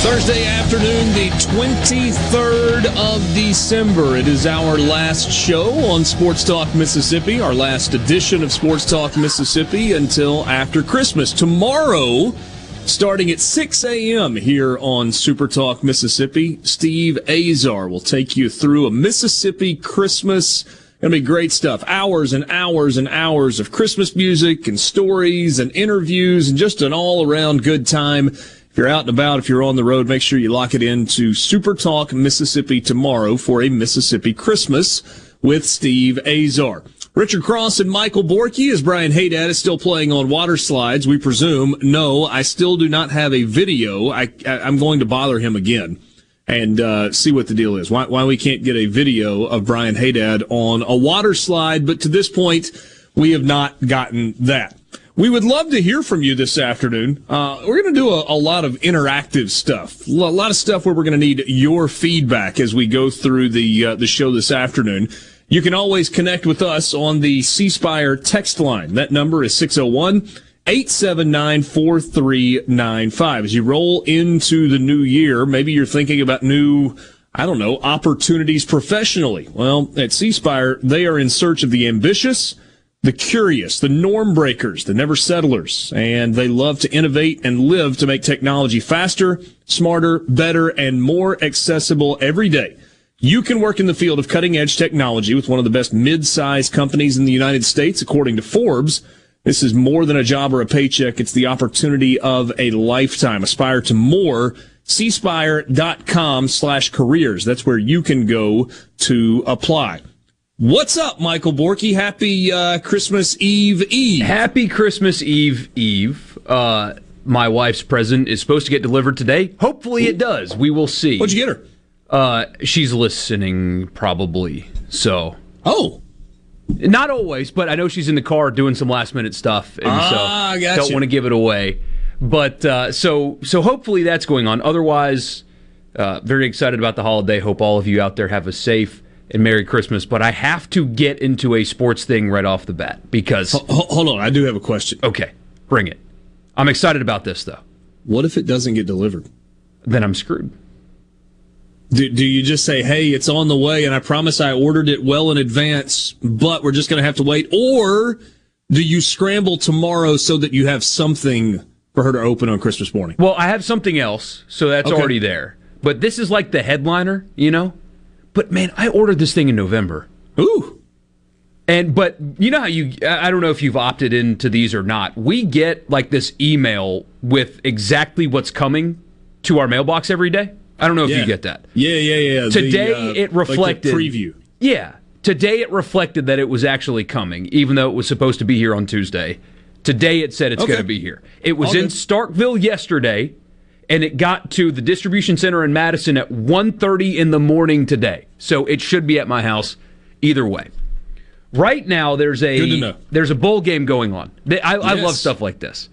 Thursday afternoon, the 23rd of December. It is our last show on Sports Talk Mississippi, our last edition of Sports Talk Mississippi until after Christmas. Tomorrow, starting at 6 a.m. here on Super Talk Mississippi, Steve Azar will take you through a Mississippi Christmas. Going to be great stuff. Hours and hours and hours of Christmas music and stories and interviews and just an all-around good time. If you're out and about, if you're on the road, make sure you lock it in to Super Talk Mississippi tomorrow for a Mississippi Christmas with Steve Azar. Richard Cross and Michael Borky. Is Brian Haydad is still playing on water slides, we presume. No, I still do not have a video. I'm going to bother him again and see what the deal is. Why we can't get a video of Brian Haydad on a water slide, but to this point, we have not gotten that. We would love to hear from you this afternoon. We're going to do a lot of interactive stuff, a lot of stuff where we're going to need your feedback as we go through the show this afternoon. You can always connect with us on the C-Spire text line. That number is 601-879-4395. As you roll into the new year, maybe you're thinking about new, I don't know, opportunities professionally. Well, at C-Spire, they are in search of the ambitious, the curious, the norm breakers, the never settlers, and they love to innovate and live to make technology faster, smarter, better, and more accessible every day. You can work in the field of cutting-edge technology with one of the best mid-sized companies in the United States, according to Forbes. This is more than a job or a paycheck. It's the opportunity of a lifetime. Aspire to more. cspire.com/careers. That's where you can go to apply. What's up, Michael Borky? Happy Christmas Eve Eve. Happy Christmas Eve Eve. My wife's present is supposed to get delivered today. Hopefully it does. We will see. What'd you get her? She's listening, probably. So. Oh. Not always, but I know she's in the car doing some last-minute stuff, and so gotcha. Don't want to give it away. But so hopefully that's going on. Otherwise, very excited about the holiday. Hope all of you out there have a safe and Merry Christmas, but I have to get into a sports thing right off the bat because... Hold on, I do have a question. Okay, bring it. I'm excited about this, though. What if it doesn't get delivered? Then I'm screwed. Do you just say, hey, it's on the way, and I promise I ordered it well in advance, but we're just going to have to wait? Or do you scramble tomorrow so that you have something for her to open on Christmas morning? Well, I have something else, so that's already there. But this is like the headliner, you know? But, man, I ordered this thing in November. Ooh. But you know how I don't know if you've opted into these or not. We get, like, this email with exactly what's coming to our mailbox every day. I don't know if you get that. Yeah. Today it reflected. Like the preview. Yeah. Today it reflected that it was actually coming, even though it was supposed to be here on Tuesday. Today it said it's going to be here. It was in Starkville yesterday. And it got to the distribution center in Madison at 1:30 in the morning today. So it should be at my house either way. Right now, there's a bowl game going on. I love stuff like this.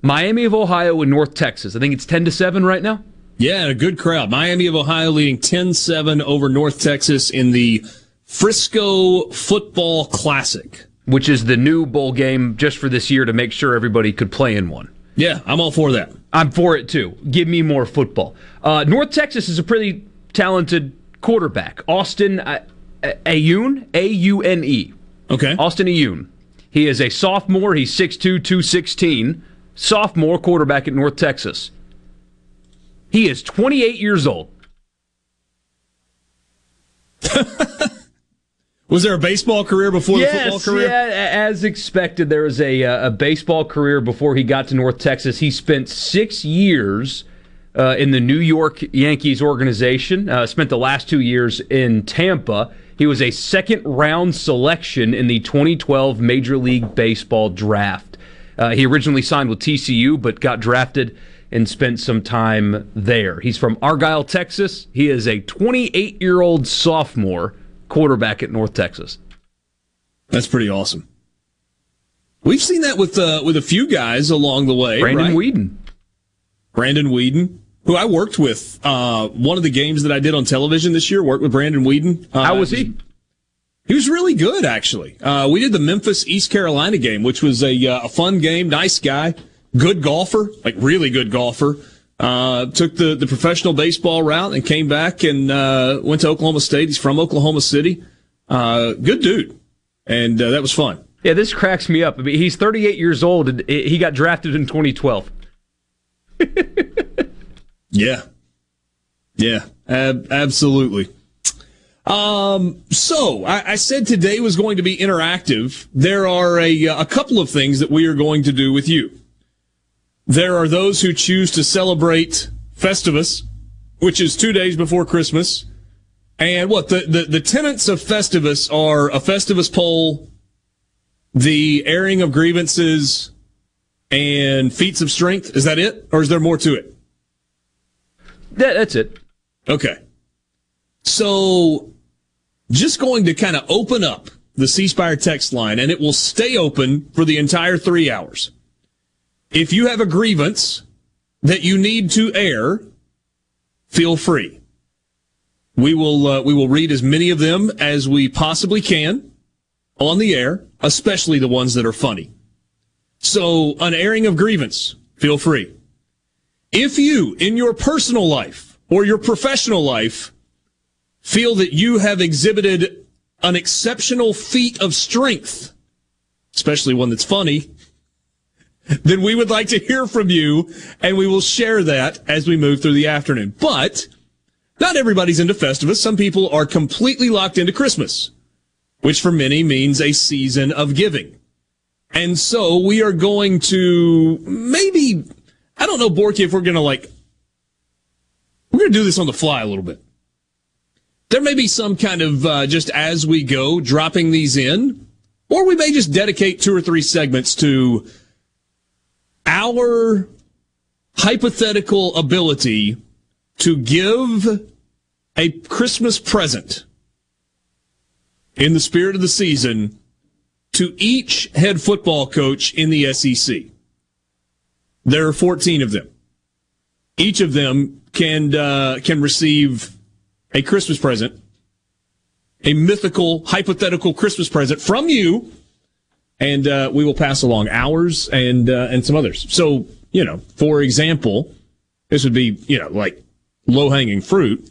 Miami of Ohio and North Texas. I think it's 10-7 right now. Yeah, a good crowd. Miami of Ohio leading 10-7 over North Texas in the Frisco Football Classic. Which is the new bowl game just for this year to make sure everybody could play in one. Yeah, I'm all for that. I'm for it, too. Give me more football. North Texas is a pretty talented quarterback. Austin Aune, A-U-N-E. Okay. Austin Aune. He is a sophomore. He's 6'2", 216. Sophomore quarterback at North Texas. He is 28 years old. Was there a baseball career before the football career? Yeah, as expected, there was a baseball career before he got to North Texas. He spent 6 years in the New York Yankees organization, spent the last 2 years in Tampa. He was a second-round selection in the 2012 Major League Baseball draft. He originally signed with TCU, but got drafted and spent some time there. He's from Argyle, Texas. He is a 28-year-old sophomore quarterback at North Texas. That's pretty awesome. We've seen that with a few guys along the way. Brandon Weeden, who I worked with. One of the games that I did on television this year, worked with Brandon Weeden. How was he? He was really good, actually. We did the Memphis East Carolina game, which was a fun game. Nice guy, good golfer, like really good golfer. Took the professional baseball route and came back and went to Oklahoma State. He's from Oklahoma City. Good dude. And that was fun. Yeah, this cracks me up. I mean, he's 38 years old, and he got drafted in 2012. Yeah. Yeah, absolutely. So, I said today was going to be interactive. There are a couple of things that we are going to do with you. There are those who choose to celebrate Festivus, which is 2 days before Christmas. And what the tenets of Festivus are: a Festivus poll, the airing of grievances, and feats of strength. Is that it? Or is there more to it? That's it. Okay. So just going to kind of open up the C Spire text line, and it will stay open for the entire 3 hours. If you have a grievance that you need to air, feel free. We will read as many of them as we possibly can on the air, especially the ones that are funny. So, an airing of grievance, feel free. If you, in your personal life or your professional life, feel that you have exhibited an exceptional feat of strength, especially one that's funny, then we would like to hear from you, and we will share that as we move through the afternoon. But not everybody's into Festivus. Some people are completely locked into Christmas, which for many means a season of giving. And so we are going to maybe, I don't know, Borky, if we're going to do this on the fly a little bit. There may be some kind of just as we go dropping these in, or we may just dedicate 2 or 3 segments to our hypothetical ability to give a Christmas present in the spirit of the season to each head football coach in the SEC. There are 14 of them. Each of them can receive a Christmas present, a mythical, hypothetical Christmas present from you. And we will pass along ours and some others. So, you know, for example, this would be, you know, like low-hanging fruit.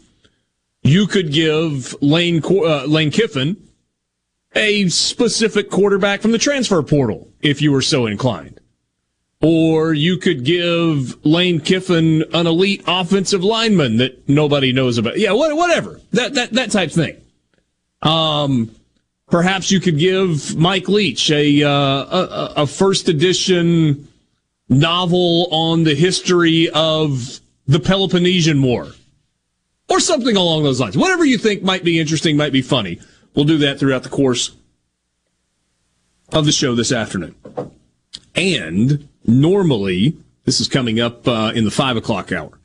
You could give Lane Kiffin a specific quarterback from the transfer portal if you were so inclined. Or you could give Lane Kiffin an elite offensive lineman that nobody knows about. Yeah, whatever. That type thing. Perhaps you could give Mike Leach a first edition novel on the history of the Peloponnesian War, or something along those lines. Whatever you think might be interesting, might be funny. We'll do that throughout the course of the show this afternoon. And normally, this is coming up in the 5 o'clock hour.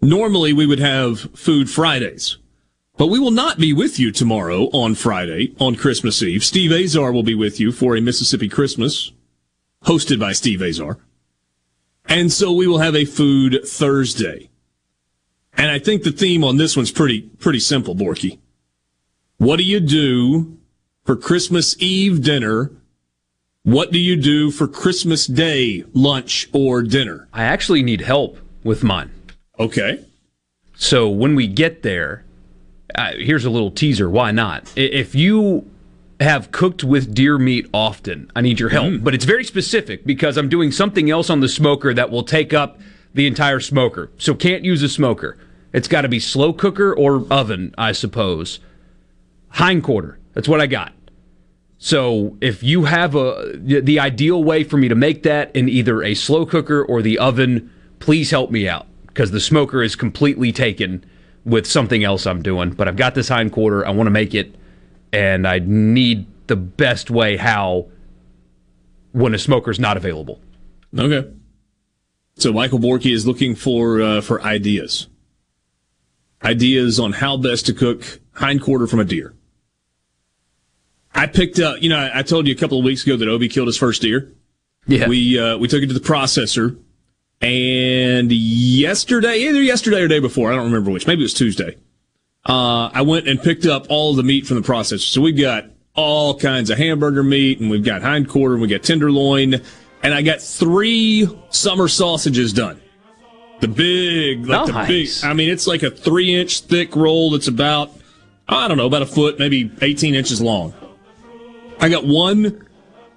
Normally, we would have Food Fridays. But we will not be with you tomorrow on Friday, on Christmas Eve. Steve Azar will be with you for a Mississippi Christmas, hosted by Steve Azar. And so we will have a Food Thursday. And I think the theme on this one's pretty simple, Borky. What do you do for Christmas Eve dinner? What do you do for Christmas Day lunch or dinner? I actually need help with mine. Okay. So when we get there... here's a little teaser. Why not? If you have cooked with deer meat often, I need your help. But it's very specific because I'm doing something else on the smoker that will take up the entire smoker. So can't use a smoker. It's got to be slow cooker or oven, I suppose. Hindquarter. That's what I got. So if you have the ideal way for me to make that in either a slow cooker or the oven, please help me out, because the smoker is completely taken with something else I'm doing. But I've got this hind quarter. I want to make it, and I need the best way how when a smoker's not available. Okay. So Michael Borky is looking for ideas. Ideas on how best to cook hindquarter from a deer. I picked up, I told you a couple of weeks ago that Obi killed his first deer. Yeah. We took it to the processor, and either yesterday or the day before, I don't remember which, maybe it was Tuesday, I went and picked up all the meat from the processor. So we've got all kinds of hamburger meat, and we've got hindquarter, and we got tenderloin, and I got 3 summer sausages done. The big, nice. I mean, it's like a 3-inch thick roll that's about, about a foot, maybe 18 inches long. I got one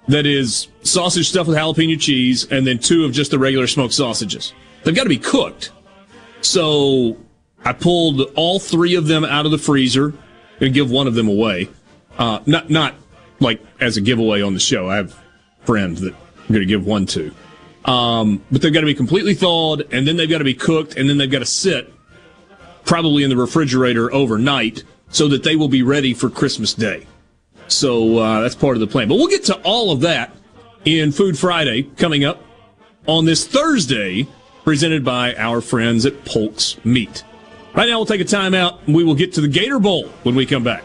that is sausage stuffed with jalapeno cheese, and then 2 of just the regular smoked sausages. They've got to be cooked. So I pulled all 3 of them out of the freezer and give one of them away. Not like as a giveaway on the show. I have a friend that I'm going to give one to. But they've got to be completely thawed, and then they've got to be cooked, and then they've got to sit probably in the refrigerator overnight so that they will be ready for Christmas Day. So that's part of the plan. But we'll get to all of that in Food Friday coming up on this Thursday, presented by our friends at Polk's Meat. Right now, we'll take a timeout, and we will get to the Gator Bowl when we come back.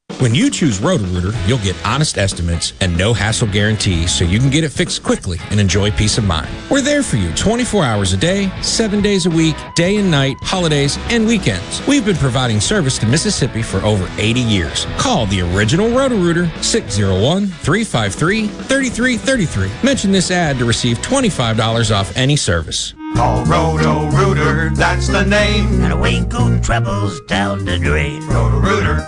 When you choose Roto-Rooter, you'll get honest estimates and no hassle guarantees, so you can get it fixed quickly and enjoy peace of mind. We're there for you 24 hours a day, 7 days a week, day and night, holidays, and weekends. We've been providing service to Mississippi for over 80 years. Call the original Roto-Rooter, 601-353-3333. Mention this ad to receive $25 off any service. Call Roto-Rooter, that's the name. And away go troubles down the drain. Roto-Rooter.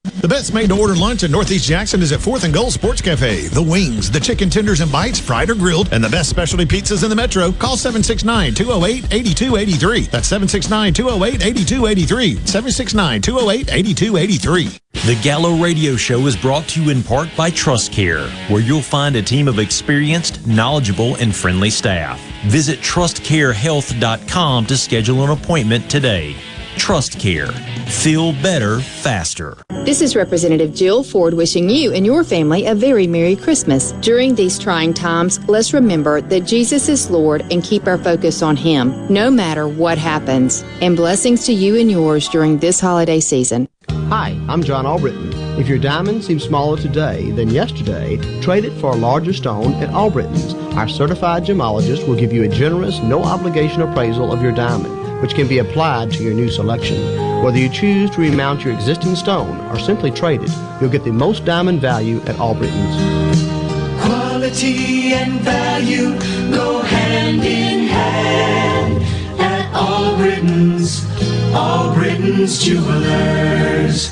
The best made-to-order lunch in Northeast Jackson is at 4th and Goal Sports Cafe. The wings, the chicken tenders and bites, fried or grilled, and the best specialty pizzas in the metro. Call 769-208-8283. That's 769-208-8283. 769-208-8283. The Gallo Radio Show is brought to you in part by TrustCare, where you'll find a team of experienced, knowledgeable, and friendly staff. Visit TrustCareHealth.com to schedule an appointment today. TrustCare. Feel better, faster. This is Representative Jill Ford wishing you and your family a very Merry Christmas. During these trying times, let's remember that Jesus is Lord and keep our focus on Him, no matter what happens. And blessings to you and yours during this holiday season. Hi, I'm John Albritton. If your diamond seems smaller today than yesterday, trade it for a larger stone at Albritton's. Our certified gemologist will give you a generous, no-obligation appraisal of your diamond, which can be applied to your new selection. Whether you choose to remount your existing stone or simply trade it, you'll get the most diamond value at Albritton's. Quality and value go hand in hand at Albritton's. Albritton's Jewelers.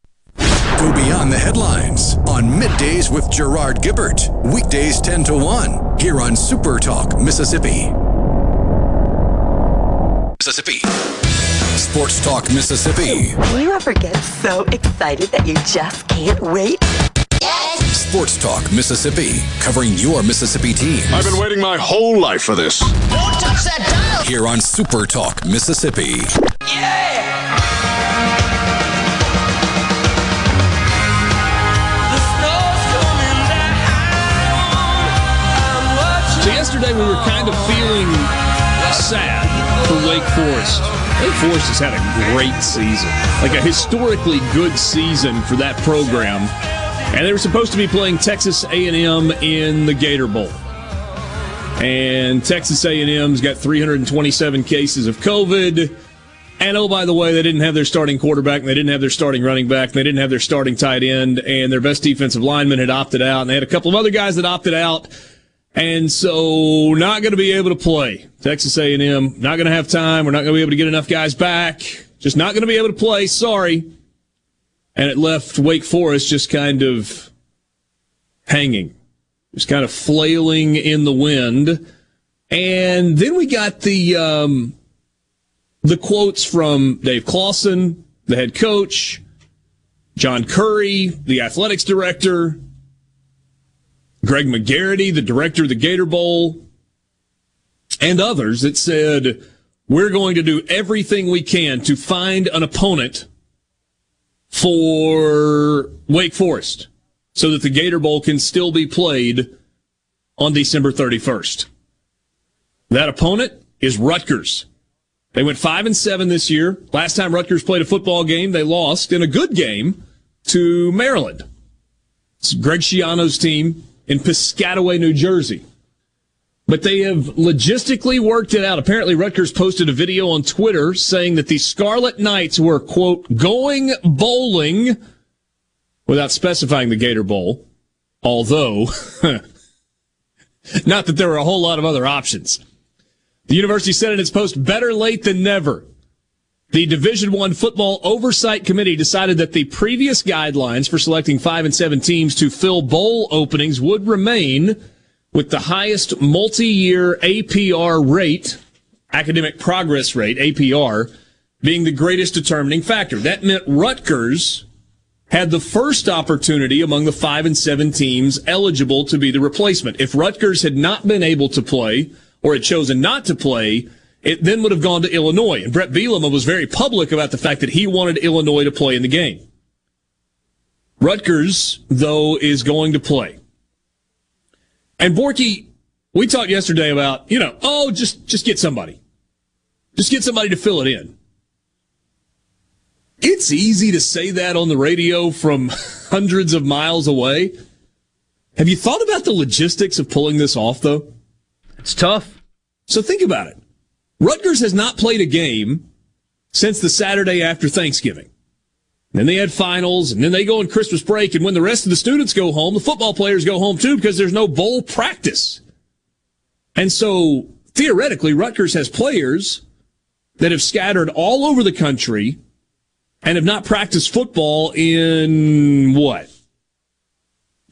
Go beyond the headlines on Middays with Gerard Gibbert. Weekdays 10 to 1 here on Super Talk, Mississippi. Sports Talk Mississippi. Do you ever get so excited that you just can't wait? Yes. Sports Talk Mississippi, covering your Mississippi teams. I've been waiting my whole life for this. Don't touch that dial. Here on Super Talk Mississippi. Yeah! So yesterday we were kind of feeling sad for Wake Forest. Wake Forest has had a great season, like a historically good season for that program. And they were supposed to be playing Texas A&M in the Gator Bowl. And Texas A&M's got 327 cases of COVID. And oh, by the way, they didn't have their starting quarterback, and they didn't have their starting running back, and they didn't have their starting tight end, and their best defensive lineman had opted out, and they had a couple of other guys that opted out. And so, not going to be able to play. Texas A&M, not going to have time. We're not going to be able to get enough guys back. Just not going to be able to play. Sorry. And it left Wake Forest just kind of hanging. Just kind of flailing in the wind. And then we got the quotes from Dave Clawson, the head coach, John Curry, the athletics director, Greg McGarrity, the director of the Gator Bowl, and others that said, we're going to do everything we can to find an opponent for Wake Forest so that the Gator Bowl can still be played on December 31st. That opponent is Rutgers. They went 5-7 this year. Last time Rutgers played a football game, they lost in a good game to Maryland. It's Greg Schiano's team in Piscataway, New Jersey. But they have logistically worked it out. Apparently, Rutgers posted a video on Twitter saying that the Scarlet Knights were, quote, going bowling, without specifying the Gator Bowl, although not that there were a whole lot of other options. The university said in its post, better late than never. The Division I Football Oversight Committee decided that the previous guidelines for selecting 5-7 teams to fill bowl openings would remain, with the highest multi-year APR rate, academic progress rate, APR, being the greatest determining factor. That meant Rutgers had the first opportunity among the 5-7 teams eligible to be the replacement. If Rutgers had not been able to play or had chosen not to play, it then would have gone to Illinois. And Brett Bielema was very public about the fact that he wanted Illinois to play in the game. Rutgers, though, is going to play. And Borky, we talked yesterday about, just get somebody. Just get somebody to fill it in. It's easy to say that on the radio from hundreds of miles away. Have you thought about the logistics of pulling this off, though? It's tough. So think about it. Rutgers has not played a game since the Saturday after Thanksgiving. Then they had finals, and then they go on Christmas break, and when the rest of the students go home, the football players go home too because there's no bowl practice. And so, theoretically, Rutgers has players that have scattered all over the country and have not practiced football in,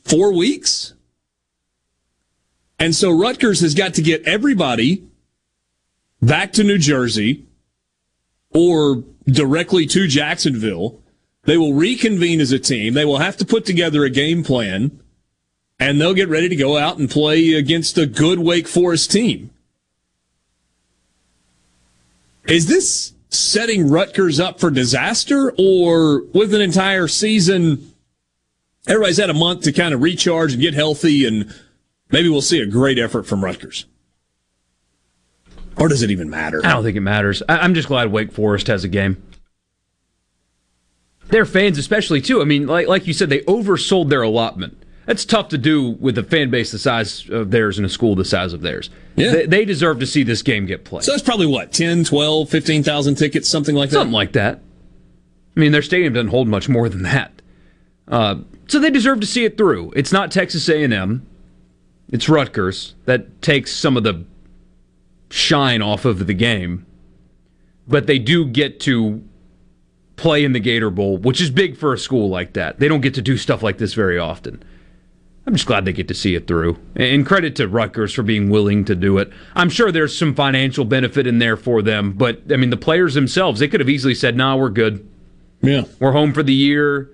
4 weeks? And so Rutgers has got to get everybody back to New Jersey or directly to Jacksonville. They will reconvene as a team. They will have to put together a game plan, and they'll get ready to go out and play against a good Wake Forest team. Is this setting Rutgers up for disaster, or with an entire season, everybody's had a month to kind of recharge and get healthy, and maybe we'll see a great effort from Rutgers? Or does it even matter? I don't think it matters. I'm just glad Wake Forest has a game. Their fans especially, too. I mean, like you said, they oversold their allotment. That's tough to do with a fan base the size of theirs and a school the size of theirs. Yeah. They deserve to see this game get played. So it's probably, 10, 12, 15,000 tickets, something like that? Something like that. I mean, their stadium doesn't hold much more than that. So they deserve to see it through. It's not Texas A&M. It's Rutgers. That takes some of the shine off of the game, but they do get to play in the Gator Bowl, which is big for a school like that. They don't get to do stuff like this very often. I'm just glad they get to see it through. And credit to Rutgers for being willing to do it. I'm sure there's some financial benefit in there for them, but, I mean, the players themselves, they could have easily said, nah, we're good. Yeah. We're home for the year.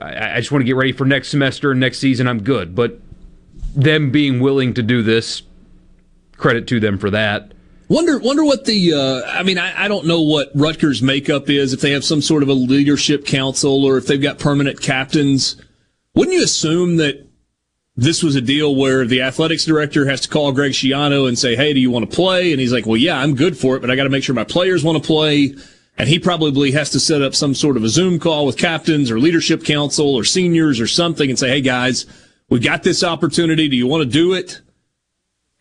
I just want to get ready for next semester and next season. I'm good. But them being willing to do this, credit to them for that. Wonder what the I don't know what Rutgers' makeup is, if they have some sort of a leadership council or if they've got permanent captains. Wouldn't you assume that this was a deal where the athletics director has to call Greg Schiano and say, hey, do you want to play? And he's like, well, yeah, I'm good for it, but I got to make sure my players want to play. And he probably has to set up some sort of a Zoom call with captains or leadership council or seniors or something and say, hey, guys, we got this opportunity. Do you want to do it?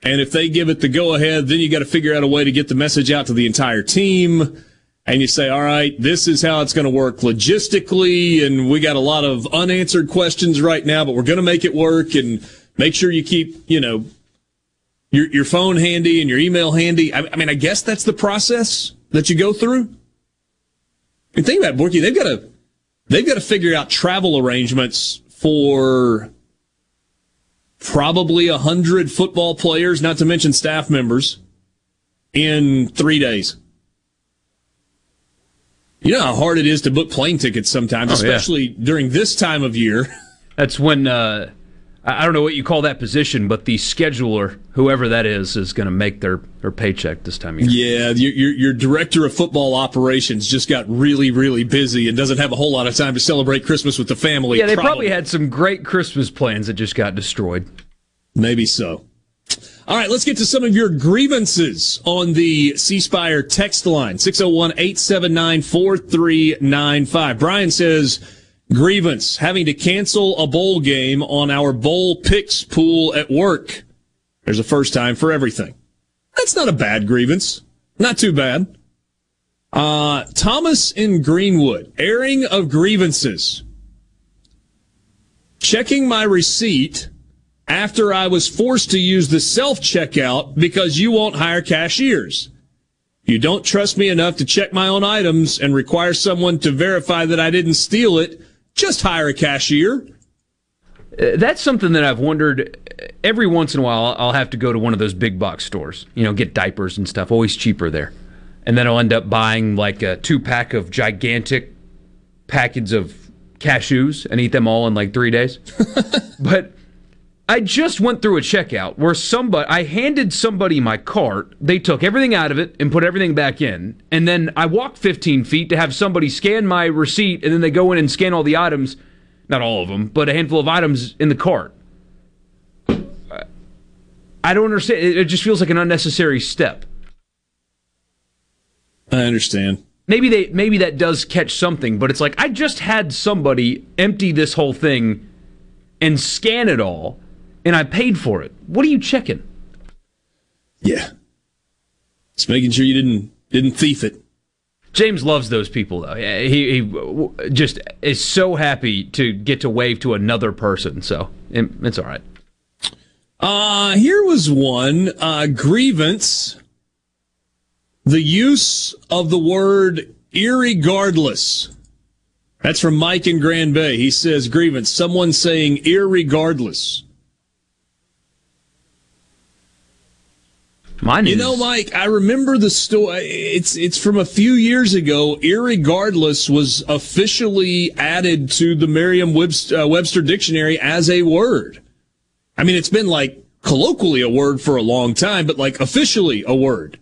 And if they give it the go-ahead, then you got to figure out a way to get the message out to the entire team. And you say, all right, this is how it's going to work logistically, and we got a lot of unanswered questions right now, but we're going to make it work. And make sure you keep, your phone handy and your email handy. I guess that's the process that you go through. And think about it, Borky, they've got to figure out travel arrangements for probably 100 football players, not to mention staff members, in 3 days. You know how hard it is to book plane tickets sometimes, especially during this time of year. That's when, I don't know what you call that position, but the scheduler, whoever that is going to make their paycheck this time of year. Yeah, your director of football operations just got really, really busy and doesn't have a whole lot of time to celebrate Christmas with the family. Yeah, they probably had some great Christmas plans that just got destroyed. Maybe so. All right, let's get to some of your grievances on the C-Spire text line, 601-879-4395. Brian says, grievance, having to cancel a bowl game on our bowl picks pool at work. There's a first time for everything. That's not a bad grievance. Not too bad. Thomas in Greenwood, airing of grievances. Checking my receipt after I was forced to use the self-checkout because you won't hire cashiers. You don't trust me enough to check my own items and require someone to verify that I didn't steal it. Just hire a cashier. That's something that I've wondered. Every once in a while, I'll have to go to one of those big box stores, get diapers and stuff, always cheaper there. And then I'll end up buying like a 2-pack of gigantic packets of cashews and eat them all in like 3 days. But I just went through a checkout where I handed somebody my cart. They took everything out of it and put everything back in. And then I walked 15 feet to have somebody scan my receipt, and then they go in and scan all the items. Not all of them, but a handful of items in the cart. I don't understand. It just feels like an unnecessary step. I understand. Maybe that does catch something, but it's like, I just had somebody empty this whole thing and scan it all. And I paid for it. What are you checking? Yeah. It's making sure you didn't thief it. James loves those people, though. He just is so happy to get to wave to another person. So it's all right. Here was one grievance. The use of the word irregardless. That's from Mike in Grand Bay. He says, grievance, someone saying irregardless. Mike, I remember the story. It's from a few years ago. Irregardless was officially added to the Merriam-Webster dictionary as a word. I mean, it's been like colloquially a word for a long time, but like officially a word.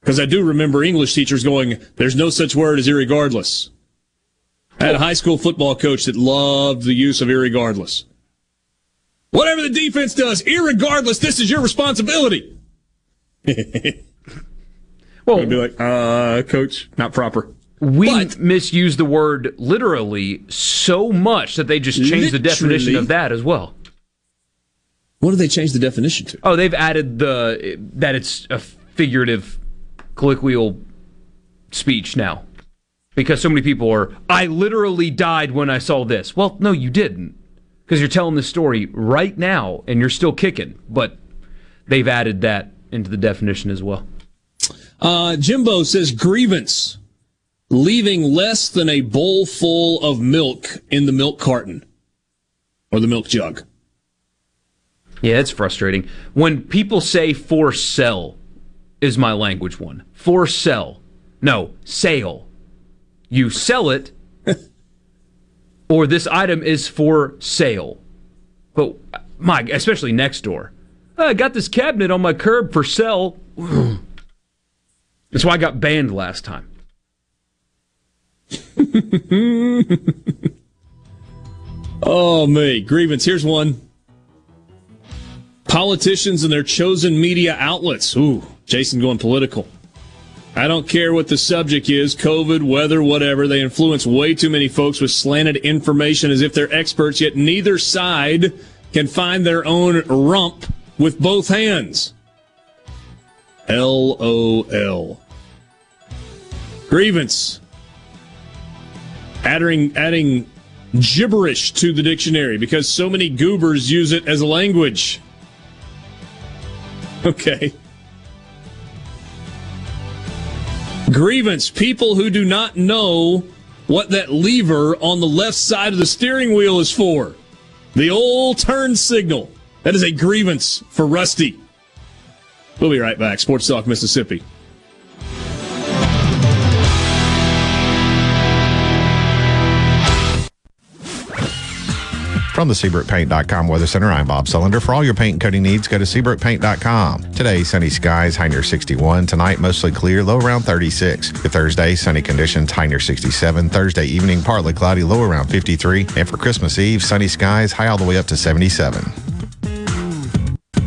Because I do remember English teachers going, there's no such word as irregardless. I had a high school football coach that loved the use of irregardless. Whatever the defense does, irregardless, this is your responsibility. Well, be like, coach, not proper. We misuse the word literally so much that they just changed the definition of that as well. What did they change the definition to? Oh, they've added that it's a figurative colloquial speech now. Because so many people are, I literally died when I saw this. Well, no, you didn't. Because you're telling this story right now and you're still kicking. But they've added that into the definition as well. Jimbo says, grievance, leaving less than a bowl full of milk in the milk carton or the milk jug. Yeah, it's frustrating. When people say for sale is my language one. For sale. No, sale. You sell it, or this item is for sale. But my, especially next door. I got this cabinet on my curb for sale. That's why I got banned last time. Oh, me. Grievance. Here's one. Politicians and their chosen media outlets. Ooh, Jason going political. I don't care what the subject is, COVID, weather, whatever. They influence way too many folks with slanted information as if they're experts, yet neither side can find their own rump with both hands. LOL. Grievance. Adding gibberish to the dictionary because so many goobers use it as a language. Okay. Grievance. People who do not know what that lever on the left side of the steering wheel is for. The old turn signal. That is a grievance for Rusty. We'll be right back. Sports Talk Mississippi. From the SeabrookPaint.com Weather Center, I'm Bob Sullender. For all your paint and coating needs, go to SeabrookPaint.com. Today, sunny skies, high near 61. Tonight, mostly clear, low around 36. For Thursday, sunny conditions, high near 67. Thursday evening, partly cloudy, low around 53. And for Christmas Eve, sunny skies, high all the way up to 77.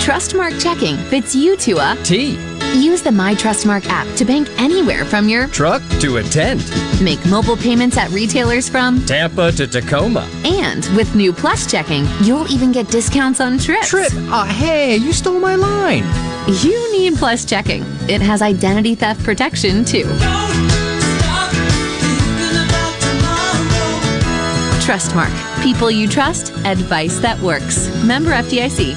Trustmark checking fits you to a T. Use the My Trustmark app to bank anywhere from your truck to a tent. Make mobile payments at retailers from Tampa to Tacoma. And with new Plus checking, you'll even get discounts on trips. Trip? Hey, you stole my line. You need Plus checking. It has identity theft protection, too. Don't stop thinking about tomorrow. Trustmark. People you trust. Advice that works. Member FDIC.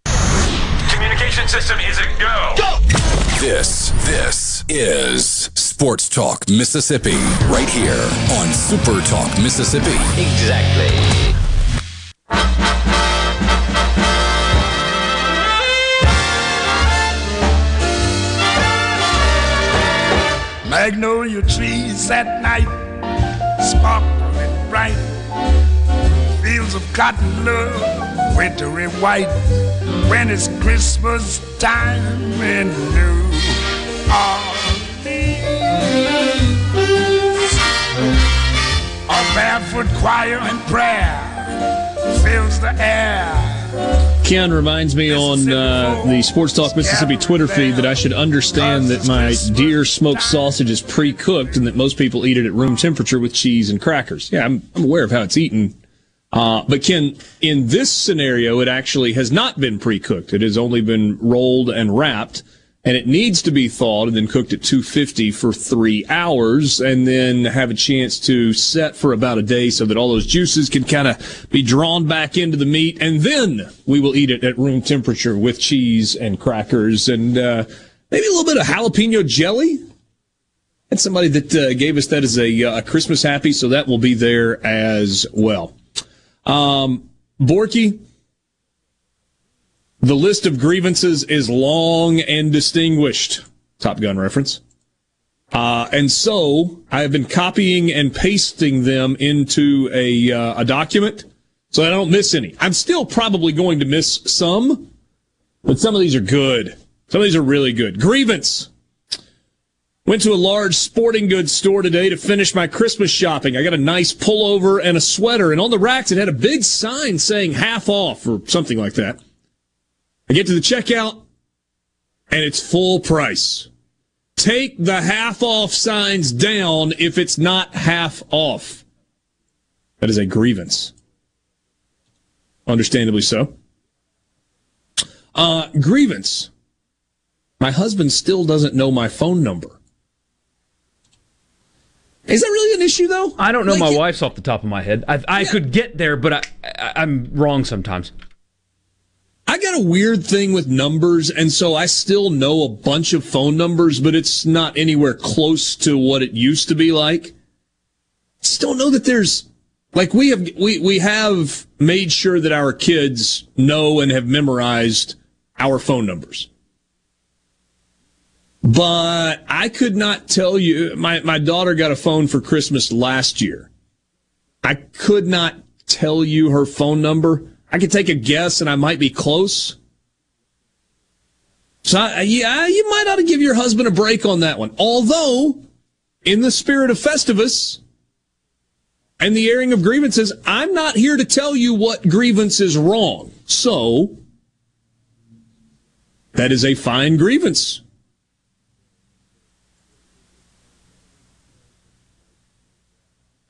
System is a go. Go! This is Sports Talk Mississippi, right here on Super Talk Mississippi. Exactly. Magnolia trees at night, sparkle and bright, fields of cotton love, wintry white. When it's Christmas time in New Orleans, a barefoot choir and prayer fills the air. Ken reminds me on the Sports Talk Mississippi Twitter feed that I should understand that my deer smoked sausage is pre-cooked and that most people eat it at room temperature with cheese and crackers. Yeah, I'm aware of how it's eaten. But Ken, in this scenario, it actually has not been pre-cooked. It has only been rolled and wrapped, and it needs to be thawed and then cooked at 250 for 3 hours and then have a chance to set for about a day so that all those juices can kind of be drawn back into the meat, and then we will eat it at room temperature with cheese and crackers and maybe a little bit of jalapeno jelly. And somebody that gave us that as a Christmas happy, so that will be there as well. Borky, the list of grievances is long and distinguished. Top Gun reference. And so I have been copying and pasting them into a document so I don't miss any. I'm still probably going to miss some, but some of these are good. Some of these are really good. Grievance. Went to a large sporting goods store today to finish my Christmas shopping. I got a nice pullover and a sweater, and on the racks it had a big sign saying half off or something like that. I get to the checkout, and it's full price. Take the half off signs down if it's not half off. That is a grievance. Understandably so. Grievance. My husband still doesn't know my phone number. Is that really an issue, though? I don't know my wife's off the top of my head. I could get there, but I'm wrong sometimes. I got a weird thing with numbers, and so I still know a bunch of phone numbers, but it's not anywhere close to what it used to be like. Still know that there's... Like, we have made sure that our kids know and have memorized our phone numbers. But I could not tell you, my daughter got a phone for Christmas last year. I could not tell you her phone number. I could take a guess and I might be close. So yeah, you might ought to give your husband a break on that one. Although, in the spirit of Festivus and the airing of grievances, I'm not here to tell you what grievance is wrong. So, that is a fine grievance.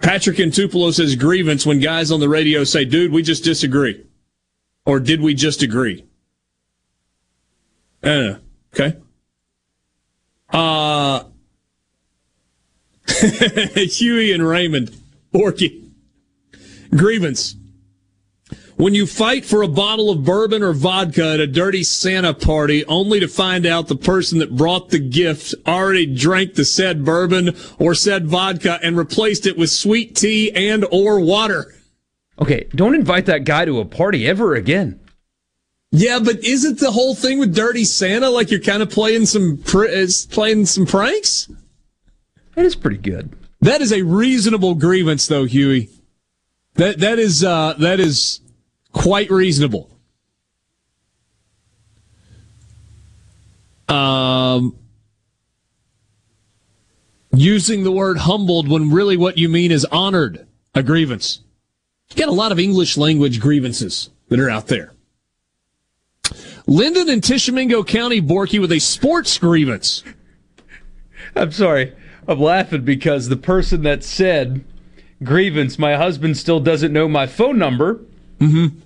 Patrick in Tupelo says grievance when guys on the radio say, dude, we just disagree. Or did we just agree? I don't know. Okay. Huey and Raymond. Borky. Grievance. When you fight for a bottle of bourbon or vodka at a dirty Santa party only to find out the person that brought the gift already drank the said bourbon or said vodka and replaced it with sweet tea and or water. Okay, don't invite that guy to a party ever again. Yeah, but isn't the whole thing with Dirty Santa like you're kind of playing some pranks? That is pretty good. That is a reasonable grievance, though, Huey. That is quite reasonable. Using the word humbled when really what you mean is honored, a grievance. You got a lot of English language grievances that are out there. Linden and Tishomingo County, Borky, with a sports grievance. I'm sorry. I'm laughing because the person that said grievance, my husband still doesn't know my phone number. Mm-hmm.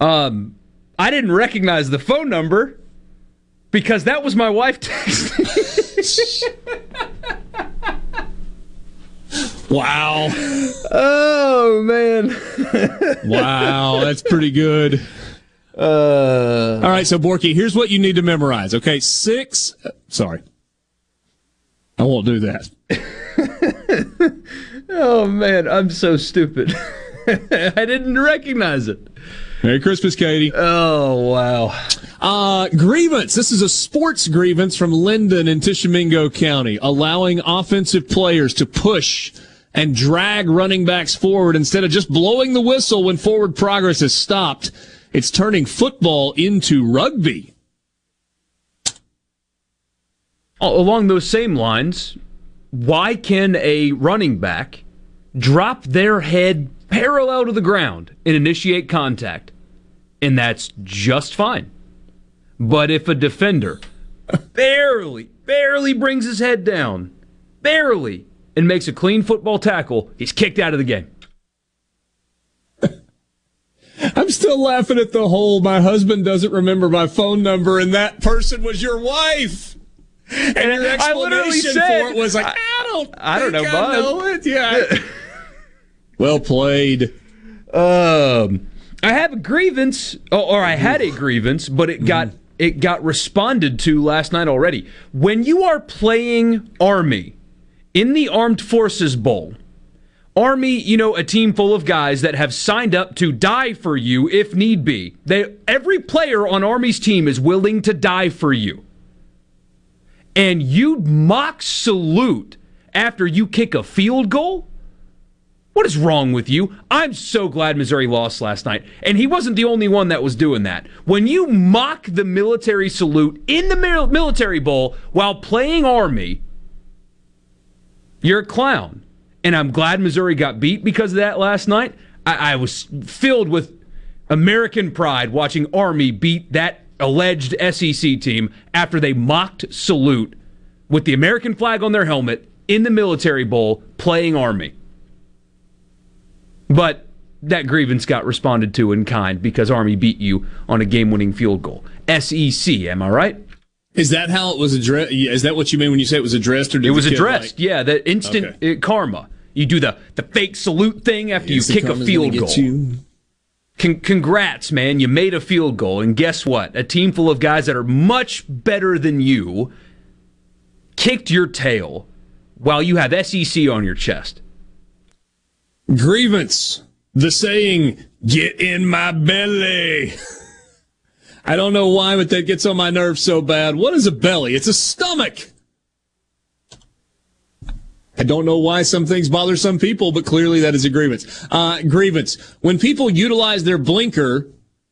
I didn't recognize the phone number because that was my wife texting. Wow. Oh, man. Wow, that's pretty good. All right, so, Borky, here's what you need to memorize, okay? Sorry. I won't do that. Oh, man, I'm so stupid. I didn't recognize it. Merry Christmas, Katie. Oh, wow. Grievance. This is a sports grievance from Linden in Tishomingo County, allowing offensive players to push and drag running backs forward instead of just blowing the whistle when forward progress is stopped. It's turning football into rugby. Along those same lines, why can a running back drop their head parallel to the ground and initiate contact? And that's just fine. But if a defender barely brings his head down, and makes a clean football tackle, he's kicked out of the game. I'm still laughing at the whole, my husband doesn't remember my phone number, and that person was your wife. And your explanation I literally said, for it was like, I don't know, Bud. Yeah. Well played. I have a grievance, or I had a grievance, but it got responded to last night already. When you are playing Army in the Armed Forces Bowl, Army, you know, a team full of guys that have signed up to die for you if need be. Every player on Army's team is willing to die for you. And you mock salute after you kick a field goal? What is wrong with you? I'm so glad Missouri lost last night. And he wasn't the only one that was doing that. When you mock the military salute in the military bowl while playing Army, you're a clown. And I'm glad Missouri got beat because of that last night. I was filled with American pride watching Army beat that alleged SEC team after they mocked salute with the American flag on their helmet in the military bowl playing Army. But that grievance got responded to in kind because Army beat you on a game-winning field goal. SEC, am I right? Is that how it was addressed? Is that what you mean when you say it was addressed? Or did it was addressed, like... yeah. That instant karma. You do the fake salute thing after you kick a field goal. Congrats, man. You made a field goal, and guess what? A team full of guys that are much better than you kicked your tail while you have SEC on your chest. Grievance, the saying, get in my belly. I don't know why, but that gets on my nerves so bad. What is a belly? It's a stomach. I don't know why some things bother some people, but clearly that is a grievance. Grievance, when people utilize their blinker,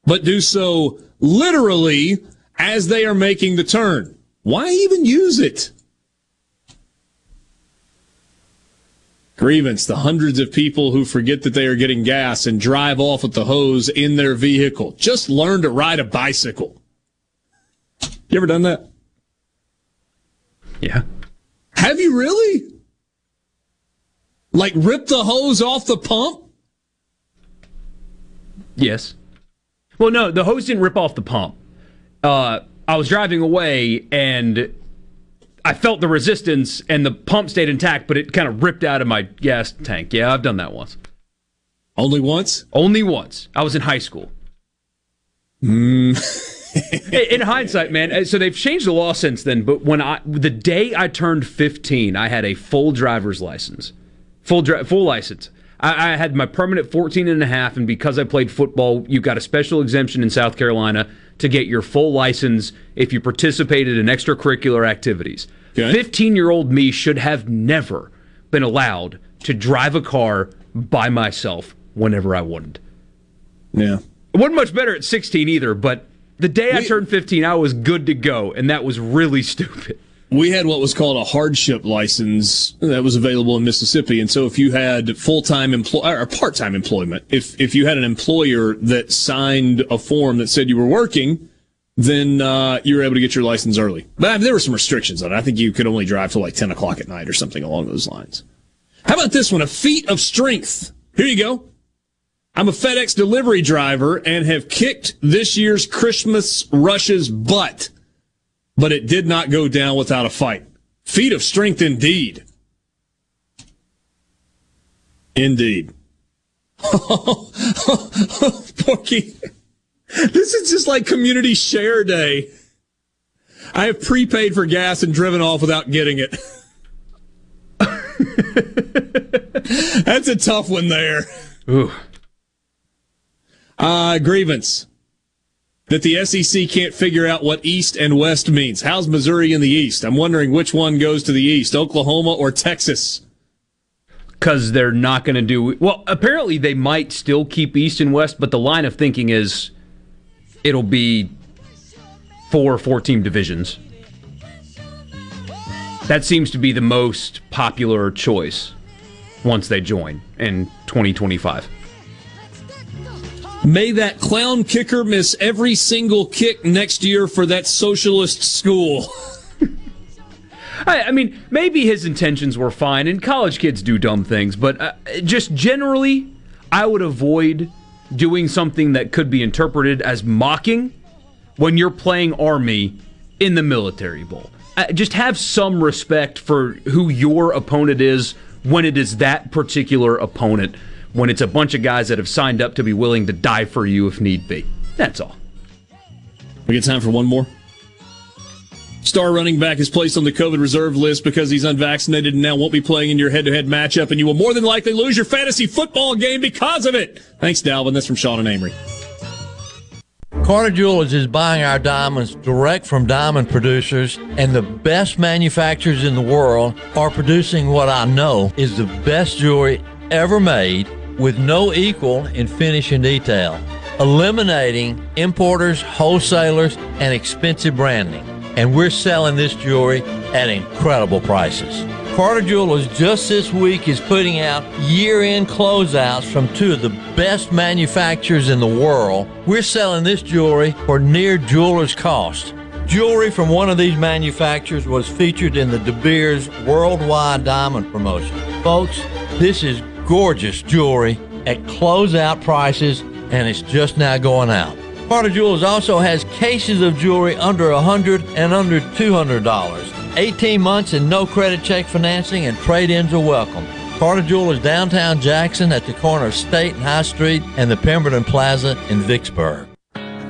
but do so literally as they are making the turn. Why even use it? Grievance, the hundreds of people who forget that they are getting gas and drive off with the hose in their vehicle. Just learn to ride a bicycle. You ever done that? Yeah. Have you really? Like rip the hose off the pump? Yes. Well, no, the hose didn't rip off the pump. I was driving away, and I felt the resistance, and the pump stayed intact, but it kind of ripped out of my gas tank. Yeah, I've done that once. Only once? Only once. I was in high school. In hindsight, man, so they've changed the law since then, but when the day I turned 15, I had a full driver's license. Full license. I had my permanent 14 and a half, and because I played football, you got a special exemption in South Carolina to get your full license if you participated in extracurricular activities. 15-year-old me should have never been allowed to drive a car by myself whenever I wanted. Yeah. It wasn't much better at 16 either, but the day I turned 15, I was good to go, and that was really stupid. We had what was called a hardship license that was available in Mississippi. And so if you had full-time or part-time employment, if you had an employer that signed a form that said you were working, then you were able to get your license early. But there were some restrictions on it. I think you could only drive till like 10 o'clock at night or something along those lines. How about this one? A feat of strength. Here you go. I'm a FedEx delivery driver and have kicked this year's Christmas rush's butt. But it did not go down without a fight. Feat of strength indeed. Indeed. Porky, this is just like community share day. I have prepaid for gas and driven off without getting it. That's a tough one there. Ooh. Grievance. That the SEC can't figure out what East and West means. How's Missouri in the East? I'm wondering which one goes to the East, Oklahoma or Texas? Because they're not going to do... Well, apparently they might still keep East and West, but the line of thinking is it'll be 4 four-team divisions. That seems to be the most popular choice once they join in 2025. May that clown kicker miss every single kick next year for that socialist school. I mean, maybe his intentions were fine, and college kids do dumb things, but just generally, I would avoid doing something that could be interpreted as mocking when you're playing Army in the Military Bowl. Just have some respect for who your opponent is when it is that particular opponent. When it's a bunch of guys that have signed up to be willing to die for you if need be. That's all. We got time for one more. Star running back is placed on the COVID reserve list because he's unvaccinated and now won't be playing in your head-to-head matchup, and you will more than likely lose your fantasy football game because of it. Thanks, Dalvin. That's from Sean and Amory. Carter Jewelers is buying our diamonds direct from diamond producers, and the best manufacturers in the world are producing what I know is the best jewelry ever made, with no equal in finish and detail, eliminating importers, wholesalers, and expensive branding. And we're selling this jewelry at incredible prices. Carter Jewelers just this week is putting out year-end closeouts from two of the best manufacturers in the world. We're selling this jewelry for near jeweler's cost. Jewelry from one of these manufacturers was featured in the De Beers Worldwide Diamond Promotion. Folks, this is gorgeous jewelry at closeout prices, and it's just now going out. Carter Jewelers also has cases of jewelry under $100 and under $200. 18 months and no credit check financing, and trade-ins are welcome. Carter Jewelers downtown Jackson at the corner of State and High Street and the Pemberton Plaza in Vicksburg.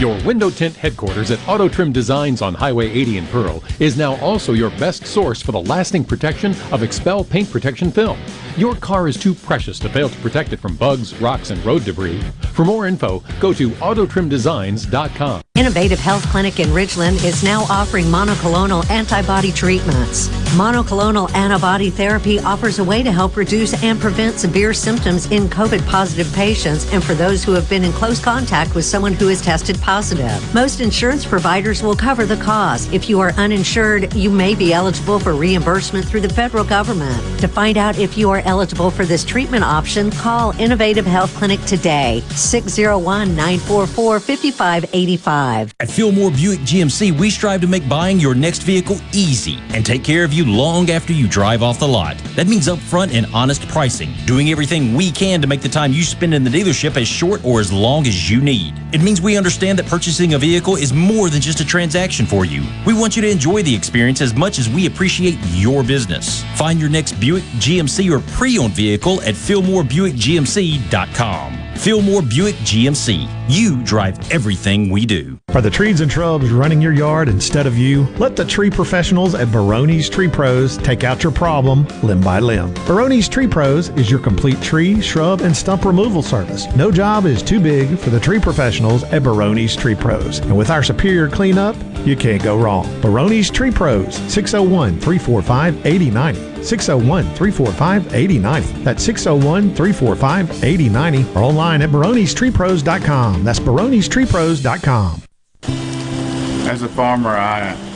Your window tint headquarters at Auto Trim Designs on Highway 80 in Pearl is now also your best source for the lasting protection of Expel paint protection film. Your car is too precious to fail to protect it from bugs, rocks, and road debris. For more info, go to autotrimdesigns.com. Innovative Health Clinic in Ridgeland is now offering monoclonal antibody treatments. Monoclonal antibody therapy offers a way to help reduce and prevent severe symptoms in COVID-positive patients and for those who have been in close contact with someone who is tested positive. Most insurance providers will cover the cost. If you are uninsured, you may be eligible for reimbursement through the federal government. To find out if you are eligible for this treatment option, call Innovative Health Clinic today, 601-944-5585. At Fillmore Buick GMC, we strive to make buying your next vehicle easy and take care of you long after you drive off the lot. That means upfront and honest pricing, doing everything we can to make the time you spend in the dealership as short or as long as you need. It means we understand that purchasing a vehicle is more than just a transaction for you. We want you to enjoy the experience as much as we appreciate your business. Find your next Buick, GMC, or pre-owned vehicle at FillmoreBuickGMC.com. Fillmore Buick GMC. You drive everything we do. Are the trees and shrubs running your yard instead of you? Let the tree professionals at Baroni's Tree Pros take out your problem limb by limb. Baroni's Tree Pros is your complete tree, shrub, and stump removal service. No job is too big for the tree professionals at Baroni's Tree Pros. And with our superior cleanup, you can't go wrong. Baroni's Tree Pros, 601-345-8090. 601-345-8090. That's 601-345-8090. Or online at baronestreepros.com. That's baronestreepros.com. As a farmer, I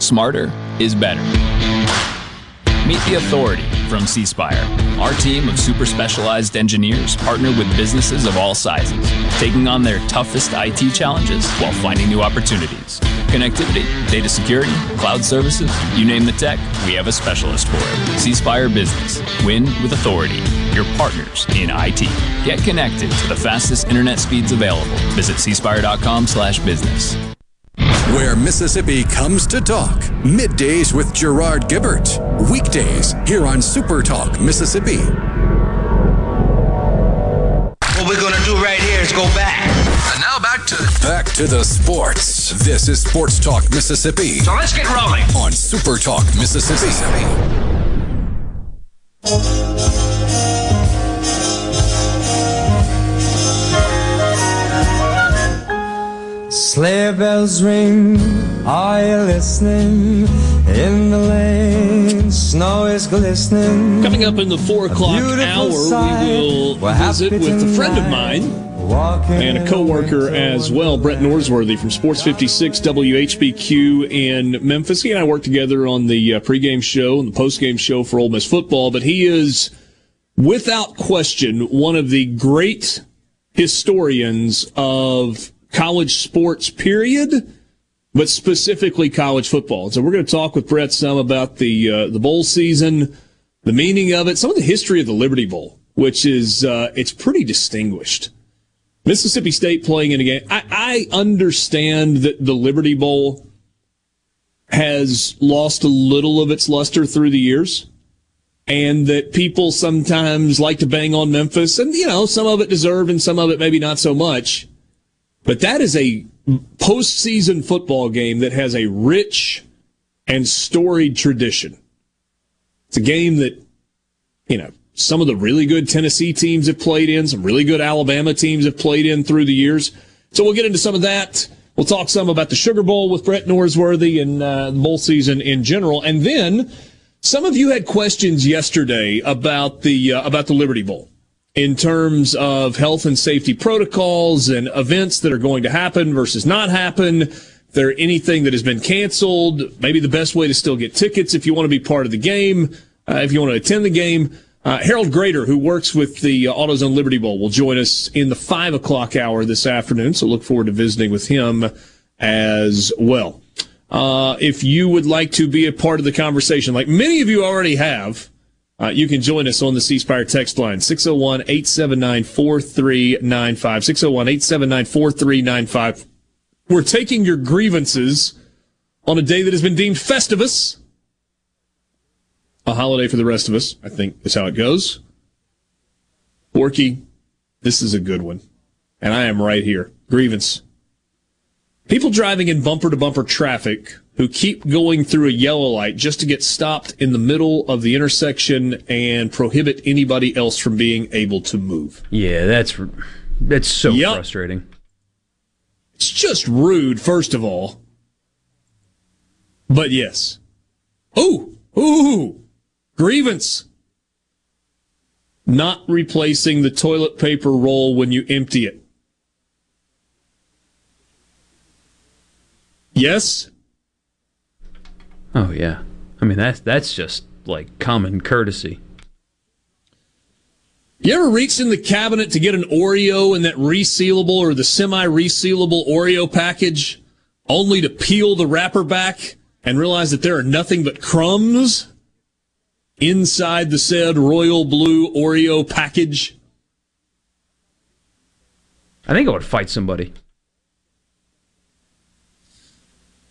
smarter is better. Meet the authority from C-Spire. Our team of super specialized engineers partner with businesses of all sizes, taking on their toughest IT challenges while finding new opportunities. Connectivity, data security, cloud services, you name the tech, we have a specialist for it. C-Spire Business. Win with authority. Your partners in IT. Get connected to the fastest internet speeds available. Visit cspire.com/business. Where Mississippi comes to talk. Middays with Gerard Gibbert. Weekdays here on Super Talk Mississippi. What we're going to do right here is go back. And now back to the sports. This is Sports Talk Mississippi. So let's get rolling on Super Talk Mississippi. Sleigh bells ring, are you listening? In the lane, snow is glistening. Coming up in the 4 o'clock hour, we will visit with a friend of mine and a co-worker as well, Brett Norsworthy from Sports 56 WHBQ in Memphis. He and I work together on the pregame show and the postgame show for Ole Miss football, but he is, without question, one of the great historians of college sports, period, but specifically college football. So we're going to talk with Brett some about the bowl season, the meaning of it, some of the history of the Liberty Bowl, which is it's pretty distinguished. Mississippi State playing in a game. I understand that the Liberty Bowl has lost a little of its luster through the years and that people sometimes like to bang on Memphis. And, you know, some of it deserved and some of it maybe not so much. But that is a postseason football game that has a rich and storied tradition. It's a game that, you know, some of the really good Tennessee teams have played in. Some really good Alabama teams have played in through the years. So we'll get into some of that. We'll talk some about the Sugar Bowl with Brett Norsworthy and bowl season in general. And then some of you had questions yesterday about the Liberty Bowl in terms of health and safety protocols and events that are going to happen versus not happen. If there anything that has been canceled, maybe the best way to still get tickets if you want to be part of the game, if you want to attend the game. Harold Grater, who works with the AutoZone Liberty Bowl, will join us in the 5 o'clock hour this afternoon, so look forward to visiting with him as well. If you would like to be a part of the conversation, like many of you already have, you can join us on the C Spire text line, 601-879-4395, 601-879-4395. We're taking your grievances on a day that has been deemed Festivus, a holiday for the rest of us, I think is how it goes. Borky, this is a good one, and I am right here. Grievance. People driving in bumper-to-bumper traffic who keep going through a yellow light just to get stopped in the middle of the intersection and prohibit anybody else from being able to move. Yeah, that's so frustrating. It's just rude, first of all. But yes. Ooh! Grievance. Not replacing the toilet paper roll when you empty it. Yes? Oh, yeah. I mean, that's just, like, common courtesy. You ever reached in the cabinet to get an Oreo in that resealable or the semi-resealable Oreo package, only to peel the wrapper back and realize that there are nothing but crumbs inside the said royal blue Oreo package? I think I would fight somebody.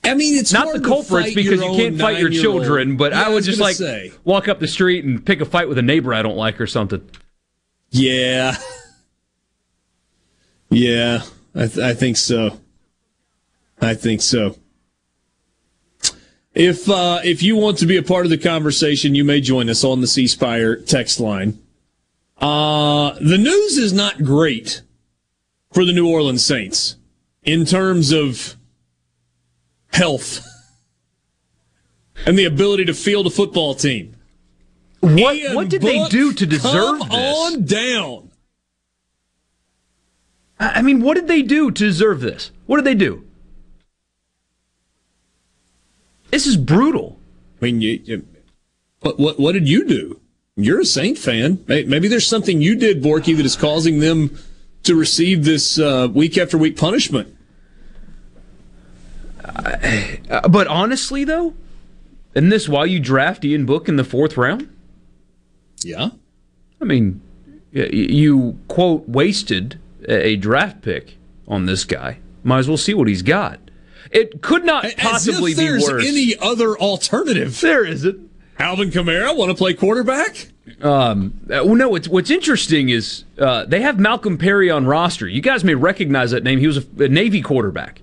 I mean, it's not the culprits because you can't fight your children, but I would just like walk up the street and pick a fight with a neighbor I don't like or something. Yeah. Yeah, I think so. I think so. If you want to be a part of the conversation, you may join us on the C Spire text line. The news is not great for the New Orleans Saints in terms of health and the ability to field a football team. What did they do to deserve this? Come on down. I mean, what did they do to deserve this? What did they do? This is brutal. I mean, what did you do? You're a Saint fan. Maybe there's something you did, Borky, that is causing them to receive this week after week punishment. But honestly, though, isn't this why you draft Ian Book in the 4th round? Yeah. I mean, you, quote, wasted a draft pick on this guy. Might as well see what he's got. It could not possibly be worse. As if there's any other alternative. There isn't. Alvin Kamara want to play quarterback? Well, no, what's interesting is they have Malcolm Perry on roster. You guys may recognize that name. He was a Navy quarterback.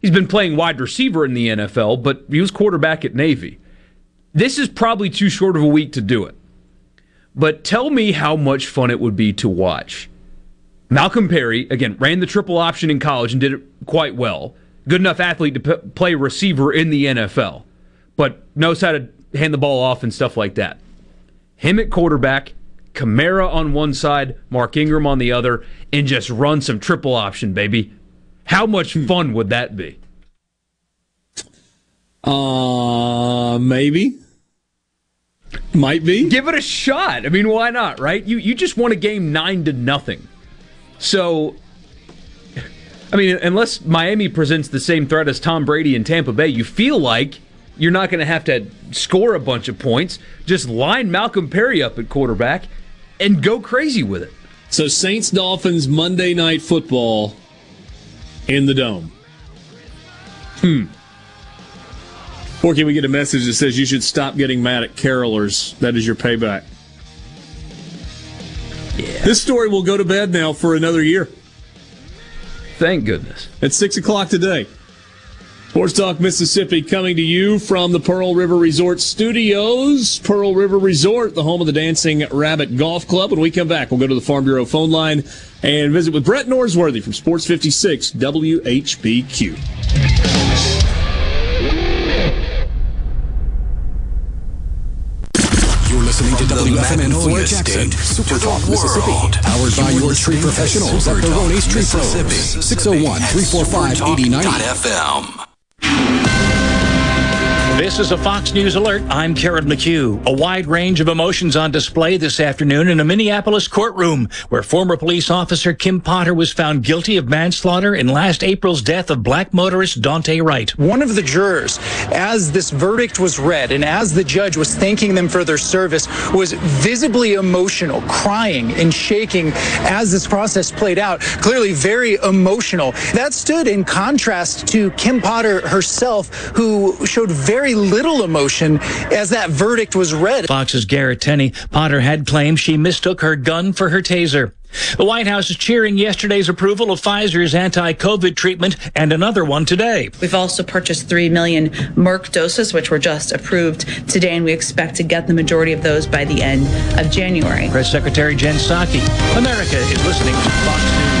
He's been playing wide receiver in the NFL, but he was quarterback at Navy. This is probably too short of a week to do it. But tell me how much fun it would be to watch. Malcolm Perry, again, ran the triple option in college and did it quite well. Good enough athlete to play receiver in the NFL, but knows how to hand the ball off and stuff like that. Him at quarterback, Kamara on one side, Mark Ingram on the other, and just run some triple option, baby. How much fun would that be? Maybe. Might be. Give it a shot. I mean, why not, right? You just won a game 9-0. So, I mean, unless Miami presents the same threat as Tom Brady in Tampa Bay, you feel like you're not going to have to score a bunch of points. Just line Malcolm Perry up at quarterback and go crazy with it. So, Saints-Dolphins Monday Night Football in the Dome. Borky, we get a message that says you should stop getting mad at carolers. That is your payback. Yeah. This story will go to bed now for another year. Thank goodness. At 6 o'clock today. Sports Talk Mississippi coming to you from the Pearl River Resort Studios. Pearl River Resort, the home of the Dancing Rabbit Golf Club. When we come back, we'll go to the Farm Bureau phone line and visit with Brett Norsworthy from Sports 56 WHBQ. You're listening to WFMN Florida Jackson, Super Talk Mississippi, powered by your tree professionals at Baroni's Tree Pros, 601-345-8090. This is a Fox News Alert. I'm Karen McHugh. A wide range of emotions on display this afternoon in a Minneapolis courtroom where former police officer Kim Potter was found guilty of manslaughter in last April's death of black motorist Daunte Wright. One of the jurors, as this verdict was read and as the judge was thanking them for their service, was visibly emotional, crying and shaking as this process played out. Clearly very emotional. That stood in contrast to Kim Potter herself, who showed very little emotion as that verdict was read. Fox's Garrett Tenney. Potter had claimed she mistook her gun for her taser. The White House is cheering yesterday's approval of Pfizer's anti-COVID treatment and another one today. We've also purchased 3 million Merck doses, which were just approved today, and we expect to get the majority of those by the end of January. Press Secretary Jen Psaki. America is listening to Fox News.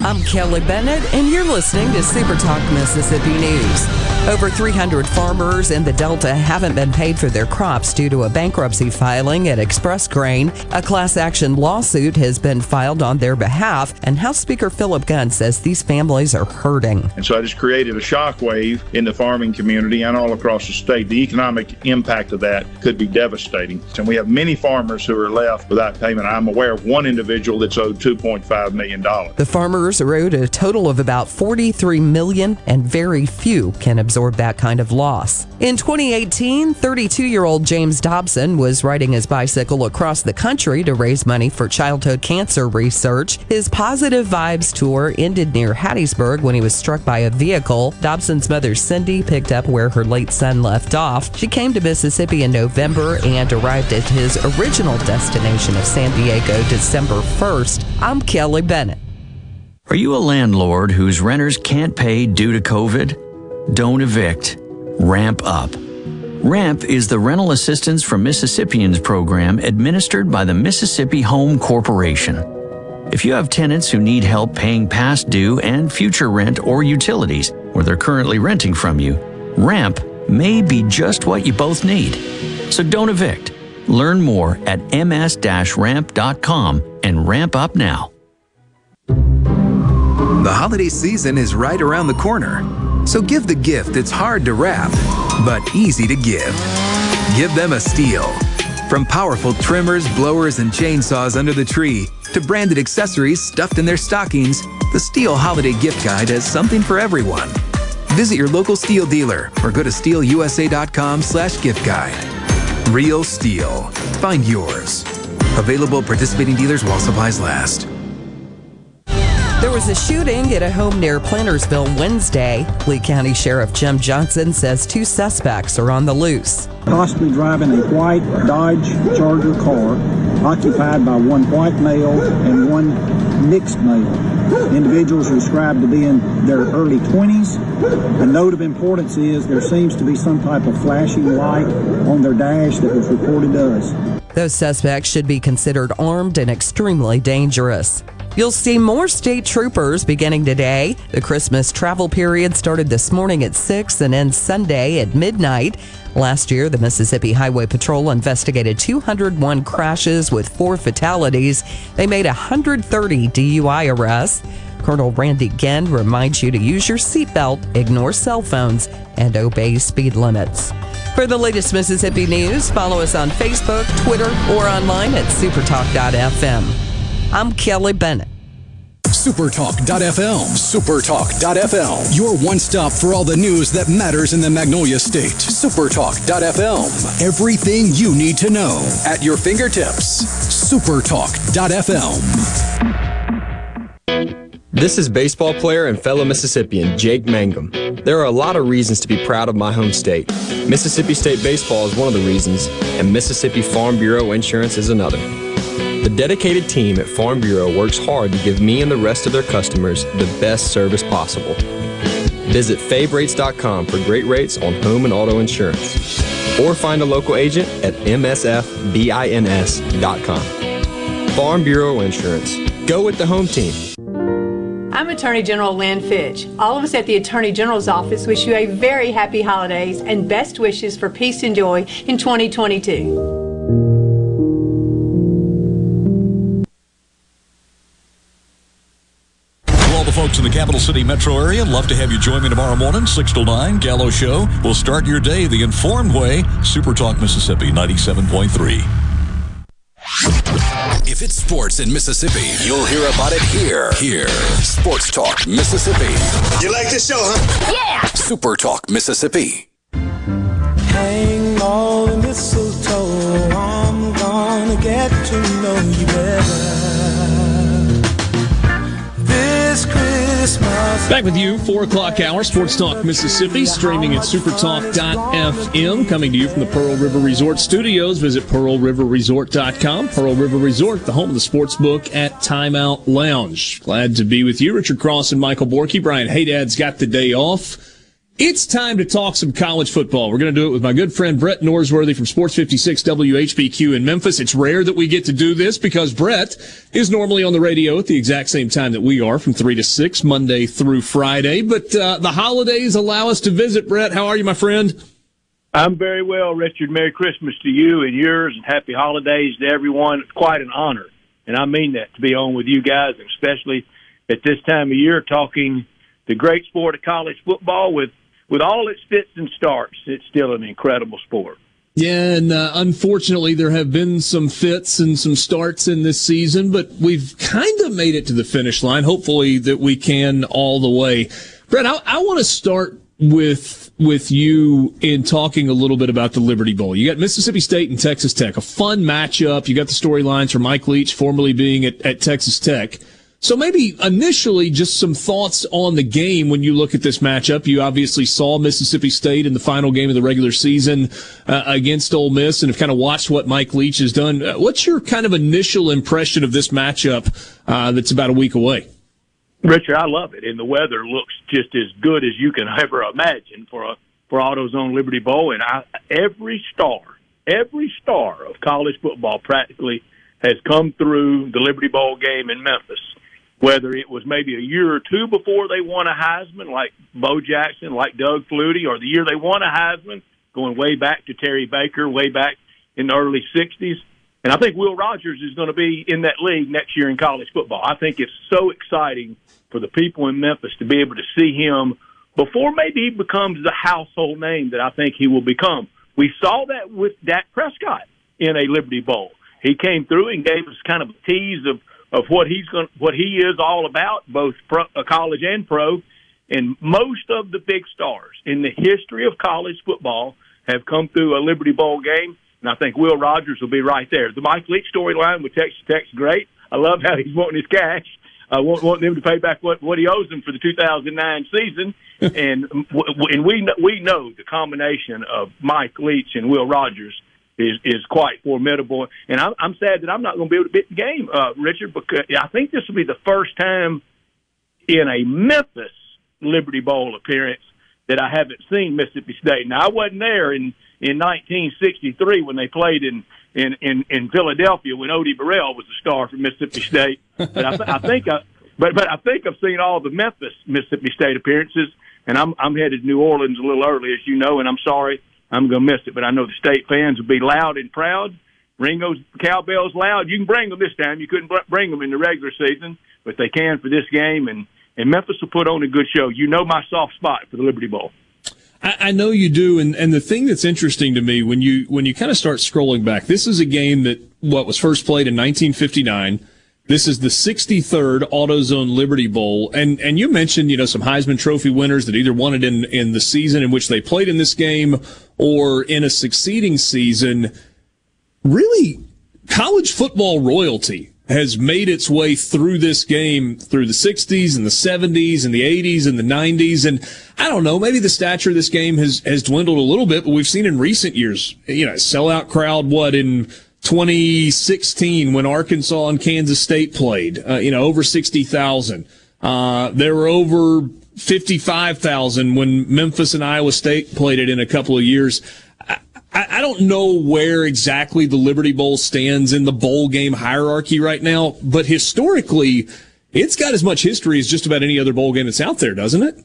I'm Kelly Bennett, and you're listening to Super Talk Mississippi News. Over 300 farmers in the Delta haven't been paid for their crops due to a bankruptcy filing at Express Grain. A class action lawsuit has been filed on their behalf, and House Speaker Philip Gunn says these families are hurting. And so it has created a shockwave in the farming community and all across the state. The economic impact of that could be devastating. And we have many farmers who are left without payment. I'm aware of one individual that's owed $2.5 million. The farmers are owed a total of about $43 million, and very few can absorb that kind of loss. In 2018, 32-year-old James Dobson was riding his bicycle across the country to raise money for childhood cancer research. His Positive Vibes tour ended near Hattiesburg when he was struck by a vehicle. Dobson's mother, Cindy, picked up where her late son left off. She came to Mississippi in November and arrived at his original destination of San Diego December 1st. I'm Kelly Bennett. Are you a landlord whose renters can't pay due to COVID? Don't evict. Ramp up. RAMP is the Rental Assistance for Mississippians program administered by the Mississippi Home Corporation. If you have tenants who need help paying past due and future rent or utilities where they're currently renting from you, RAMP may be just what you both need. So don't evict. Learn more at ms-ramp.com and ramp up now. The holiday season is right around the corner, so give the gift that's hard to wrap, but easy to give. Give them a steal. From powerful trimmers, blowers, and chainsaws under the tree, to branded accessories stuffed in their stockings, the Steel Holiday Gift Guide has something for everyone. Visit your local Steel dealer or go to steelusa.com/gift guide. Real Steel. Find yours. Available at participating dealers while supplies last. There was a shooting at a home near Plantersville Wednesday. Lee County Sheriff Jim Johnson says 2 suspects are on the loose. Possibly driving a white Dodge Charger car occupied by one white male and one mixed male. Individuals are described to be in their early 20s. A note of importance is there seems to be some type of flashing light on their dash that was reported to us. Those suspects should be considered armed and extremely dangerous. You'll see more state troopers beginning today. The Christmas travel period started this morning at 6 and ends Sunday at midnight. Last year, the Mississippi Highway Patrol investigated 201 crashes with 4 fatalities. They made 130 DUI arrests. Colonel Randy Ginn reminds you to use your seatbelt, ignore cell phones, and obey speed limits. For the latest Mississippi news, follow us on Facebook, Twitter, or online at supertalk.fm. I'm Kelly Bennett. supertalk.fm. Supertalk.fm, your one stop for all the news that matters in the Magnolia State. Supertalk.fm, everything you need to know at your fingertips. Supertalk.fm. This is baseball player and fellow Mississippian Jake Mangum. There are a lot of reasons to be proud of my home state. Mississippi State baseball is one of the reasons, and Mississippi Farm Bureau Insurance is another. The dedicated team at Farm Bureau works hard to give me and the rest of their customers the best service possible. Visit favrates.com for great rates on home and auto insurance, or find a local agent at msfbins.com. Farm Bureau Insurance. Go with the home team. I'm Attorney General Lynn Fitch. All of us at the Attorney General's office wish you a very happy holidays and best wishes for peace and joy in 2022. Folks in the Capital City metro area, love to have you join me tomorrow morning, 6 till 9, Gallo Show. We'll start your day the informed way. Super Talk Mississippi 97.3. If it's sports in Mississippi, you'll hear about it here. Here. Sports Talk Mississippi. You like this show, huh? Yeah! Super Talk Mississippi. Hang all the mistletoe, I'm gonna get to know you better. Back with you, 4 o'clock hour, Sports Talk Mississippi, streaming at supertalk.fm, coming to you from the Pearl River Resort Studios. Visit pearlriverresort.com. Pearl River Resort, the home of the sports book at Timeout Lounge. Glad to be with you, Richard Cross and Michael Borky. Brian Haydad's got the day off. It's time to talk some college football. We're going to do it with my good friend Brett Norsworthy from Sports 56 WHBQ in Memphis. It's rare that we get to do this because Brett is normally on the radio at the exact same time that we are, from 3 to 6, Monday through Friday. But the holidays allow us to visit. Brett, how are you, my friend? I'm very well, Richard. Merry Christmas to you and yours, and happy holidays to everyone. It's quite an honor, and I mean that, to be on with you guys, especially at this time of year, talking the great sport of college football with all its fits and starts. It's still an incredible sport. Yeah, and unfortunately there have been some fits and some starts in this season, but we've kind of made it to the finish line. Hopefully that we can all the way. Brett, I want to start with you in talking a little bit about the Liberty Bowl. You got Mississippi State and Texas Tech, a fun matchup. You got the storylines for Mike Leach, formerly being at Texas Tech. So maybe initially just some thoughts on the game when you look at this matchup. You obviously saw Mississippi State in the final game of the regular season against Ole Miss, and have kind of watched what Mike Leach has done. What's your kind of initial impression of this matchup that's about a week away? Richard, I love it, and the weather looks just as good as you can ever imagine for AutoZone Liberty Bowl. And every star of college football practically has come through the Liberty Bowl game in Memphis. Whether it was maybe a year or two before they won a Heisman, like Bo Jackson, like Doug Flutie, or the year they won a Heisman, going way back to Terry Baker, way back in the early 60s. And I think Will Rogers is going to be in that league next year in college football. I think it's so exciting for the people in Memphis to be able to see him before maybe he becomes the household name that I think he will become. We saw that with Dak Prescott in a Liberty Bowl. He came through and gave us kind of a tease of what he is all about, both pro, college and pro. And most of the big stars in the history of college football have come through a Liberty Bowl game, and I think Will Rogers will be right there. The Mike Leach storyline with Texas Tech's great. I love how he's wanting his cash. I want them to pay back what he owes them for the 2009 season. And we know the combination of Mike Leach and Will Rogers is quite formidable. And I'm sad that I'm not going to be able to bet the game, Richard, because I think this will be the first time in a Memphis Liberty Bowl appearance that I haven't seen Mississippi State. Now, I wasn't there in 1963 when they played in Philadelphia when Odie Burrell was the star for Mississippi State. But I think I've seen all the Memphis Mississippi State appearances, and I'm headed to New Orleans a little early, as you know, and I'm sorry I'm going to miss it, but I know the state fans will be loud and proud. Ringo's cowbell's loud. You can bring them this time. You couldn't bring them in the regular season, but they can for this game, and Memphis will put on a good show. You know my soft spot for the Liberty Bowl. I know you do, and the thing that's interesting to me, when you kind of start scrolling back, this is a game that was first played in 1959. This is the 63rd AutoZone Liberty Bowl. And you mentioned, some Heisman Trophy winners that either won it in the season in which they played in this game or in a succeeding season. Really, college football royalty has made its way through this game through the 60s and the 70s and the 80s and the 90s. And I don't know, maybe the stature of this game has dwindled a little bit, but we've seen in recent years, sellout crowd, in 2016 when Arkansas and Kansas State played, over 60,000. There were over 55,000 when Memphis and Iowa State played it in a couple of years. I don't know where exactly the Liberty Bowl stands in the bowl game hierarchy right now, but historically, it's got as much history as just about any other bowl game that's out there, doesn't it?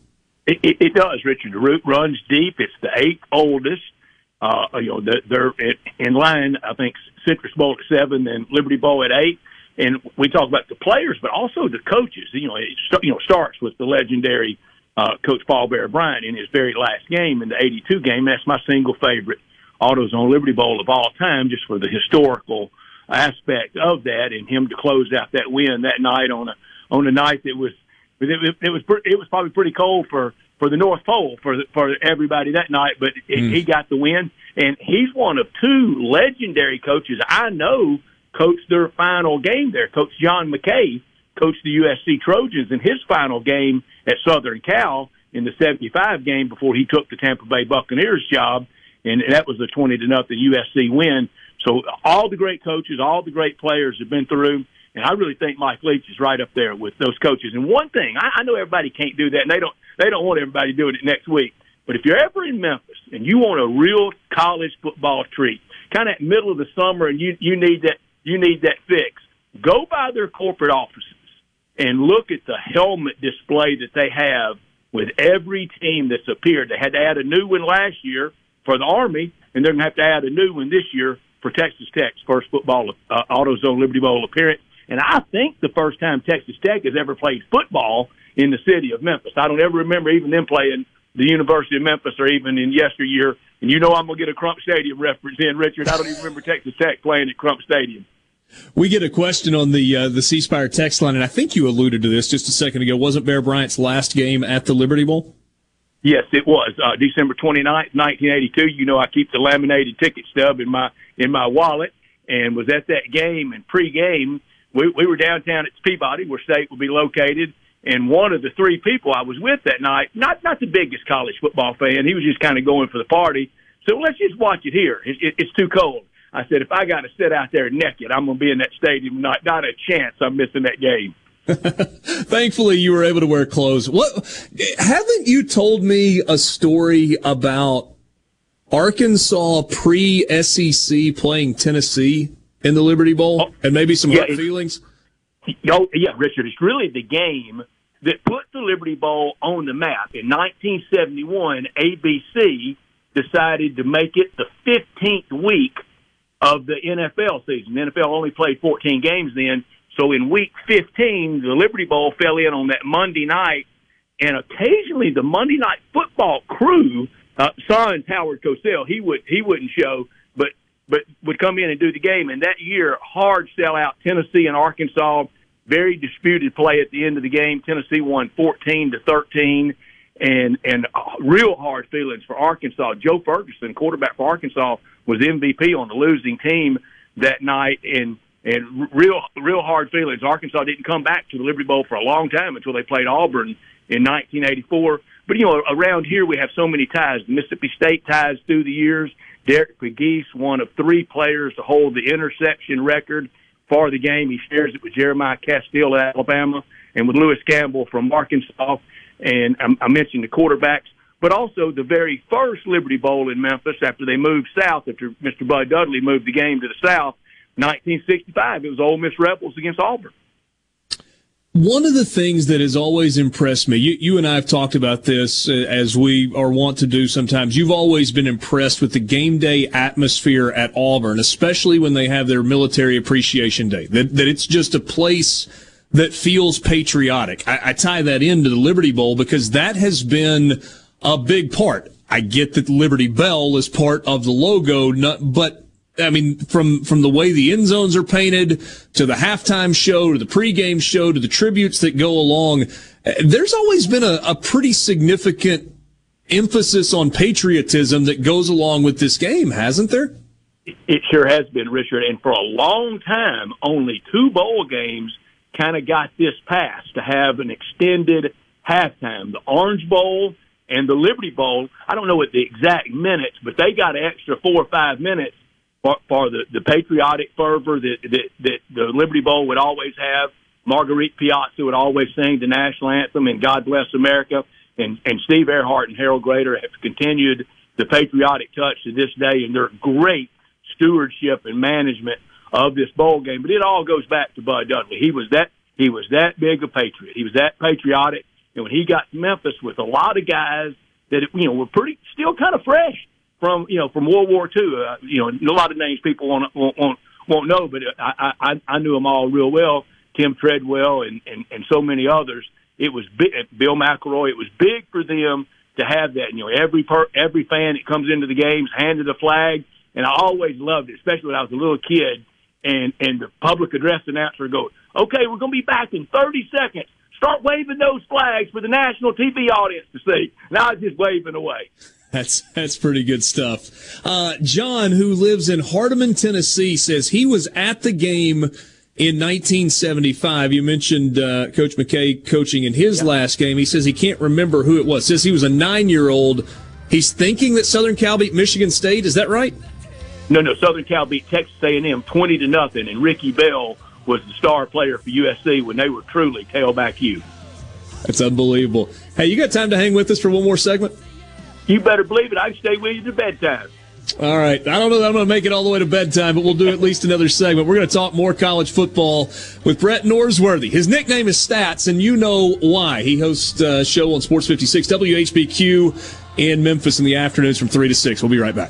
It does, Richard. The root runs deep. It's the 8th oldest. They're in line, I think, Citrus Bowl at 7 and Liberty Bowl at 8. And we talk about the players, but also the coaches. It starts with the legendary Coach Paul Bear Bryant in his very last game, in the 82 game. That's my single favorite AutoZone Liberty Bowl of all time, just for the historical aspect of that, and him to close out that win that night on a night that was probably pretty cold for the North Pole for everybody that night. But he got the win, and he's one of two legendary coaches I know coached their final game there. Coach John McKay coached the USC Trojans in his final game at Southern Cal in the 75 game before he took the Tampa Bay Buccaneers job. And that was the 20-0 USC win. So all the great coaches, all the great players have been through. And I really think Mike Leach is right up there with those coaches. And one thing, I know everybody can't do that, and they don't want everybody doing it next week. But if you're ever in Memphis and you want a real college football treat, kind of middle of the summer, and you need that fix, go by their corporate offices and look at the helmet display that they have with every team that's appeared. They had to add a new one last year for the Army, and they're going to have to add a new one this year for Texas Tech's first football AutoZone Liberty Bowl appearance. And I think the first time Texas Tech has ever played football in the city of Memphis. I don't ever remember even them playing the University of Memphis or even in yesteryear. And I'm going to get a Crump Stadium reference in, Richard. I don't even remember Texas Tech playing at Crump Stadium. We get a question on the C Spire text line, and I think you alluded to this just a second ago. Wasn't Bear Bryant's last game at the Liberty Bowl? Yes, it was December 29th, 1982. I keep the laminated ticket stub in my wallet, and was at that game. And pregame, we were downtown at Peabody, where State would be located. And one of the three people I was with that night, not the biggest college football fan, he was just kind of going for the party. So let's just watch it here. It's too cold. I said, if I got to sit out there naked, I'm going to be in that stadium. Not a chance. I'm missing that game. Thankfully, you were able to wear clothes. Haven't you told me a story about Arkansas pre-SEC playing Tennessee in the Liberty Bowl and maybe some hurt feelings? Yeah, Richard, it's really the game that put the Liberty Bowl on the map. In 1971, ABC decided to make it the 15th week of the NFL season. The NFL only played 14 games then. So in week 15, the Liberty Bowl fell in on that Monday night, and occasionally the Monday night football crew, sans Howard Cosell, he wouldn't show, but would come in and do the game. And that year, hard sellout, Tennessee and Arkansas, very disputed play at the end of the game. Tennessee won 14-13, and real hard feelings for Arkansas. Joe Ferguson, quarterback for Arkansas, was MVP on the losing team that night, and real hard feelings. Arkansas didn't come back to the Liberty Bowl for a long time until they played Auburn in 1984. But, around here we have so many ties. The Mississippi State ties through the years. Derek Pegues, one of three players to hold the interception record for the game. He shares it with Jeremiah Castile at Alabama and with Lewis Campbell from Arkansas. And I mentioned the quarterbacks, but also the very first Liberty Bowl in Memphis after they moved south, after Mr. Bud Dudley moved the game to the south. 1965, it was Ole Miss Rebels against Auburn. One of the things that has always impressed me, you and I have talked about this as we are wont to do sometimes, you've always been impressed with the game day atmosphere at Auburn, especially when they have their Military Appreciation Day, that it's just a place that feels patriotic. I tie that into the Liberty Bowl because that has been a big part. I get that the Liberty Bell is part of the logo, but I mean, from the way the end zones are painted to the halftime show to the pregame show to the tributes that go along, there's always been a pretty significant emphasis on patriotism that goes along with this game, hasn't there? It sure has been, Richard. And for a long time, only two bowl games kind of got this pass to have an extended halftime, the Orange Bowl and the Liberty Bowl. I don't know what the exact minutes, but they got an extra 4 or 5 minutes for the patriotic fervor that the Liberty Bowl would always have. Marguerite Piazza would always sing the national anthem and God Bless America. And Steve Earhart and Harold Grater have continued the patriotic touch to this day, and their great stewardship and management of this bowl game. But it all goes back to Bud Dudley. He was that big a patriot. He was that patriotic. And when he got to Memphis with a lot of guys that, you know, were pretty still kind of fresh from World War II, a lot of names people won't know, but I knew them all real well. Tim Treadwell and so many others. It was big, Bill McElroy. It was big for them to have that. And, every fan that comes into the games handed a flag, and I always loved it, especially when I was a little kid. And the public address announcer would go, "Okay, we're going to be back in 30 seconds. Start waving those flags for the national TV audience to see." Now it's just waving away. That's pretty good stuff. John, who lives in Hardeman, Tennessee, says he was at the game in 1975, you mentioned Coach McKay coaching in his last game. He says he can't remember who it was. Says he was a 9-year-old. He's thinking that Southern Cal beat Michigan State. Is that right? No. Southern Cal beat Texas A&M 20-0, and Ricky Bell was the star player for USC when they were truly tailback you. That's unbelievable. Hey, you got time to hang with us for one more segment? You better believe it. I can stay with you to bedtime. All right. I don't know that I'm going to make it all the way to bedtime, but we'll do at least another segment. We're going to talk more college football with Brett Norsworthy. His nickname is Stats, and you know why. He hosts a show on Sports 56 WHBQ in Memphis in the afternoons from 3 to 6. We'll be right back.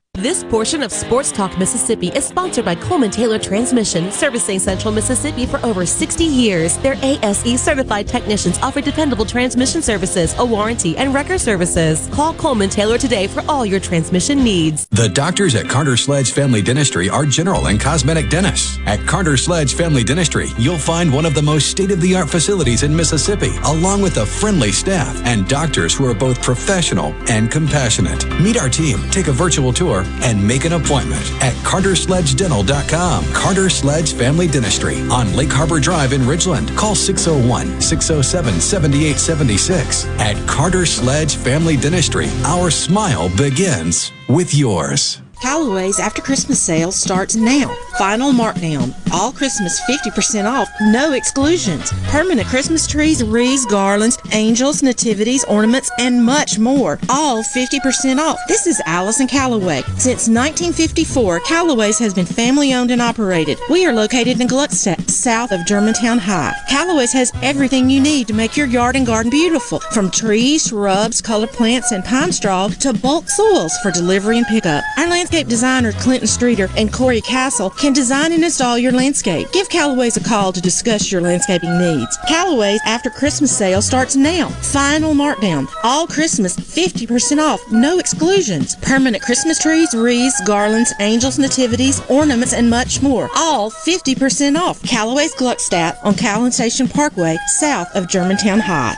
This portion of Sports Talk Mississippi is sponsored by Coleman Taylor Transmission, servicing Central Mississippi for over 60 years. Their ASE-certified technicians offer dependable transmission services, a warranty, and wrecker services. Call Coleman Taylor today for all your transmission needs. The doctors at Carter Sledge Family Dentistry are general and cosmetic dentists. At Carter Sledge Family Dentistry, you'll find one of the most state-of-the-art facilities in Mississippi, along with a friendly staff and doctors who are both professional and compassionate. Meet our team, take a virtual tour, and make an appointment at cartersledgedental.com. Carter Sledge Family Dentistry on Lake Harbor Drive in Ridgeland. Call 601-607-7876. At Carter Sledge Family Dentistry, our smile begins with yours. Callaway's After Christmas sale starts now. Final markdown. All Christmas 50% off. No exclusions. Permanent Christmas trees, wreaths, garlands, angels, nativities, ornaments, and much more. All 50% off. This is Allison Callaway. Since 1954, Callaway's has been family owned and operated. We are located in Gluckstadt, south of Germantown High. Callaway's has everything you need to make your yard and garden beautiful. From trees, shrubs, colored plants, and pine straw to bulk soils for delivery and pickup. Our landscape designer Clinton Streeter and Corey Castle can design and install your landscape. Give Callaway's a call to discuss your landscaping needs. Callaway's After Christmas sale starts now. Final markdown. All Christmas 50% off. No exclusions. Permanent Christmas trees, wreaths, garlands, angels, nativities, ornaments, and much more. All 50% off. Callaway's Gluckstadt on Callan Station Parkway, south of Germantown High.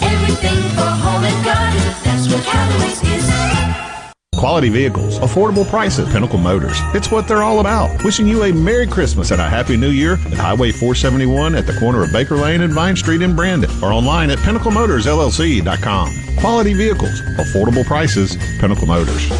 Everything for home and garden. That's what Callaway's is. Quality vehicles, affordable prices, Pinnacle Motors. It's what they're all about. Wishing you a Merry Christmas and a Happy New Year at Highway 471 at the corner of Baker Lane and Vine Street in Brandon, or online at PinnacleMotorsLLC.com. Quality vehicles, affordable prices, Pinnacle Motors.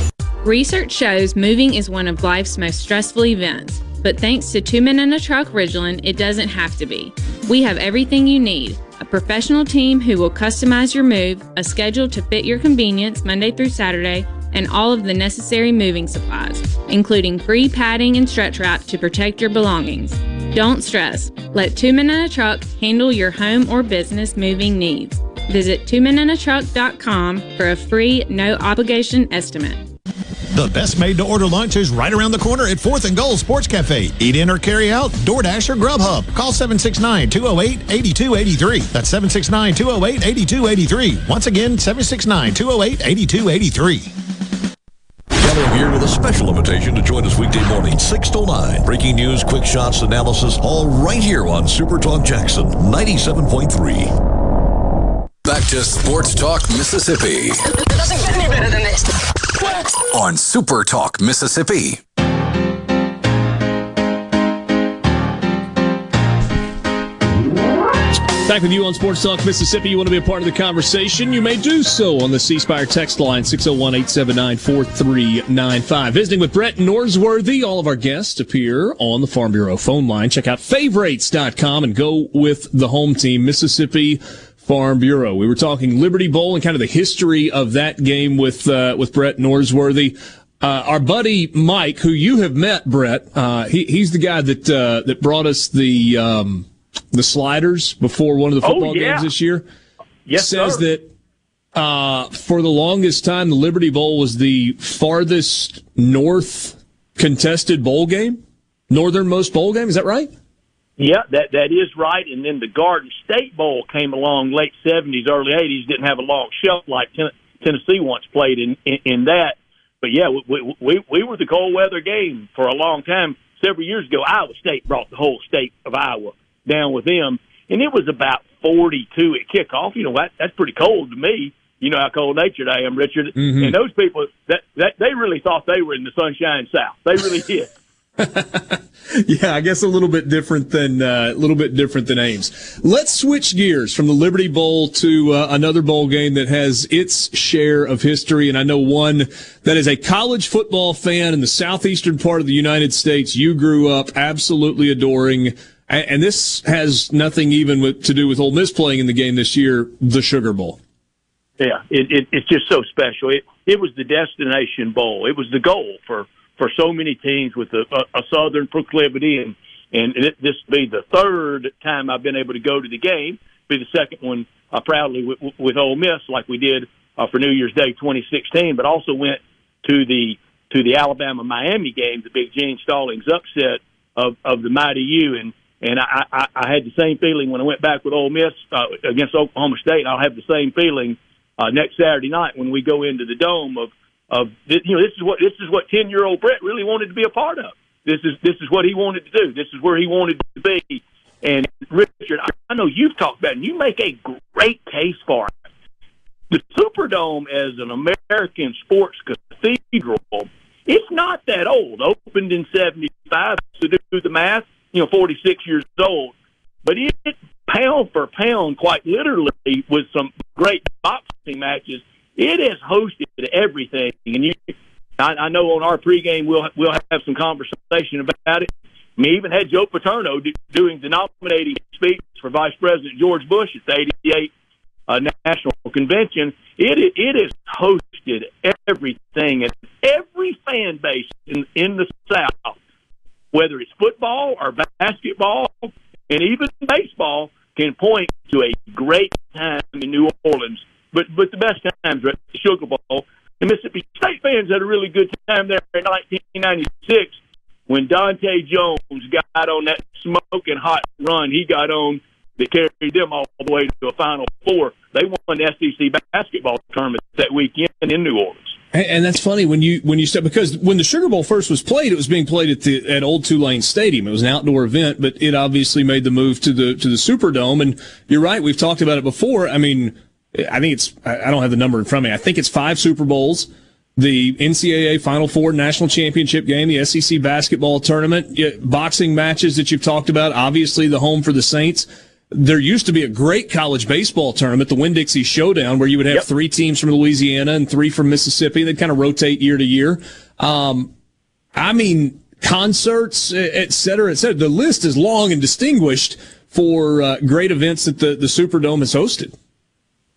Research shows moving is one of life's most stressful events. But thanks to 2 Men and a Truck Ridgeland, it doesn't have to be. We have everything you need. A professional team who will customize your move, a schedule to fit your convenience Monday through Saturday, and all of the necessary moving supplies, including free padding and stretch wrap to protect your belongings. Don't stress. Let 2 Men and a Truck handle your home or business moving needs. Visit 2menandatruck.com for a free, no-obligation estimate. The best made-to-order lunch is right around the corner at 4th and Gold Sports Cafe. Eat in or carry out, DoorDash or Grubhub. Call 769-208-8283. That's 769-208-8283. Once again, 769-208-8283. Here with a special invitation to join us weekday morning, 6 to 9. Breaking news, quick shots, analysis, all right here on Super Talk Jackson 97.3. Back to Sports Talk Mississippi. It doesn't get any better than this. What? On Super Talk Mississippi. Back with you on Sports Talk Mississippi. You want to be a part of the conversation? You may do so on the C Spire text line, 601-879-4395. Visiting with Brett Norsworthy. All of our guests appear on the Farm Bureau phone line. Check out favorites.com and go with the home team, Mississippi Farm Bureau. We were talking Liberty Bowl and kind of the history of that game with Brett Norsworthy. Our buddy Mike, who you have met, Brett, he's the guy that brought us the sliders before one of the football games this year. Yes, says sir. That for the longest time, the Liberty Bowl was the farthest north contested bowl game, northernmost bowl game. Is that right? Yeah, that is right. And then the Garden State Bowl came along late 70s, early 80s. Didn't have a long shelf like Tennessee once played in that. But, yeah, we were the cold-weather game for a long time. Several years ago, Iowa State brought the whole state of Iowa down with them. And it was about 42 at kickoff. You know, that's pretty cold to me. You know how cold-natured I am, Richard. Mm-hmm. And those people, they really thought they were in the Sunshine South. They really did. Yeah, I guess a little bit different than Ames. Let's switch gears from the Liberty Bowl to another bowl game that has its share of history, and I know one that is a college football fan in the southeastern part of the United States. You grew up absolutely adoring, and this has nothing even to do with Ole Miss playing in the game this year, the Sugar Bowl. Yeah, it's just so special. It was the destination bowl. It was the goal for so many teams with a southern proclivity, and this will be the third time I've been able to go to the game. Be the second one proudly with Ole Miss, like we did for New Year's Day 2016, but also went to the Alabama-Miami game, the Big Gene Stallings upset of the mighty U, and I had the same feeling when I went back with Ole Miss against Oklahoma State. I'll have the same feeling next Saturday night when we go into the Dome of you know, this is what 10-year-old Brett really wanted to be a part of. This is what he wanted to do. This is where he wanted to be. And Richard, I know you've talked about it, and you make a great case for it. The Superdome as an American sports cathedral, it's not that old. Opened in 75, so do the math, you know, 46 years old. But it, pound for pound, quite literally, with some great boxing matches, it has hosted everything, and I know on our pregame we'll have some conversation about it. We even had Joe Paterno doing the nominating speech for Vice President George Bush at the 88 National Convention. It has hosted everything, and every fan base in the South, whether it's football or basketball and even baseball, can point to a great time in New Orleans. But the best times are at the Sugar Bowl. The Mississippi State fans had a really good time there in 1996 when Dante Jones got on that smoking hot run he got on that carried them all the way to a Final Four. They won the SEC basketball tournament that weekend in New Orleans. And that's funny when you said, because when the Sugar Bowl first was played, it was being played at Old Tulane Stadium. It was an outdoor event, but it obviously made the move to the Superdome. And you're right, we've talked about it before. I mean, I don't have the number in front of me. I think it's 5 Super Bowls, the NCAA Final Four national championship game, the SEC basketball tournament, boxing matches that you've talked about, obviously the home for the Saints. There used to be a great college baseball tournament, the Winn-Dixie Showdown, where you would have 3 teams from Louisiana and 3 from Mississippi. They'd kind of rotate year to year. I mean, concerts, et cetera, et cetera. The list is long and distinguished for great events that the Superdome has hosted.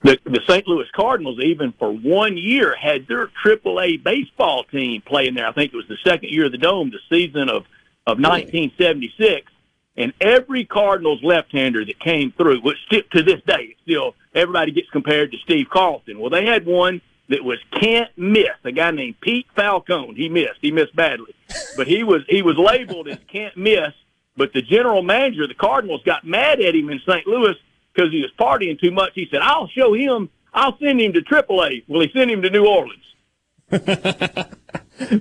The St. Louis Cardinals, even for 1 year, had their AAA baseball team playing there. I think it was the second year of the Dome, the season of 1976. And every Cardinals left-hander that came through, which to this day, still everybody gets compared to Steve Carlton. Well, they had one that was can't miss, a guy named Pete Falcone. He missed badly. But he was labeled as can't miss. But the general manager of the Cardinals got mad at him in St. Louis because he was partying too much. He said, I'll show him. I'll send him to AAA. Well, he sent him to New Orleans.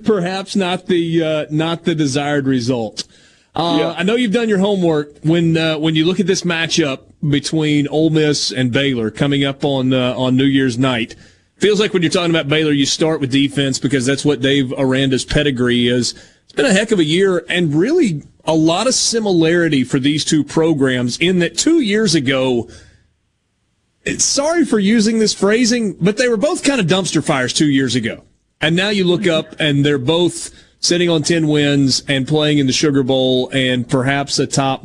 Perhaps not the desired result. I know you've done your homework when you look at this matchup between Ole Miss and Baylor coming up on New Year's night. Feels like when you're talking about Baylor, you start with defense because that's what Dave Aranda's pedigree is. It's been a heck of a year and really a lot of similarity for these two programs in that 2 years ago, sorry for using this phrasing, but they were both kind of dumpster fires 2 years ago. And now you look up and they're both sitting on 10 wins and playing in the Sugar Bowl and perhaps a top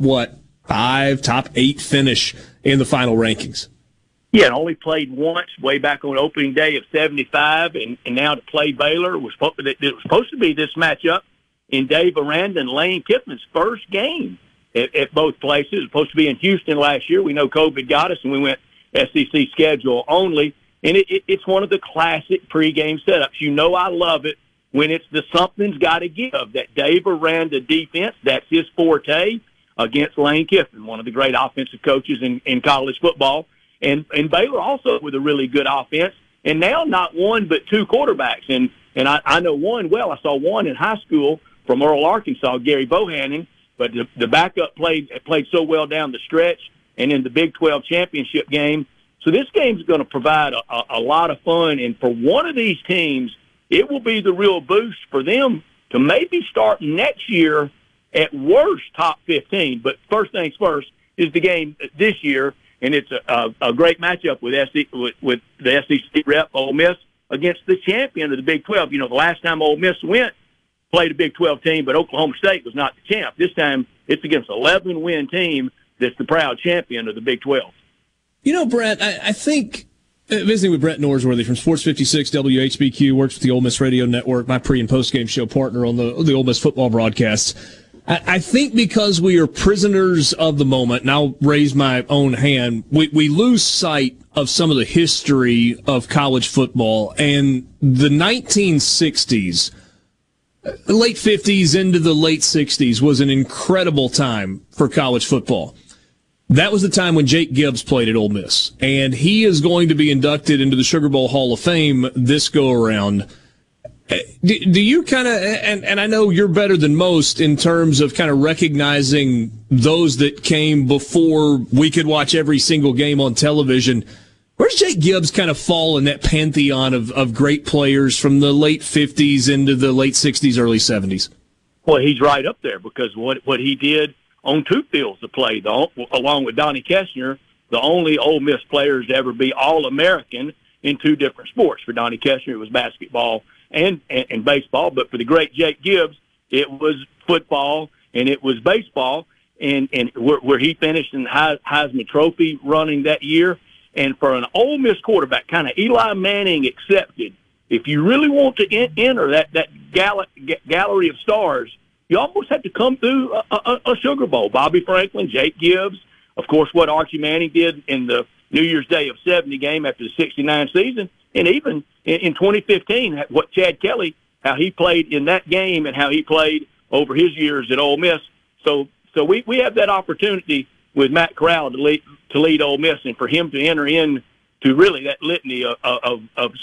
eight finish in the final rankings. Yeah, and only played once way back on opening day of 75, and now to play Baylor. It was supposed to be this matchup in Dave Aranda and Lane Kiffin's first game at both places. It was supposed to be in Houston last year. We know COVID got us, and we went SEC schedule only. And it's one of the classic pregame setups. You know I love it when it's the something's got to give. That Dave Aranda defense, that's his forte against Lane Kiffin, one of the great offensive coaches in college football. And Baylor also with a really good offense, and now not one but two quarterbacks. And I know one well. I saw one in high school from Earl, Arkansas, Gary Bohannon, but the backup played so well down the stretch and in the Big 12 championship game. So this game's going to provide a lot of fun, and for one of these teams, it will be the real boost for them to maybe start next year at worst top 15. But first things first is the game this year. And it's a great matchup with the SEC rep, Ole Miss, against the champion of the Big 12. You know, the last time Ole Miss played a Big 12 team, but Oklahoma State was not the champ. This time it's against an 11-win team that's the proud champion of the Big 12. You know, Brett, I think visiting with Brett Norsworthy from Sports 56 WHBQ, works with the Ole Miss Radio Network, my pre- and post-game show partner on the Ole Miss football broadcasts. I think because we are prisoners of the moment, and I'll raise my own hand, we lose sight of some of the history of college football. And the 1960s, late 50s into the late 60s was an incredible time for college football. That was the time when Jake Gibbs played at Ole Miss, and he is going to be inducted into the Sugar Bowl Hall of Fame this go-around. Do you kind of, and I know you're better than most in terms of kind of recognizing those that came before we could watch every single game on television, where's Jake Gibbs kind of fall in that pantheon of great players from the late 50s into the late 60s, early 70s? Well, he's right up there because what he did on two fields of play, along with Donnie Kessner, the only Ole Miss players to ever be All-American in two different sports. For Donnie Kessner, it was basketball and baseball, but for the great Jake Gibbs, it was football and it was baseball, and where he finished in the Heisman Trophy running that year. And for an Ole Miss quarterback, kind of Eli Manning accepted, if you really want to enter that gallery of stars, you almost have to come through a Sugar Bowl. Bobby Franklin, Jake Gibbs, of course, what Archie Manning did in the New Year's Day of 70 game after the 69 season, and even in 2015, what Chad Kelly, how he played in that game and how he played over his years at Ole Miss. So we have that opportunity with Matt Corral to lead Ole Miss, and for him to enter in to really that litany of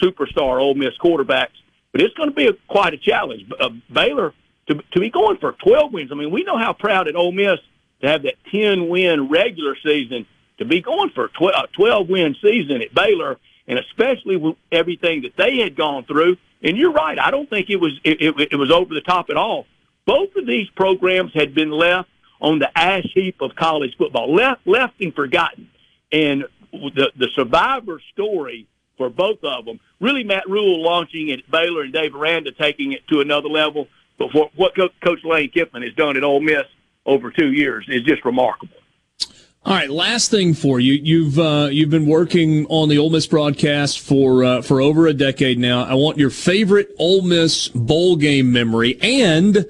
superstar Ole Miss quarterbacks. But it's going to be quite a challenge. Baylor, to be going for 12 wins. I mean, we know how proud at Ole Miss to have that 10-win regular season. To be going for a 12-win season at Baylor, and especially with everything that they had gone through. And you're right, I don't think it was over the top at all. Both of these programs had been left on the ash heap of college football, left and forgotten. And the survivor story for both of them, really Matt Rhule launching it at Baylor and Dave Aranda taking it to another level, But what Coach Lane Kiffin has done at Ole Miss over 2 years is just remarkable. All right, last thing for you. You've been working on the Ole Miss broadcast for over a decade now. I want your favorite Ole Miss bowl game memory and,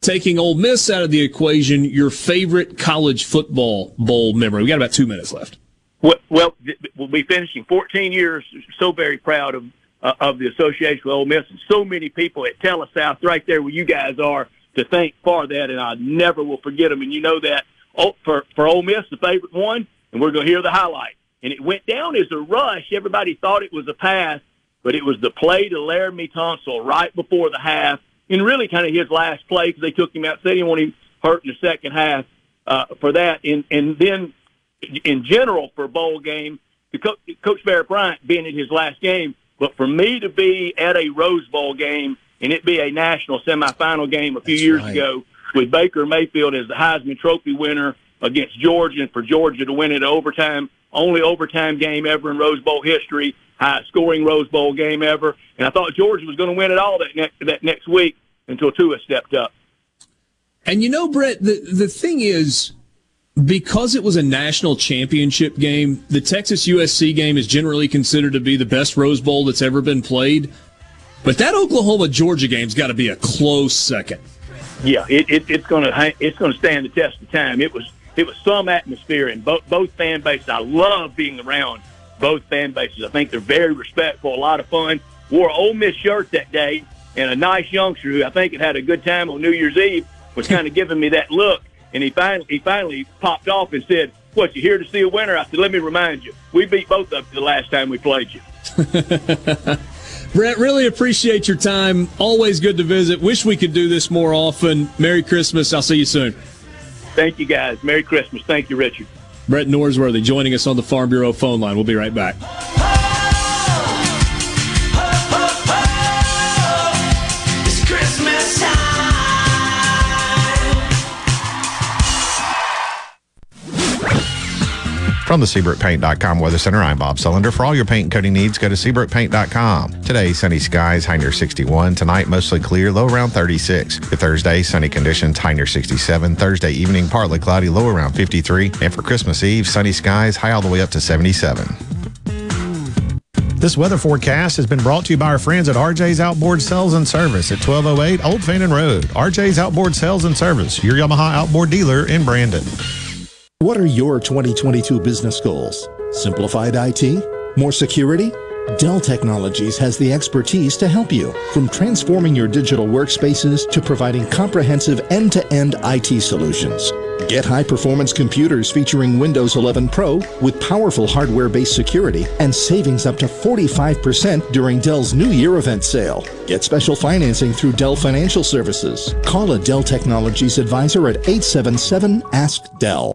taking Ole Miss out of the equation, your favorite college football bowl memory. We got about 2 minutes left. Well, we'll be finishing 14 years. So very proud of the association with Ole Miss, and so many people at Telesouth right there where you guys are to thank for that, and I never will forget them. And you know that. Oh, for Ole Miss, the favorite one, and we're going to hear the highlight. And it went down as a rush. Everybody thought it was a pass, but it was the play to Laramie Tunsil right before the half, and really kind of his last play because they took him out. They didn't want him hurt in the second half for that. And then, in general, for a bowl game, Coach Barrett Bryant being in his last game, but for me to be at a Rose Bowl game and it be a national semifinal game a few years ago, with Baker Mayfield as the Heisman Trophy winner against Georgia, and for Georgia to win it overtime, only overtime game ever in Rose Bowl history, high-scoring Rose Bowl game ever. And I thought Georgia was going to win it all that next week until Tua stepped up. And you know, Brett, the thing is, because it was a national championship game, the Texas-USC game is generally considered to be the best Rose Bowl that's ever been played. But that Oklahoma-Georgia game's got to be a close second. Yeah, it's gonna stand the test of time. It was some atmosphere in both fan bases. I love being around both fan bases. I think they're very respectful, a lot of fun. Wore an Ole Miss shirt that day, and a nice youngster who I think had had a good time on New Year's Eve was kind of giving me that look, and he finally popped off and said, "What, you here to see a winner?" I said, "Let me remind you, we beat both of you the last time we played you." Brett, really appreciate your time. Always good to visit. Wish we could do this more often. Merry Christmas. I'll see you soon. Thank you, guys. Merry Christmas. Thank you, Richard. Brett Norsworthy joining us on the Farm Bureau phone line. We'll be right back. It's Christmas time. From the SeabrookPaint.com Weather Center, I'm Bob Sullender. For all your paint and coating needs, go to SeabrookPaint.com. Today, sunny skies, high near 61. Tonight, mostly clear, low around 36. For Thursday, sunny conditions, high near 67. Thursday evening, partly cloudy, low around 53. And for Christmas Eve, sunny skies, high all the way up to 77. This weather forecast has been brought to you by our friends at RJ's Outboard Sales and Service at 1208 Old Fannin Road. RJ's Outboard Sales and Service, your Yamaha outboard dealer in Brandon. What are your 2022 business goals? Simplified IT? More security? Dell Technologies has the expertise to help you. From transforming your digital workspaces to providing comprehensive end-to-end IT solutions. Get high-performance computers featuring Windows 11 Pro with powerful hardware-based security and savings up to 45% during Dell's New Year event sale. Get special financing through Dell Financial Services. Call a Dell Technologies advisor at 877-ASK-DELL.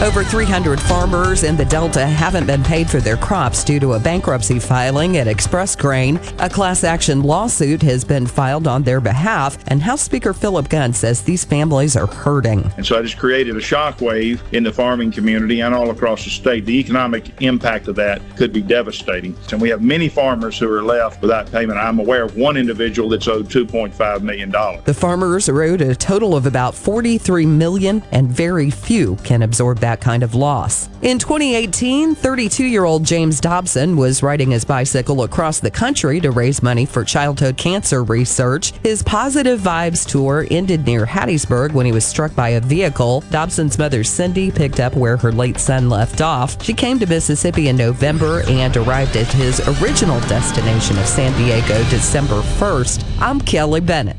Over 300 farmers in the Delta haven't been paid for their crops due to a bankruptcy filing at Express Grain. A class action lawsuit has been filed on their behalf, and House Speaker Philip Gunn says these families are hurting. And so it has created a shockwave in the farming community and all across the state. The economic impact of that could be devastating. And we have many farmers who are left without payment. I'm aware of one individual that's owed $2.5 million. The farmers are owed a total of about $43 million, and very few can absorb that kind of loss. In 2018, 32-year-old James Dobson was riding his bicycle across the country to raise money for childhood cancer research. His Positive Vibes tour ended near Hattiesburg when he was struck by a vehicle. Dobson's mother, Cindy, picked up where her late son left off. She came to Mississippi in November and arrived at his original destination of San Diego December 1st. I'm Kelly Bennett.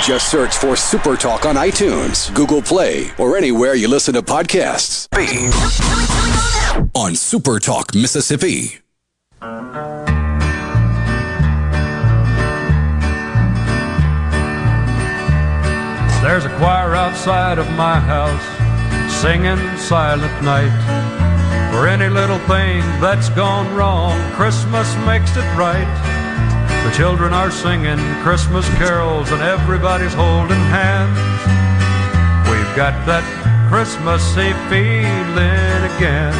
Just search for Super Talk on iTunes, Google Play, or anywhere you listen to podcasts. On Super Talk Mississippi. There's a choir outside of my house singing Silent Night. For any little thing that's gone wrong, Christmas makes it right. The children are singing Christmas carols and everybody's holding hands. We've got that Christmassy feeling again.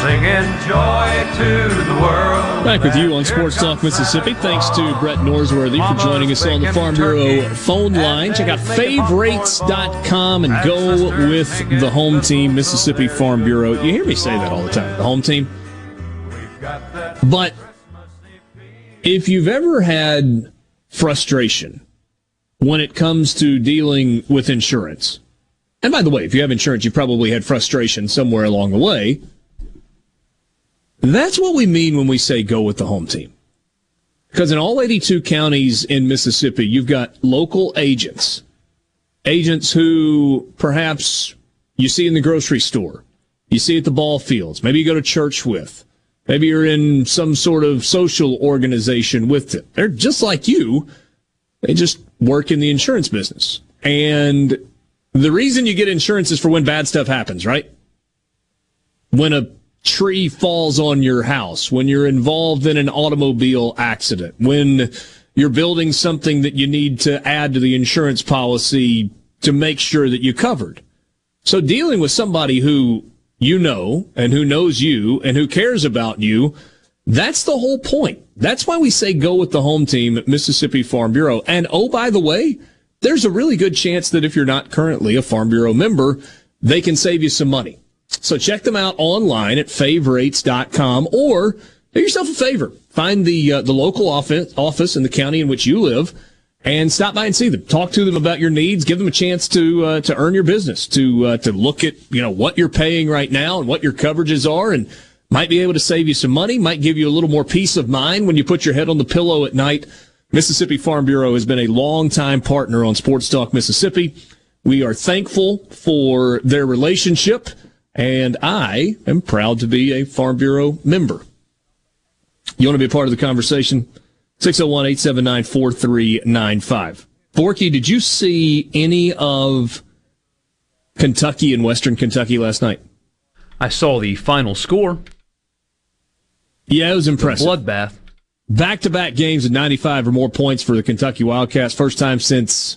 Singing joy to the world. Back with you on Sports Talk Mississippi. Thanks to Brett Norsworthy for joining us on the Farm Bureau phone line. Check out favorites.com and go with the home team, Mississippi Farm Bureau. You hear me say that all the time, the home team. But if you've ever had frustration when it comes to dealing with insurance, and by the way, if you have insurance, you probably had frustration somewhere along the way, that's what we mean when we say go with the home team. Because in all 82 counties in Mississippi, you've got local agents, agents who perhaps you see in the grocery store, you see at the ball fields, maybe you go to church with. Maybe you're in some sort of social organization with them. They're just like you. They just work in the insurance business. And the reason you get insurance is for when bad stuff happens, right? When a tree falls on your house, when you're involved in an automobile accident, when you're building something that you need to add to the insurance policy to make sure that you're covered. So dealing with somebody who you know, and who knows you, and who cares about you, that's the whole point. That's why we say go with the home team at Mississippi Farm Bureau. And oh, by the way, there's a really good chance that if you're not currently a Farm Bureau member, they can save you some money. So check them out online at favorites.com, or do yourself a favor. Find the local office in the county in which you live and stop by and see them. Talk to them about your needs. Give them a chance to earn your business, to look at, you know, what you're paying right now and what your coverages are, and might be able to save you some money, might give you a little more peace of mind when you put your head on the pillow at night. Mississippi Farm Bureau has been a longtime partner on Sports Talk Mississippi. We are thankful for their relationship, and I am proud to be a Farm Bureau member. You want to be a part of the conversation? 601-879-4395. Borky, did you see any of Kentucky and Western Kentucky last night? I saw the final score. Yeah, it was impressive. Bloodbath. Back-to-back games of 95 or more points for the Kentucky Wildcats. First time since,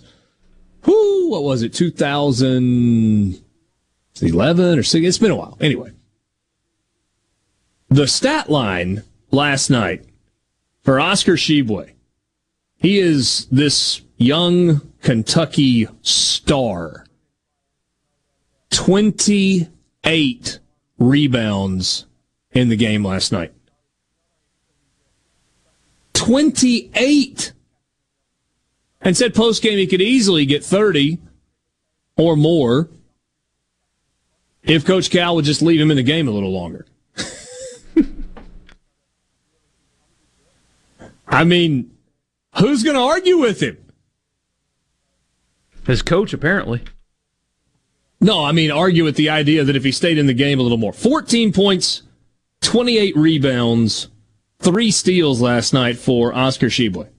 2011 or 6? It's been a while. Anyway, the stat line last night for Oscar Tshiebwe, he is this young Kentucky star. 28 rebounds in the game last night. 28! And said post-game he could easily get 30 or more if Coach Cal would just leave him in the game a little longer. I mean, who's going to argue with him? His coach, apparently. No, I mean, argue with the idea that if he stayed in the game a little more. 14 points, 28 rebounds, 3 steals last night for Oscar Tshiebwe.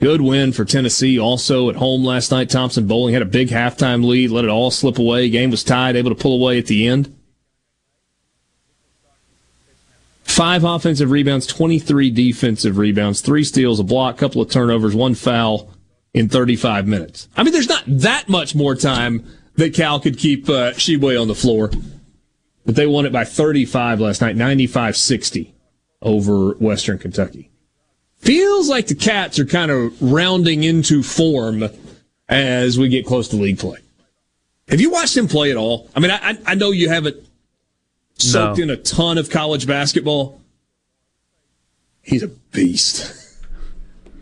Good win for Tennessee also at home last night. Thompson Bowling had a big halftime lead, let it all slip away. Game was tied, able to pull away at the end. 5 offensive rebounds, 23 defensive rebounds, 3 steals, a block, couple of turnovers, 1 foul in 35 minutes. I mean, there's not that much more time that Cal could keep Tshiebwe on the floor. But they won it by 35 last night, 95-60 over Western Kentucky. Feels like the Cats are kind of rounding into form as we get close to league play. Have you watched him play at all? I mean, I know you haven't soaked in a ton of college basketball. He's a beast.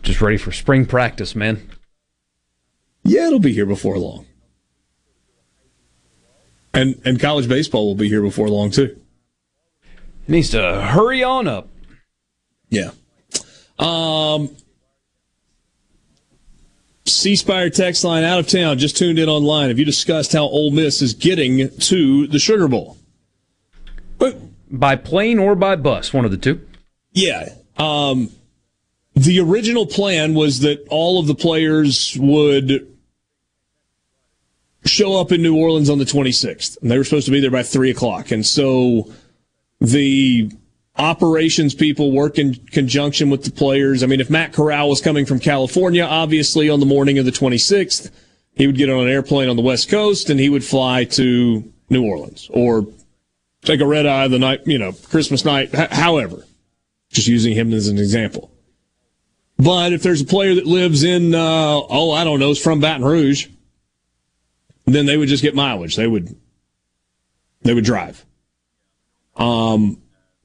Just ready for spring practice, man. Yeah, it'll be here before long. And college baseball will be here before long, too. It needs to hurry on up. Yeah. C-Spire text line, out of town, just tuned in online. Have you discussed how Ole Miss is getting to the Sugar Bowl? But, by plane or by bus, one of the two. Yeah. The original plan was that all of the players would show up in New Orleans on the 26th, and they were supposed to be there by 3 o'clock. And so the operations people work in conjunction with the players. I mean, if Matt Corral was coming from California, obviously, on the morning of the 26th, he would get on an airplane on the West Coast, and he would fly to New Orleans or take a red-eye the night, you know, Christmas night, however, just using him as an example. But if there's a player that lives in, is from Baton Rouge, then they would just get mileage. They would drive.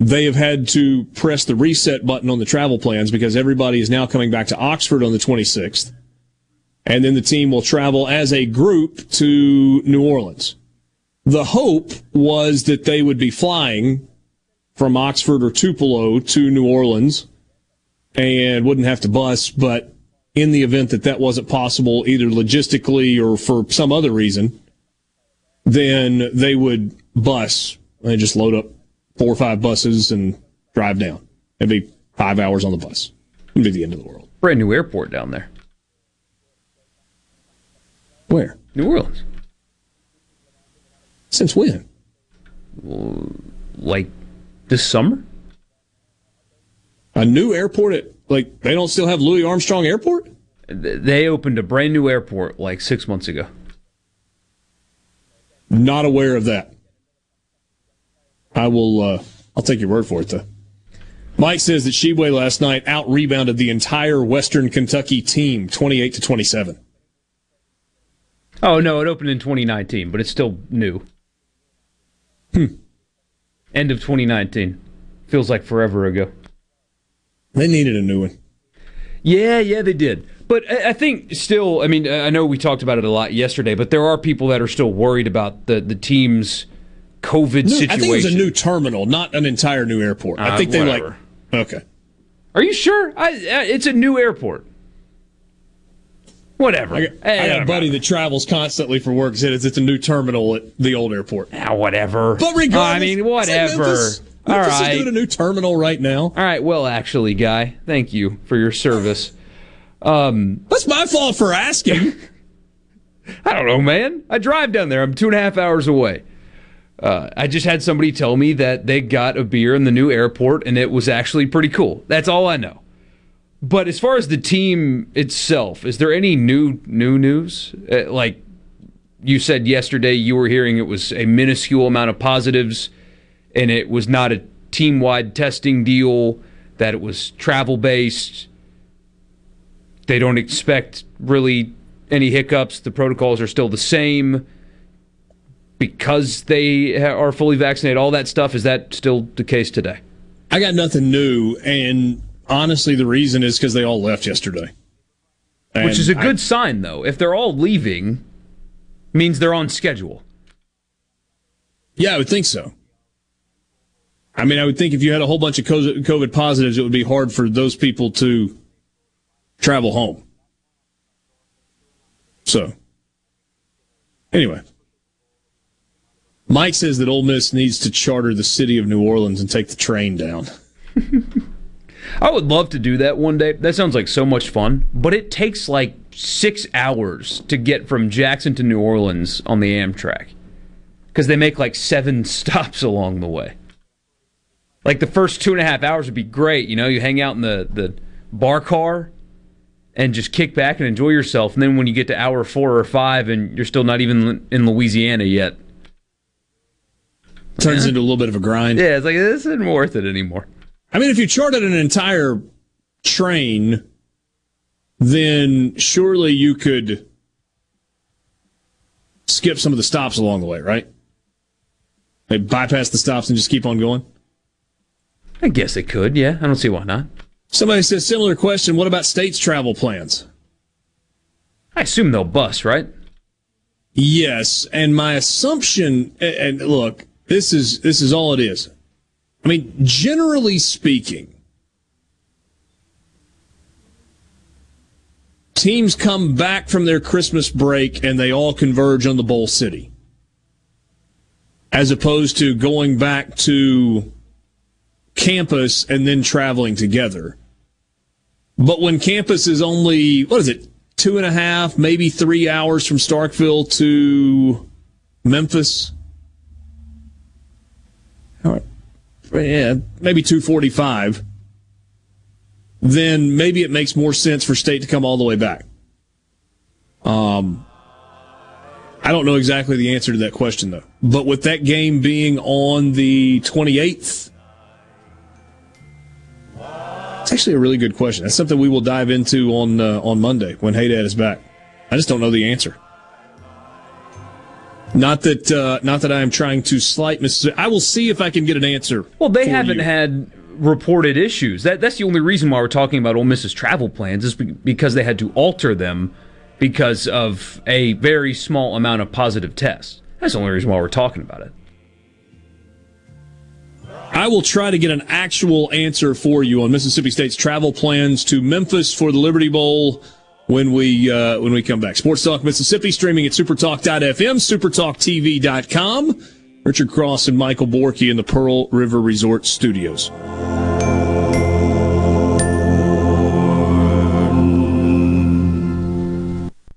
They have had to press the reset button on the travel plans because everybody is now coming back to Oxford on the 26th. And then the team will travel as a group to New Orleans. The hope was that they would be flying from Oxford or Tupelo to New Orleans and wouldn't have to bus, but in the event that that wasn't possible, either logistically or for some other reason, then they would bus and just load up 4 or 5 buses and drive down. It'd be 5 hours on the bus. It'd be the end of the world. Brand new airport down there. Where? New Orleans. Since when? Like this summer? A new airport at, like, they don't still have Louis Armstrong Airport? They opened a brand new airport like 6 months ago. Not aware of that. I will, I'll take your word for it, though. Mike says that Tshiebwe last night out-rebounded the entire Western Kentucky team, 28-27. Oh, no, it opened in 2019, but it's still new. End of 2019. Feels like forever ago. They needed a new one. Yeah, they did. But I think still, I mean, I know we talked about it a lot yesterday, but there are people that are still worried about the team's COVID situation. I think it's a new terminal, not an entire new airport. I think whatever. They like, okay. Are you sure? It's a new airport. Whatever. I got a buddy that travels constantly for work. Said it's a new terminal at the old airport. Whatever. But regardless, whatever. Memphis is doing a new terminal right now. All right. Well, actually, Guy, thank you for your service. That's my fault for asking. I don't know, man. I drive down there. I'm 2.5 hours away. I just had somebody tell me that they got a beer in the new airport, and it was actually pretty cool. That's all I know. But as far as the team itself, is there any new news? Like you said yesterday, you were hearing it was a minuscule amount of positives, and it was not a team-wide testing deal, that it was travel-based. They don't expect really any hiccups. The protocols are still the same because they are fully vaccinated. All that stuff, is that still the case today? I got nothing new, and honestly, the reason is because they all left yesterday. And which is a good sign, though. If they're all leaving, means they're on schedule. Yeah, I would think so. I mean, I would think if you had a whole bunch of COVID positives, it would be hard for those people to travel home. So, anyway. Mike says that Ole Miss needs to charter the city of New Orleans and take the train down. I would love to do that one day. That sounds like so much fun, but it takes like 6 hours to get from Jackson to New Orleans on the Amtrak because they make like 7 stops along the way. Like the first 2.5 hours would be great. You know, you hang out in the bar car and just kick back and enjoy yourself. And then when you get to hour 4 or 5 and you're still not even in Louisiana yet. Turns into a little bit of a grind. Yeah, it's like, this isn't worth it anymore. I mean, if you charted an entire train, then surely you could skip some of the stops along the way, right? They bypass the stops and just keep on going? I guess it could, yeah. I don't see why not. Somebody says, similar question, what about states' travel plans? I assume they'll bus, right? Yes, and my assumption, and look, this is all it is. I mean, generally speaking, teams come back from their Christmas break and they all converge on the bowl city, as opposed to going back to campus and then traveling together. But when campus is only, 2.5, maybe 3 hours from Starkville to Memphis? All right. Yeah, maybe 2:45. Then maybe it makes more sense for state to come all the way back. I don't know exactly the answer to that question, though. But with that game being on the 28th, it's actually a really good question. That's something we will dive into on Monday when Hey Dad is back. I just don't know the answer. Not that I am trying to slight Mississippi. I will see if I can get an answer. Well, they haven't had reported issues. That's the only reason why we're talking about Ole Miss's travel plans is because they had to alter them because of a very small amount of positive tests. That's the only reason why we're talking about it. I will try to get an actual answer for you on Mississippi State's travel plans to Memphis for the Liberty Bowl when we come back. Sports Talk Mississippi, streaming at supertalk.fm, supertalktv.com. Richard Cross and Michael Borky in the Pearl River Resort Studios.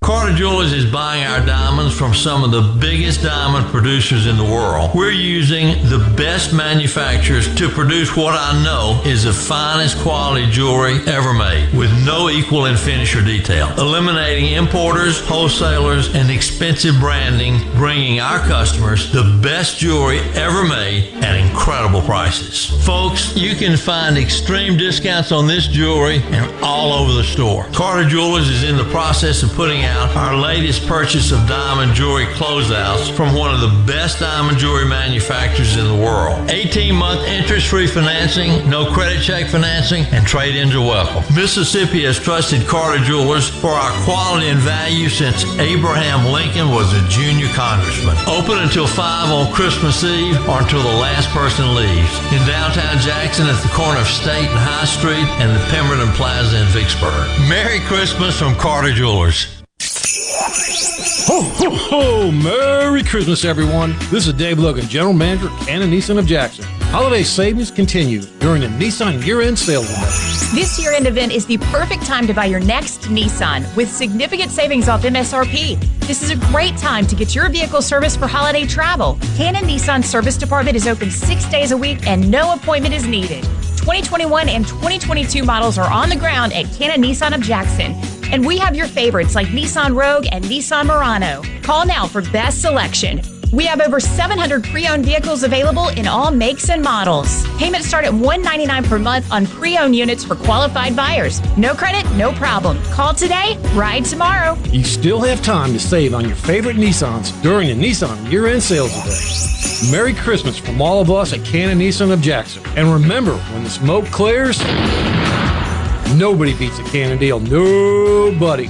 Carter Jewelers is buying our diamonds from some of the biggest diamond producers in the world. We're using the best manufacturers to produce what I know is the finest quality jewelry ever made, with no equal in finish or detail. Eliminating importers, wholesalers, and expensive branding, bringing our customers the best jewelry ever made at incredible prices. Folks, you can find extreme discounts on this jewelry and all over the store. Carter Jewelers is in the process of putting out our latest purchase of diamond jewelry closeouts from one of the best diamond jewelry manufacturers in the world. 18-month interest-free financing, no credit check financing, and trade-ins are welcome. Mississippi has trusted Carter Jewelers for our quality and value since Abraham Lincoln was a junior congressman. Open until 5 on Christmas Eve or until the last person leaves. In downtown Jackson at the corner of State and High Street and the Pemberton Plaza in Vicksburg. Merry Christmas from Carter Jewelers. Ho, ho, ho! Merry Christmas, everyone. This is Dave Logan, General Manager, Canon Nissan of Jackson. Holiday savings continue during the Nissan year-end sale event. This year-end event is the perfect time to buy your next Nissan with significant savings off MSRP. This is a great time to get your vehicle serviced for holiday travel. Canon Nissan Service Department is open 6 days a week and no appointment is needed. 2021 and 2022 models are on the ground at Canon Nissan of Jackson. And we have your favorites like Nissan Rogue and Nissan Murano. Call now for best selection. We have over 700 pre-owned vehicles available in all makes and models. Payments start at $199 per month on pre-owned units for qualified buyers. No credit, no problem. Call today, ride tomorrow. You still have time to save on your favorite Nissans during the Nissan year-end sales event. Merry Christmas from all of us at Canon Nissan of Jackson. And remember, when the smoke clears, nobody beats a Canon deal. Nobody.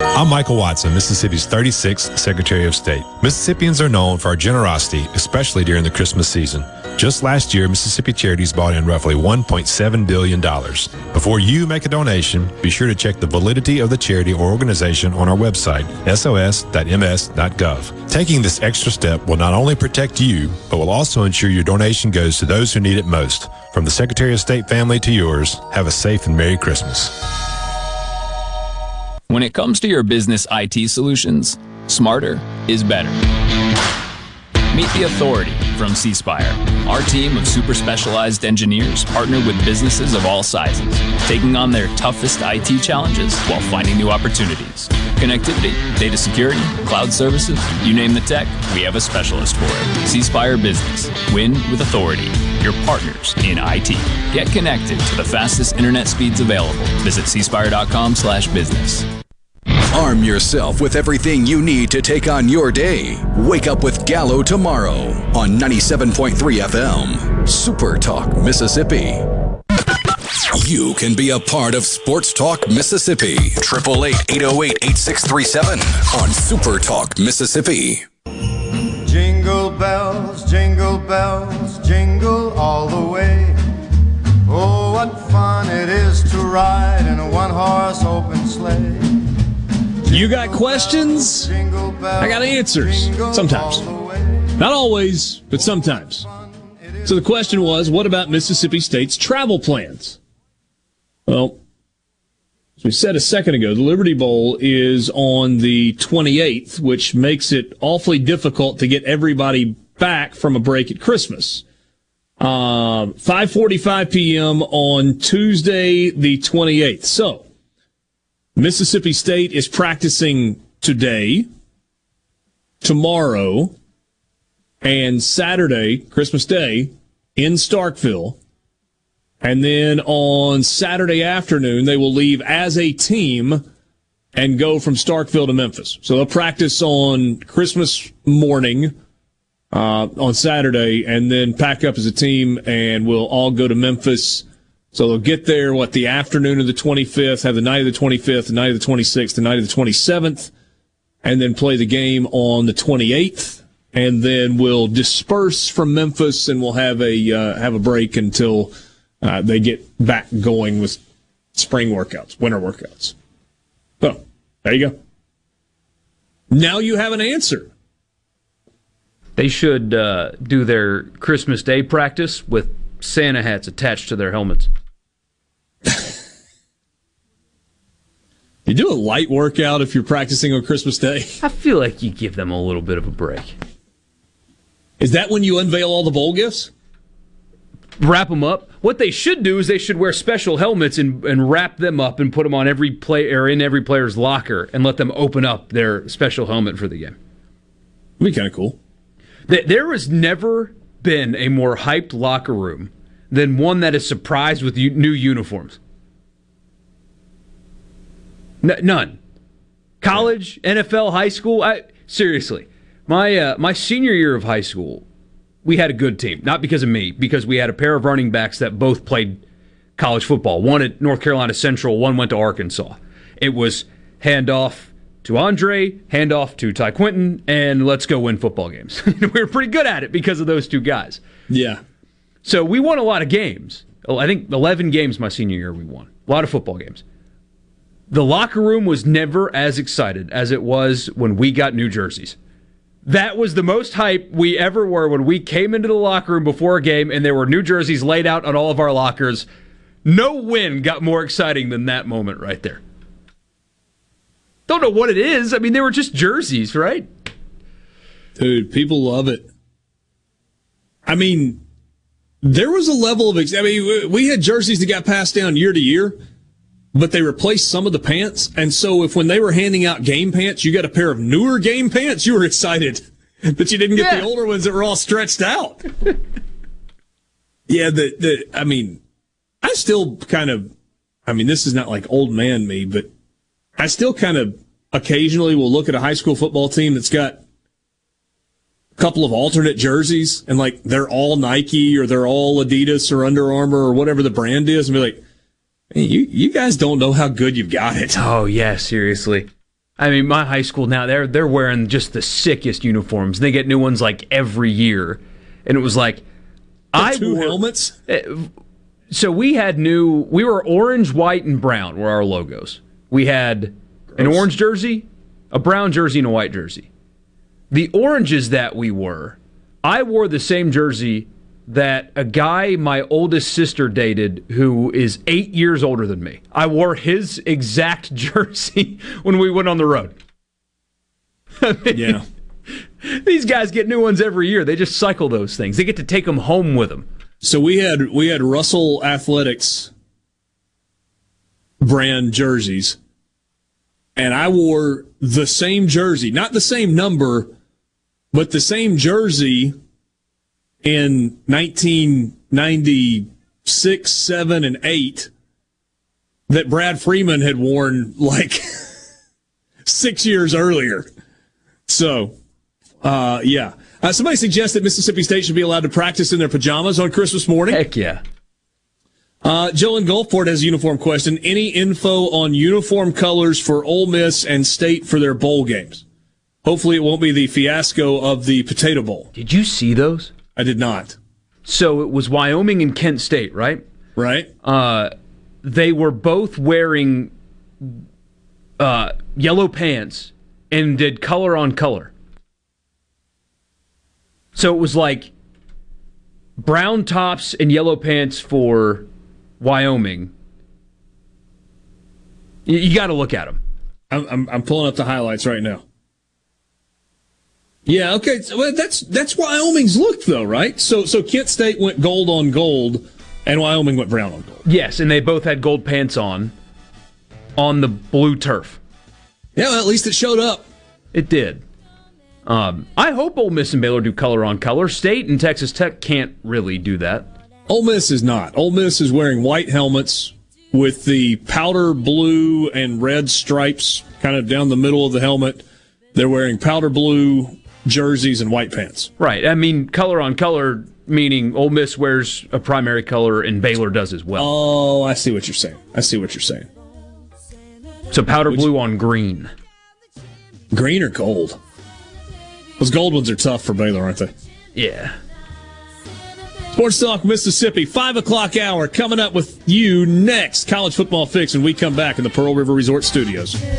I'm Michael Watson, Mississippi's 36th Secretary of State. Mississippians are known for our generosity, especially during the Christmas season. Just last year, Mississippi Charities brought in roughly $1.7 billion. Before you make a donation, be sure to check the validity of the charity or organization on our website, sos.ms.gov. Taking this extra step will not only protect you, but will also ensure your donation goes to those who need it most. From the Secretary of State family to yours, have a safe and Merry Christmas. When it comes to your business IT solutions, smarter is better. Meet the authority from CSpire. Our team of super specialized engineers partner with businesses of all sizes, taking on their toughest IT challenges while finding new opportunities. Connectivity, data security, cloud services, you name the tech, we have a specialist for it. CSpire Business. Win with authority. Your partners in IT. Get connected to the fastest internet speeds available. Visit cspire.com/business. Arm yourself with everything you need to take on your day. Wake up with Gallo tomorrow on 97.3 FM, Super Talk Mississippi. You can be a part of Sports Talk Mississippi. 888-808-8637 on Super Talk Mississippi. Jingle bells, jingle all the way. Oh, what fun it is to ride in a one-horse open sleigh. You got questions? I got answers. Sometimes. Not always, but sometimes. So the question was, what about Mississippi State's travel plans? Well, as we said a second ago, the Liberty Bowl is on the 28th, which makes it awfully difficult to get everybody back from a break at Christmas. 5:45 p.m. on Tuesday, the 28th. So, Mississippi State is practicing today, tomorrow, and Saturday, Christmas Day, in Starkville. And then on Saturday afternoon, they will leave as a team and go from Starkville to Memphis. So they'll practice on Christmas morning on Saturday and then pack up as a team, and we'll all go to Memphis So they'll get there, what, the afternoon of the 25th, have the night of the 25th, the night of the 26th, the night of the 27th, and then play the game on the 28th. And then we'll disperse from Memphis, and we'll have a break until they get back going with spring workouts, winter workouts. So there you go. Now you have an answer. They should do their Christmas Day practice with Santa hats attached to their helmets. You do a light workout if you're practicing on Christmas Day. I feel like you give them a little bit of a break. Is that when you unveil all the bowl gifts? Wrap them up. What they should do is they should wear special helmets and wrap them up and put them on every player in every player's locker and let them open up their special helmet for the game. That'd be kind of cool. There has never been a more hyped locker room than one that is surprised with new uniforms. None. College, NFL, high school. Seriously. My senior year of high school, we had a good team. Not because of me, because we had a pair of running backs that both played college football. One at North Carolina Central, one went to Arkansas. It was handoff to Andre, handoff to Ty Quinton, and let's go win football games. We were pretty good at it because of those two guys. Yeah. So we won a lot of games. I think 11 games my senior year we won. A lot of football games. The locker room was never as excited as it was when we got new jerseys. That was the most hype we ever were when we came into the locker room before a game and there were new jerseys laid out on all of our lockers. No win got more exciting than that moment right there. Don't know what it is. I mean, they were just jerseys, right? Dude, people love it. I mean, there was a level of... I mean, we had jerseys that got passed down year to year, but they replaced some of the pants. And so if when they were handing out game pants, you got a pair of newer game pants, you were excited that you didn't get the older ones that were all stretched out. I mean, I still kind of, I mean, this is not like old man me, but I still kind of occasionally will look at a high school football team that's got a couple of alternate jerseys and like they're all Nike or they're all Adidas or Under Armour or whatever the brand is and be like, You guys don't know how good you've got it. Oh, yeah, seriously. I mean, my high school now, they're wearing just the sickest uniforms. They get new ones, like, every year. And it was like... Two helmets? So we had we were orange, white, and brown were our logos. We had an orange jersey, a brown jersey, and a white jersey. The oranges that we wore, I wore the same jersey that a guy my oldest sister dated who is 8 years older than me. I wore his exact jersey when we went on the road. I mean, yeah. These guys get new ones every year. They just cycle those things. They get to take them home with them. So we had Russell Athletics brand jerseys, and I wore the same jersey, not the same number, but the same jersey in 1996, 7, and 8 that Brad Freeman had worn like 6 years earlier. So, yeah. Somebody suggests that Mississippi State should be allowed to practice in their pajamas on Christmas morning. Heck yeah. Jill in Gulfport has a uniform question. Any info on uniform colors for Ole Miss and State for their bowl games? Hopefully it won't be the fiasco of the Potato Bowl. Did you see those? I did not. So it was Wyoming and Kent State, right? Right. They were both wearing yellow pants and did color on color. So it was like brown tops and yellow pants for Wyoming. You got to look at them. I'm pulling up the highlights right now. Yeah, okay. Well, that's Wyoming's look, though, right? So Kent State went gold on gold, and Wyoming went brown on gold. Yes, and they both had gold pants on the blue turf. Yeah, well, at least it showed up. It did. I hope Ole Miss and Baylor do color on color. State and Texas Tech can't really do that. Ole Miss is not. Ole Miss is wearing white helmets with the powder blue and red stripes kind of down the middle of the helmet. They're wearing powder blue jerseys and white pants. Right. I mean, color on color, meaning Ole Miss wears a primary color and Baylor does as well. Oh, I see what you're saying. I see what you're saying. So powder blue on green. Green or gold? Those gold ones are tough for Baylor, aren't they? Yeah. Sports Talk Mississippi, 5 o'clock hour, coming up with you next. College Football Fix, when we come back in the Pearl River Resort Studios. Super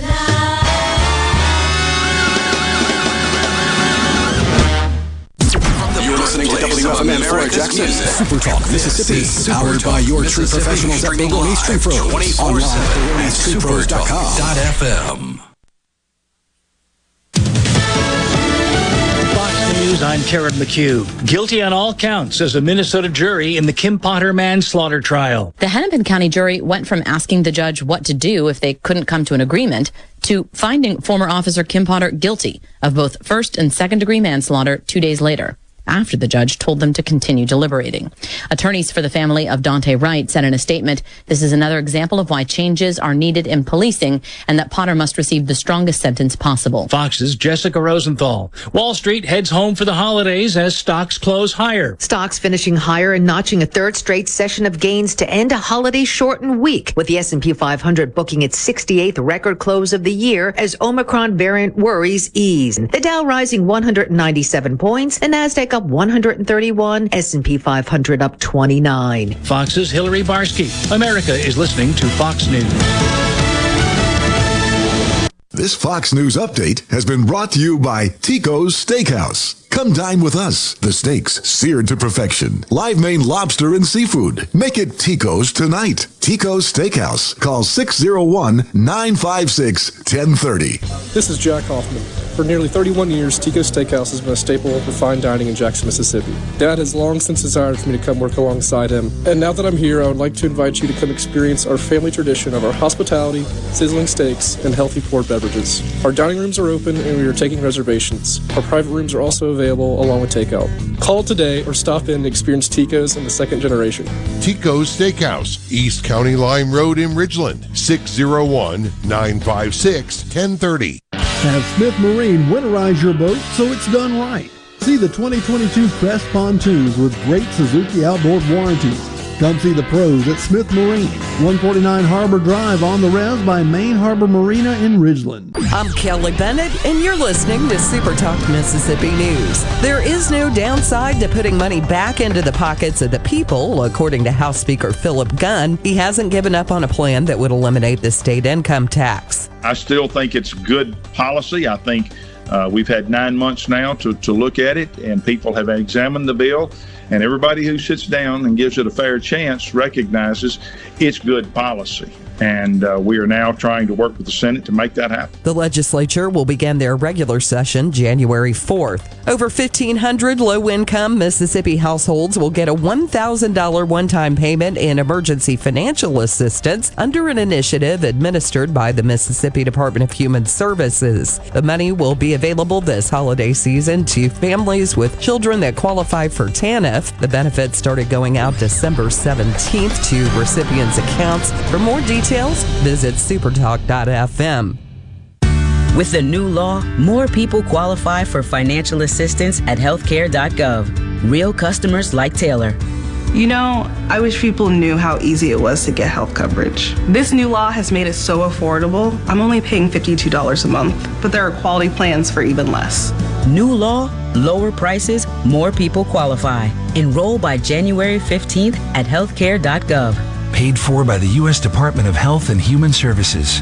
Talk Mississippi, powered by your true professionals at Baylor Mays Tree Pros. Online at supertalk.fm. I'm Terrence McHugh. Guilty on all counts as a Minnesota jury in the Kim Potter manslaughter trial. The Hennepin County jury went from asking the judge what to do if they couldn't come to an agreement to finding former officer Kim Potter guilty of both first and second degree manslaughter 2 days later, after the judge told them to continue deliberating. Attorneys for the family of Daunte Wright said in a statement, "This is another example of why changes are needed in policing and that Potter must receive the strongest sentence possible." Fox's Jessica Rosenthal. Wall Street heads home for the holidays as stocks close higher. Stocks finishing higher and notching a third straight session of gains to end a holiday-shortened week, with the S&P 500 booking its 68th record close of the year as Omicron variant worries ease. The Dow rising 197 points, the Nasdaq up 131, S&P 500 up 29. Fox's Hillary Barsky. America is listening to Fox News. This Fox News update has been brought to you by Tico's Steakhouse. Come dine with us. The steaks seared to perfection. Live Maine lobster and seafood. Make it Tico's tonight. Tico's Steakhouse. Call 601-956-1030. This is Jack Hoffman. For nearly 31 years, Tico's Steakhouse has been a staple for fine dining in Jackson, Mississippi. Dad has long since desired for me to come work alongside him. And now that I'm here, I would like to invite you to come experience our family tradition of our hospitality, sizzling steaks, and healthy poured beverages. Our dining rooms are open and we are taking reservations. Our private rooms are also available along with takeout. Call today or stop in and experience Tico's in the second generation. Tico's Steakhouse, East County Lime Road in Ridgeland, 601-956-1030. Have Smith Marine winterize your boat so it's done right. See the 2022 Crest Pontoons with great Suzuki outboard warranties. Come see the pros at Smith Marine, 149 Harbor Drive on the res by Main Harbor Marina in Ridgeland. I'm Kelly Bennett, and you're listening to Super Talk Mississippi News. There is no downside to putting money back into the pockets of the people, according to House Speaker Philip Gunn. He hasn't given up on a plan that would eliminate the state income tax. I still think it's good policy. I think we've had 9 months now to look at it, and people have examined the bill. And everybody who sits down and gives it a fair chance recognizes it's good policy. And we are now trying to work with the Senate to make that happen. The legislature will begin their regular session January 4th. Over 1,500 low-income Mississippi households will get a $1,000 one-time payment in emergency financial assistance under an initiative administered by the Mississippi Department of Human Services. The money will be available this holiday season to families with children that qualify for TANF. The benefits started going out December 17th to recipients' accounts. For more details, visit supertalk.fm. With the new law, more people qualify for financial assistance at healthcare.gov. Real customers like Taylor. You know, I wish people knew how easy it was to get health coverage. This new law has made it so affordable. I'm only paying $52 a month, but there are quality plans for even less. New law, lower prices, more people qualify. Enroll by January 15th at healthcare.gov. Paid for by the U.S. Department of Health and Human Services.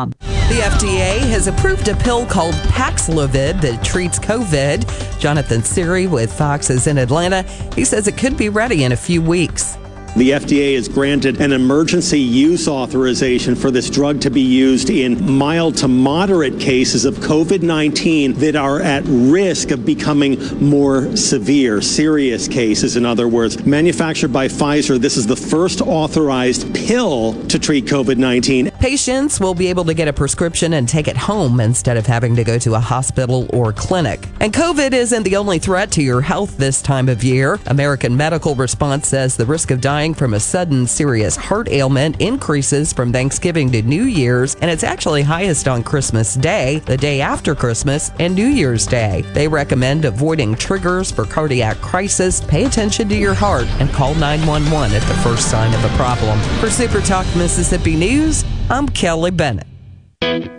The FDA has approved a pill called Paxlovid that treats COVID. Jonathan Siri with Fox is in Atlanta. He says it could be ready in a few weeks. The FDA has granted an emergency use authorization for this drug to be used in mild to moderate cases of COVID-19 that are at risk of becoming more severe, serious cases, in other words. Manufactured by Pfizer, this is the first authorized pill to treat COVID-19. Patients will be able to get a prescription and take it home instead of having to go to a hospital or clinic. And COVID isn't the only threat to your health this time of year. American Medical Response says the risk of dying from a sudden serious heart ailment increases from Thanksgiving to New Year's, and it's actually highest on Christmas Day, the day after Christmas, and New Year's Day. They recommend avoiding triggers for cardiac crisis, pay attention to your heart, and call 911 at the first sign of a problem. For Super Talk Mississippi News, I'm Kelly Bennett.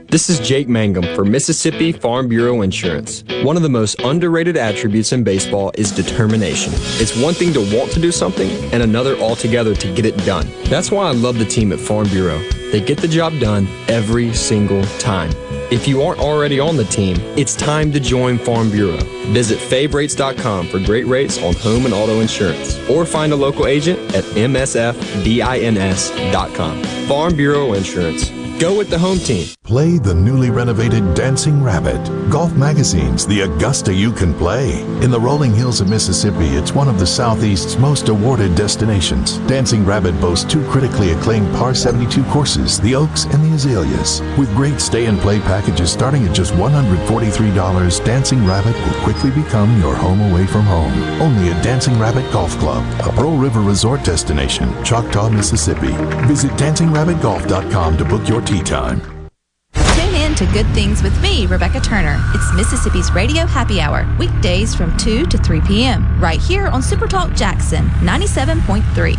This is Jake Mangum for Mississippi Farm Bureau Insurance. One of the most underrated attributes in baseball is determination. It's one thing to want to do something and another altogether to get it done. That's why I love the team at Farm Bureau. They get the job done every single time. If you aren't already on the team, it's time to join Farm Bureau. Visit favrates.com for great rates on home and auto insurance, or find a local agent at msfbins.com. Farm Bureau Insurance. Go with the home team. Play the newly renovated Dancing Rabbit. Golf Magazine's the Augusta you can play. In the rolling hills of Mississippi, it's one of the Southeast's most awarded destinations. Dancing Rabbit boasts two critically acclaimed par 72 courses, the Oaks and the Azaleas. With great stay and play packages starting at just $143, Dancing Rabbit will quickly become your home away from home. Only at Dancing Rabbit Golf Club, a Pearl River Resort destination, Choctaw, Mississippi. Visit DancingRabbitGolf.com to book your tea time. To Good Things with me, Rebecca Turner. It's Mississippi's Radio Happy Hour, weekdays from 2 to 3 p.m. right here on Super Talk Jackson 97.3.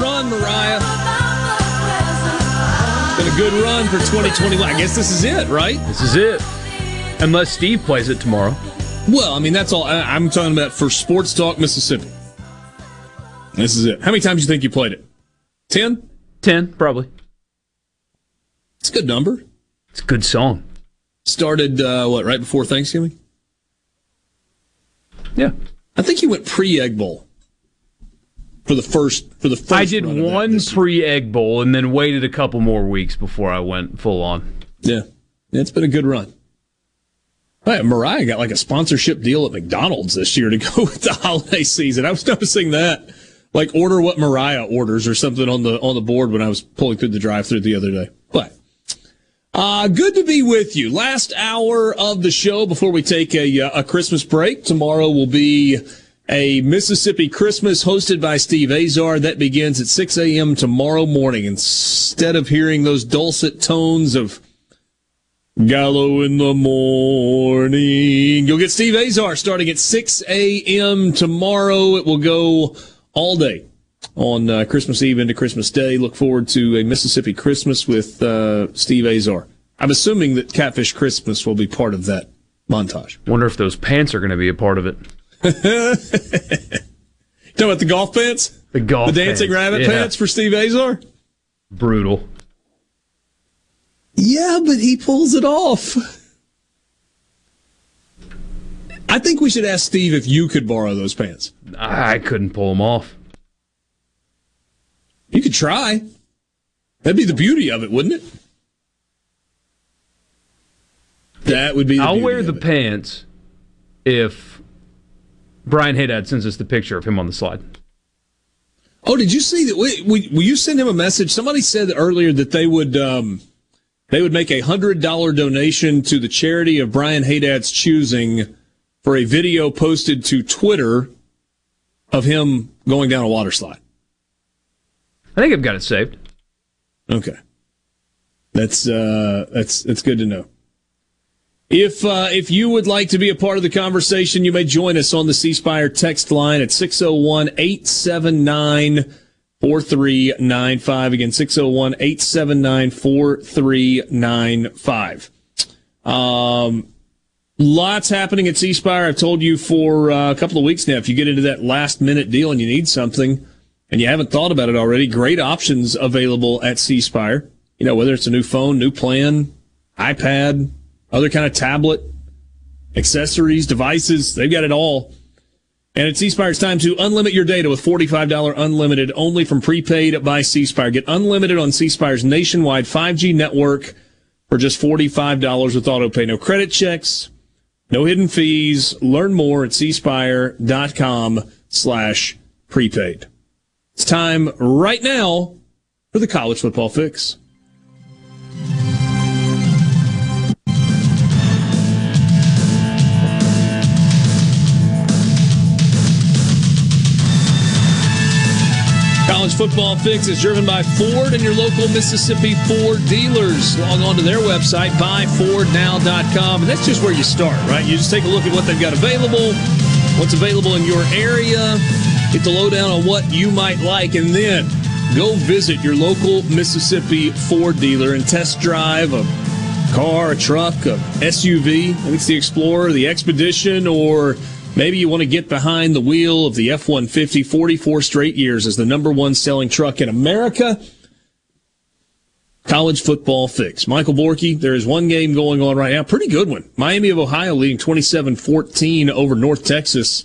run, Mariah. It's been a good run for 2021. I guess this is it, right? This is it. Unless Steve plays it tomorrow. Well, I mean, that's all. I'm talking about for Sports Talk Mississippi. This is it. How many times do you think you played it? 10? 10, probably. It's a good number. It's a good song. Started, right before Thanksgiving? Yeah. I think you went pre-Egg Bowl. For the first, I did one pre-Egg Bowl and then waited a couple more weeks before I went full on. Yeah, it's been a good run. All right, Mariah got like a sponsorship deal at McDonald's this year to go with the holiday season. I was noticing that, like, order what Mariah orders or something on the board when I was pulling through the drive-thru the other day. But good to be with you. Last hour of the show before we take a Christmas break. Tomorrow will be a Mississippi Christmas hosted by Steve Azar. That begins at 6 a.m. tomorrow morning. Instead of hearing those dulcet tones of Gallo in the morning, you'll get Steve Azar starting at 6 a.m. tomorrow. It will go all day on Christmas Eve into Christmas Day. Look forward to a Mississippi Christmas with Steve Azar. I'm assuming that Catfish Christmas will be part of that montage. Wonder if those pants are going to be a part of it. Talking about the golf pants? The Dancing pants. Rabbit pants for Steve Azar? Brutal. Yeah, but he pulls it off. I think we should ask Steve if you could borrow those pants. I couldn't pull them off. You could try. That'd be the beauty of it, wouldn't it? That would be the I'll wear the pants if Brian Haydad sends us the picture of him on the slide. Oh, did you see that? Will you send him a message? Somebody said earlier that they would make a $100 donation to the charity of Brian Haydad's choosing for a video posted to Twitter of him going down a water slide. I think I've got it saved. Okay, that's good to know. If you would like to be a part of the conversation, you may join us on the C Spire text line at 601-879-56 4395. Again, 601-879-4395. Lots happening at C-Spire. I've told you for a couple of weeks now, if you get into that last-minute deal and you need something and you haven't thought about it already, great options available at C-Spire. You know, whether it's a new phone, new plan, iPad, other kind of tablet, accessories, devices, they've got it all. And at C-Spire, it's time to unlimit your data with $45 unlimited only from prepaid by C-Spire. Get unlimited on C-Spire's nationwide 5G network for just $45 with autopay. No credit checks. No hidden fees. Learn more at cspire.com/prepaid. It's time right now for the College Football Fix. College Football Fix is driven by Ford and your local Mississippi Ford dealers. Log on to their website, buyfordnow.com. And that's just where you start, right? You just take a look at what they've got available, what's available in your area, get the lowdown on what you might like, and then go visit your local Mississippi Ford dealer and test drive a car, a truck, a SUV. I think it's the Explorer, the Expedition, or maybe you want to get behind the wheel of the F-150. 44 straight years as the number one selling truck in America. College Football Fix. Michael Borky, there is one game going on right now. Pretty good one. Miami of Ohio leading 27-14 over North Texas.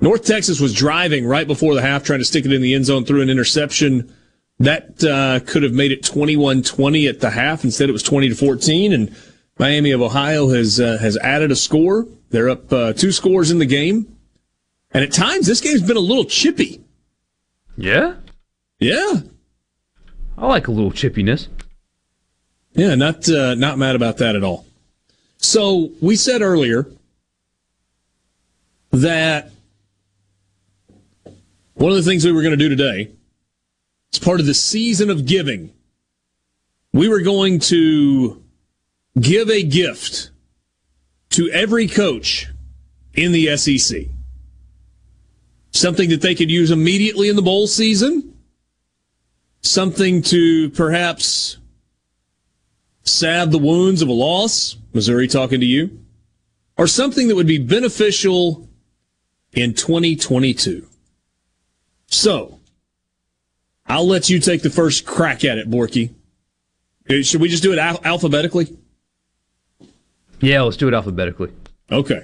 North Texas was driving right before the half, trying to stick it in the end zone through an interception. That could have made it 21-20 at the half. Instead, it was 20-14, and Miami of Ohio has added a score. They're up two scores in the game. And at times, this game's been a little chippy. Yeah? Yeah. I like a little chippiness. Yeah, not mad about that at all. So, we said earlier that one of the things we were going to do today as part of the season of giving, we were going to give a gift to every coach in the SEC. Something that they could use immediately in the bowl season. Something to perhaps salve the wounds of a loss. Missouri talking to you. Or something that would be beneficial in 2022. So, I'll let you take the first crack at it, Borky. Should we just do it alphabetically? Yeah, let's do it alphabetically. Okay.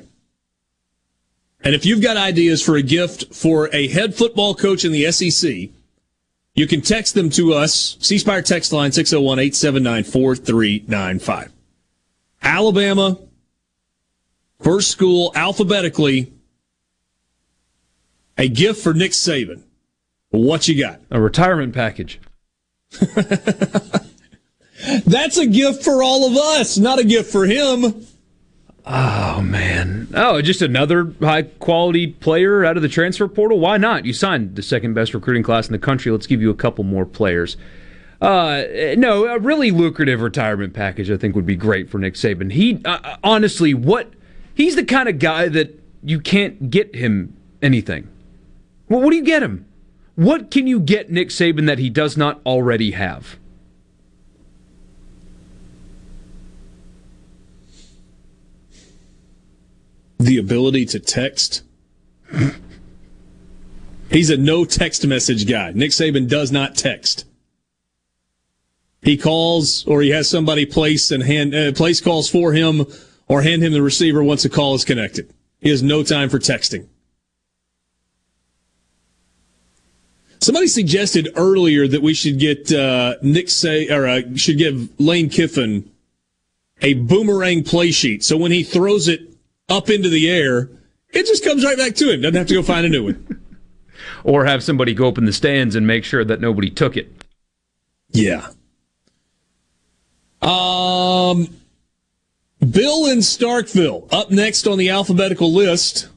And if you've got ideas for a gift for a head football coach in the SEC, you can text them to us. C-Spire text line 601-879-4395. Alabama, first school, alphabetically, a gift for Nick Saban. What you got? A retirement package. That's a gift for all of us, not a gift for him. Oh, man. Oh, just another high-quality player out of the transfer portal? Why not? You signed the second-best recruiting class in the country. Let's give you a couple more players. No, a really lucrative retirement package I think would be great for Nick Saban. He, honestly, he's the kind of guy that you can't get him anything. Well, what do you get him? What can you get Nick Saban that he does not already have? The ability to text. He's a no text message guy. Nick Saban does not text. He calls, or he has somebody place calls for him, or hand him the receiver once a call is connected. He has no time for texting. Somebody suggested earlier that we should get should give Lane Kiffin a boomerang play sheet. So when he throws it up into the air, it just comes right back to him. Doesn't have to go find a new one. Or have somebody go up in the stands and make sure that nobody took it. Yeah. Bill in Starkville, up next on the alphabetical list,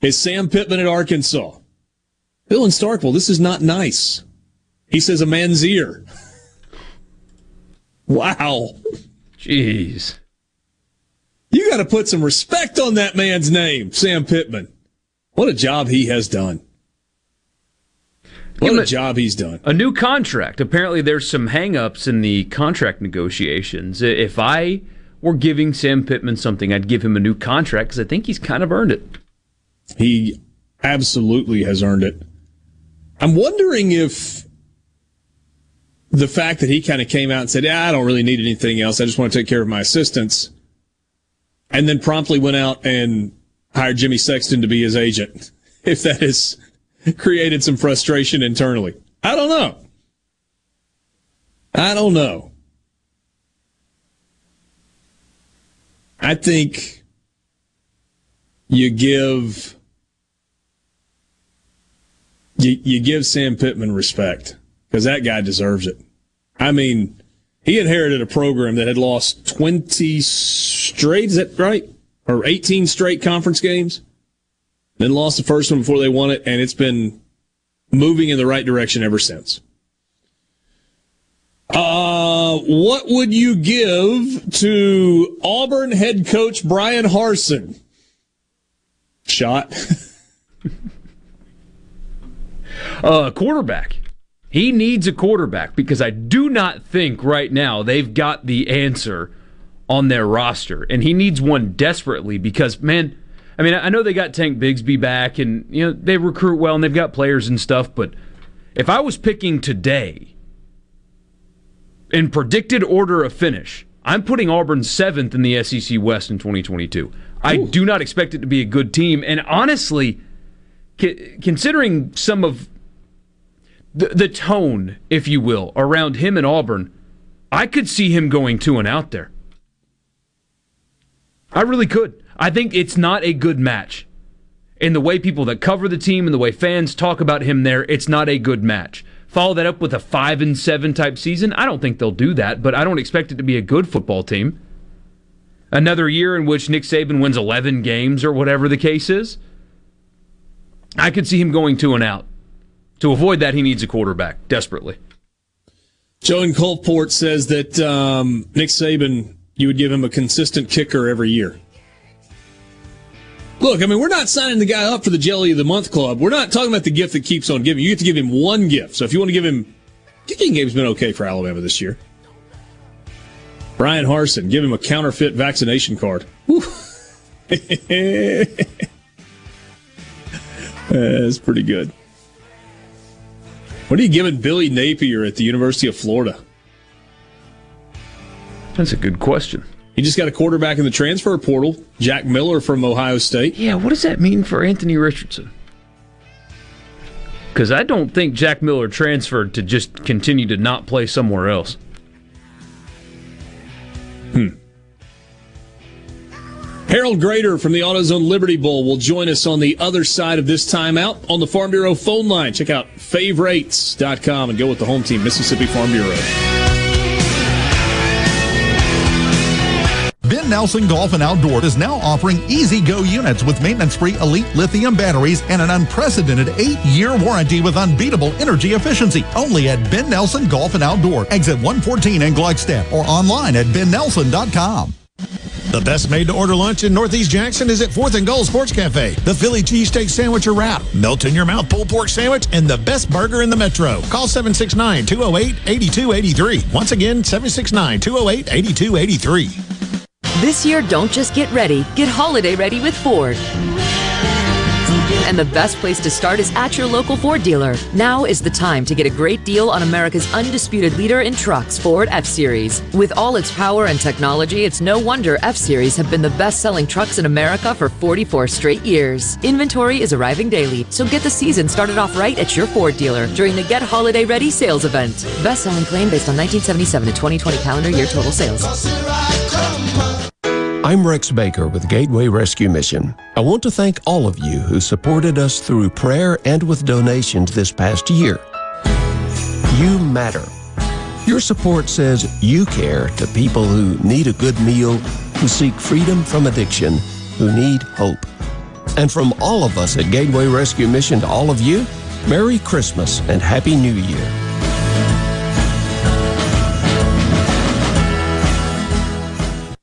is Sam Pittman at Arkansas. Bill in Starkville, this is not nice. He says a man's ear. Wow. Jeez. You got to put some respect on that man's name, Sam Pittman. What a job he has done. What a job he's done. A new contract. Apparently there's some hang-ups in the contract negotiations. If I were giving Sam Pittman something, I'd give him a new contract because I think he's kind of earned it. He absolutely has earned it. I'm wondering if the fact that he kind of came out and said, I don't really need anything else. I just want to take care of my assistants. And then promptly went out and hired Jimmy Sexton to be his agent. If that has created some frustration internally. I don't know. I think you give Sam Pittman respect because that guy deserves it. I mean, he inherited a program that had lost 20 straight, is that right? Or 18 straight conference games. Then lost the first one before they won it, and it's been moving in the right direction ever since. What would you give to Auburn head coach Brian Harsin? Shot. Quarterback. He needs a quarterback because I do not think right now they've got the answer on their roster. And he needs one desperately because, man, I mean, I know they got Tank Bigsby back and, you know, they recruit well and they've got players and stuff, but if I was picking today in predicted order of finish, I'm putting Auburn 7th in the SEC West in 2022. Ooh. I do not expect it to be a good team. And honestly, considering some of the tone, if you will, around him and Auburn, I could see him going 2-0 there. I really could. I think it's not a good match. In the way people that cover the team and the way fans talk about him there, it's not a good match. Follow that up with a 5-7 type season. I don't think they'll do that, but I don't expect it to be a good football team. Another year in which Nick Saban wins 11 games or whatever the case is. I could see him going 2-0. To avoid that, he needs a quarterback desperately. Joe in Colport says that Nick Saban, you would give him a consistent kicker every year. Look, I mean, we're not signing the guy up for the Jelly of the Month Club. We're not talking about the gift that keeps on giving. You get to give him one gift. So if you want to give him... Kicking game's been okay for Alabama this year. Brian Harsin, give him a counterfeit vaccination card. That's pretty good. What are you giving Billy Napier at the University of Florida? That's a good question. He just got a quarterback in the transfer portal, Jack Miller from Ohio State. Yeah, what does that mean for Anthony Richardson? Because I don't think Jack Miller transferred to just continue to not play somewhere else. Harold Grater from the AutoZone Liberty Bowl will join us on the other side of this timeout on the Farm Bureau phone line. Check out favorites.com and go with the home team, Mississippi Farm Bureau. Ben Nelson Golf and Outdoor is now offering Easy Go units with maintenance-free elite lithium batteries and an unprecedented 8-year warranty with unbeatable energy efficiency. Only at Ben Nelson Golf and Outdoor, exit 114 in Gluckstadt, or online at bennelson.com. The best made-to-order lunch in Northeast Jackson is at 4th & Goal Sports Cafe. The Philly cheesesteak sandwich or wrap, melt-in-your-mouth pulled pork sandwich, and the best burger in the metro. Call 769-208-8283. Once again, 769-208-8283. This year, don't just get ready. Get holiday ready with Ford. And the best place to start is at your local Ford dealer. Now is the time to get a great deal on America's undisputed leader in trucks, Ford F-Series. With all its power and technology, it's no wonder F-Series have been the best-selling trucks in America for 44 straight years. Inventory is arriving daily, so get the season started off right at your Ford dealer during the Get Holiday Ready sales event. Best-selling claim based on 1977 to 2020 calendar year total sales. I'm Rex Baker with Gateway Rescue Mission. I want to thank all of you who supported us through prayer and with donations this past year. You matter. Your support says you care to people who need a good meal, who seek freedom from addiction, who need hope. And from all of us at Gateway Rescue Mission to all of you, Merry Christmas and Happy New Year.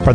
Are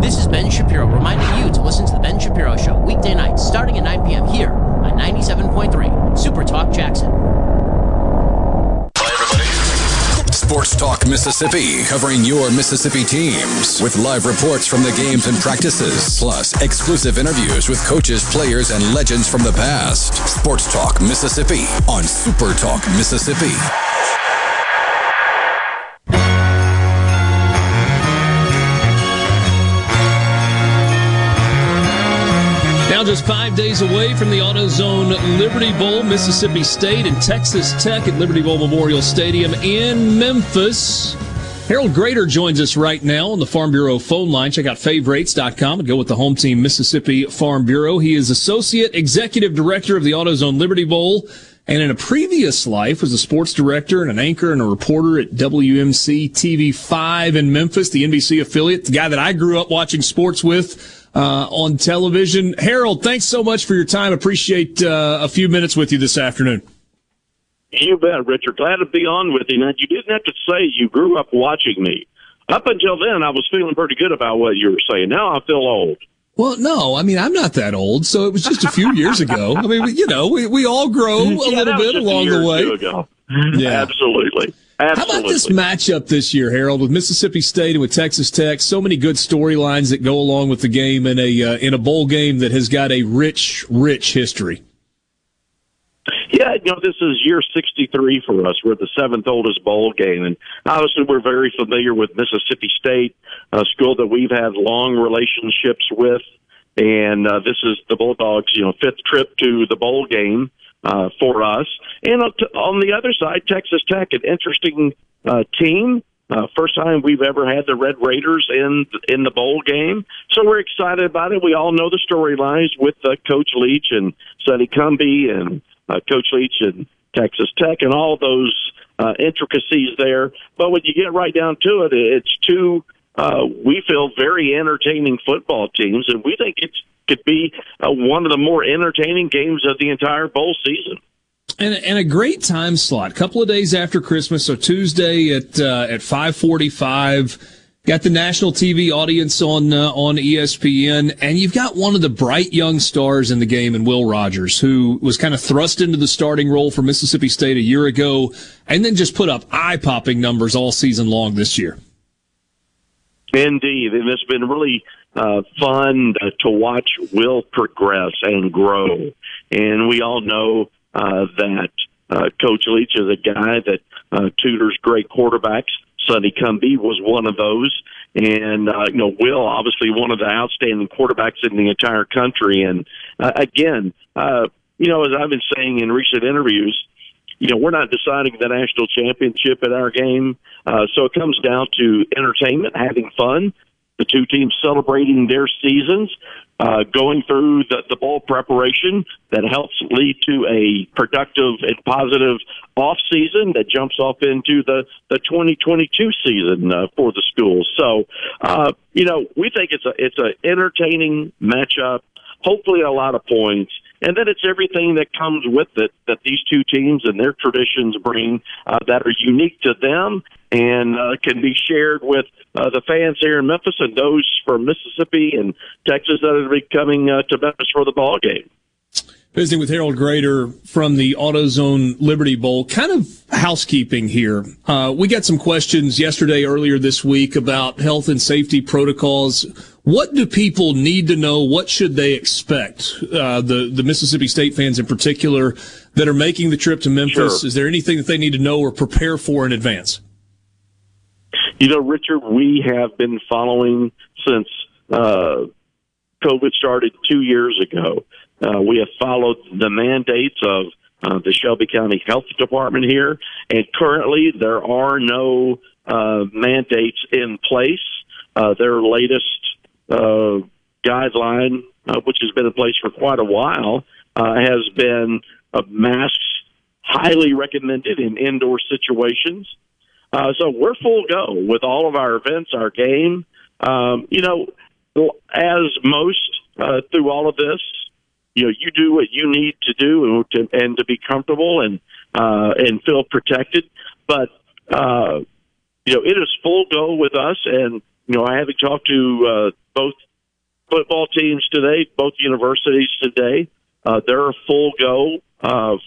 This is Ben Shapiro reminding you to listen to The Ben Shapiro Show weekday nights starting at 9 p.m. here on 97.3 Super Talk Jackson. Hi, everybody. Sports Talk Mississippi, covering your Mississippi teams with live reports from the games and practices, plus exclusive interviews with coaches, players, and legends from the past. Sports Talk Mississippi on Super Talk Mississippi. Now just 5 days away from the AutoZone Liberty Bowl, Mississippi State and Texas Tech at Liberty Bowl Memorial Stadium in Memphis. Harold Grater joins us right now on the Farm Bureau phone line. Check out favorites.com and go with the home team, Mississippi Farm Bureau. He is Associate Executive Director of the AutoZone Liberty Bowl, and in a previous life was a sports director and an anchor and a reporter at WMC TV 5 in Memphis, the NBC affiliate, the guy that I grew up watching sports with on television. Harold, thanks so much for your time. Appreciate a few minutes with you this afternoon. You bet, Richard. Glad to be on with you. Now, you didn't have to say you grew up watching me. Up until then, I was feeling pretty good about what you were saying. Now I feel old. Well, no, I mean, I'm not that old, so it was just a few years ago. I mean, you know, we all grow a little bit along the way. Ago. Yeah, absolutely. Absolutely. How about this matchup this year, Harold, with Mississippi State and with Texas Tech? So many good storylines that go along with the game in a bowl game that has got a rich, rich history. Yeah, you know, this is year 63 for us. We're the seventh oldest bowl game, and obviously we're very familiar with Mississippi State, a school that we've had long relationships with, and this is the Bulldogs' fifth trip to the bowl game for us. And on the other side, Texas Tech, an interesting team. First time we've ever had the Red Raiders in the bowl game. So we're excited about it. We all know the storylines with Coach Leach and Sonny Cumbie and Coach Leach and Texas Tech and all those intricacies there. But when you get right down to it, it's two, we feel, very entertaining football teams, and we think it could be one of the more entertaining games of the entire bowl season. And a great time slot. A couple of days after Christmas, so Tuesday at 5:45, got the national TV audience on ESPN, and you've got one of the bright young stars in the game in Will Rogers, who was kind of thrust into the starting role for Mississippi State a year ago, and then just put up eye-popping numbers all season long this year. Indeed, and it's been really fun to watch Will progress and grow, and we all know that Coach Leach is a guy that tutors great quarterbacks. Sonny Cumbie was one of those. And, Will, obviously one of the outstanding quarterbacks in the entire country. And, again, as I've been saying in recent interviews, we're not deciding the national championship at our game. So it comes down to entertainment, having fun. the two teams celebrating their seasons, going through the bowl preparation that helps lead to a productive and positive offseason that jumps off into the 2022 season for the school. So, we think it's an entertaining matchup, hopefully a lot of points, and then it's everything that comes with it that these two teams and their traditions bring that are unique to them and can be shared with the fans here in Memphis and those from Mississippi and Texas that are coming to Memphis for the ball game. Visiting with Harold Grater from the AutoZone Liberty Bowl. Kind of housekeeping here. We got some questions earlier this week about health and safety protocols. What do people need to know? What should they expect? The Mississippi State fans in particular that are making the trip to Memphis. Sure. Is there anything that they need to know or prepare for in advance? Richard, we have been following since COVID started 2 years ago. We have followed the mandates of the Shelby County Health Department here, and currently there are no mandates in place. Their latest guideline, which has been in place for quite a while, has been masks highly recommended in indoor situations. So we're full go with all of our events, our game. As most through all of this, you do what you need to do and to be comfortable and feel protected. But, it is full go with us. And, I haven't talked to both football teams today, both universities today. They're full go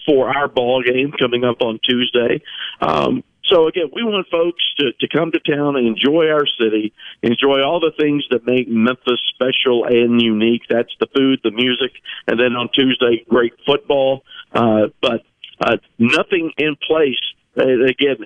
for our ball game coming up on Tuesday. So, again, we want folks to come to town and enjoy our city, enjoy all the things that make Memphis special and unique. That's the food, the music, and then on Tuesday, great football. But nothing in place, again,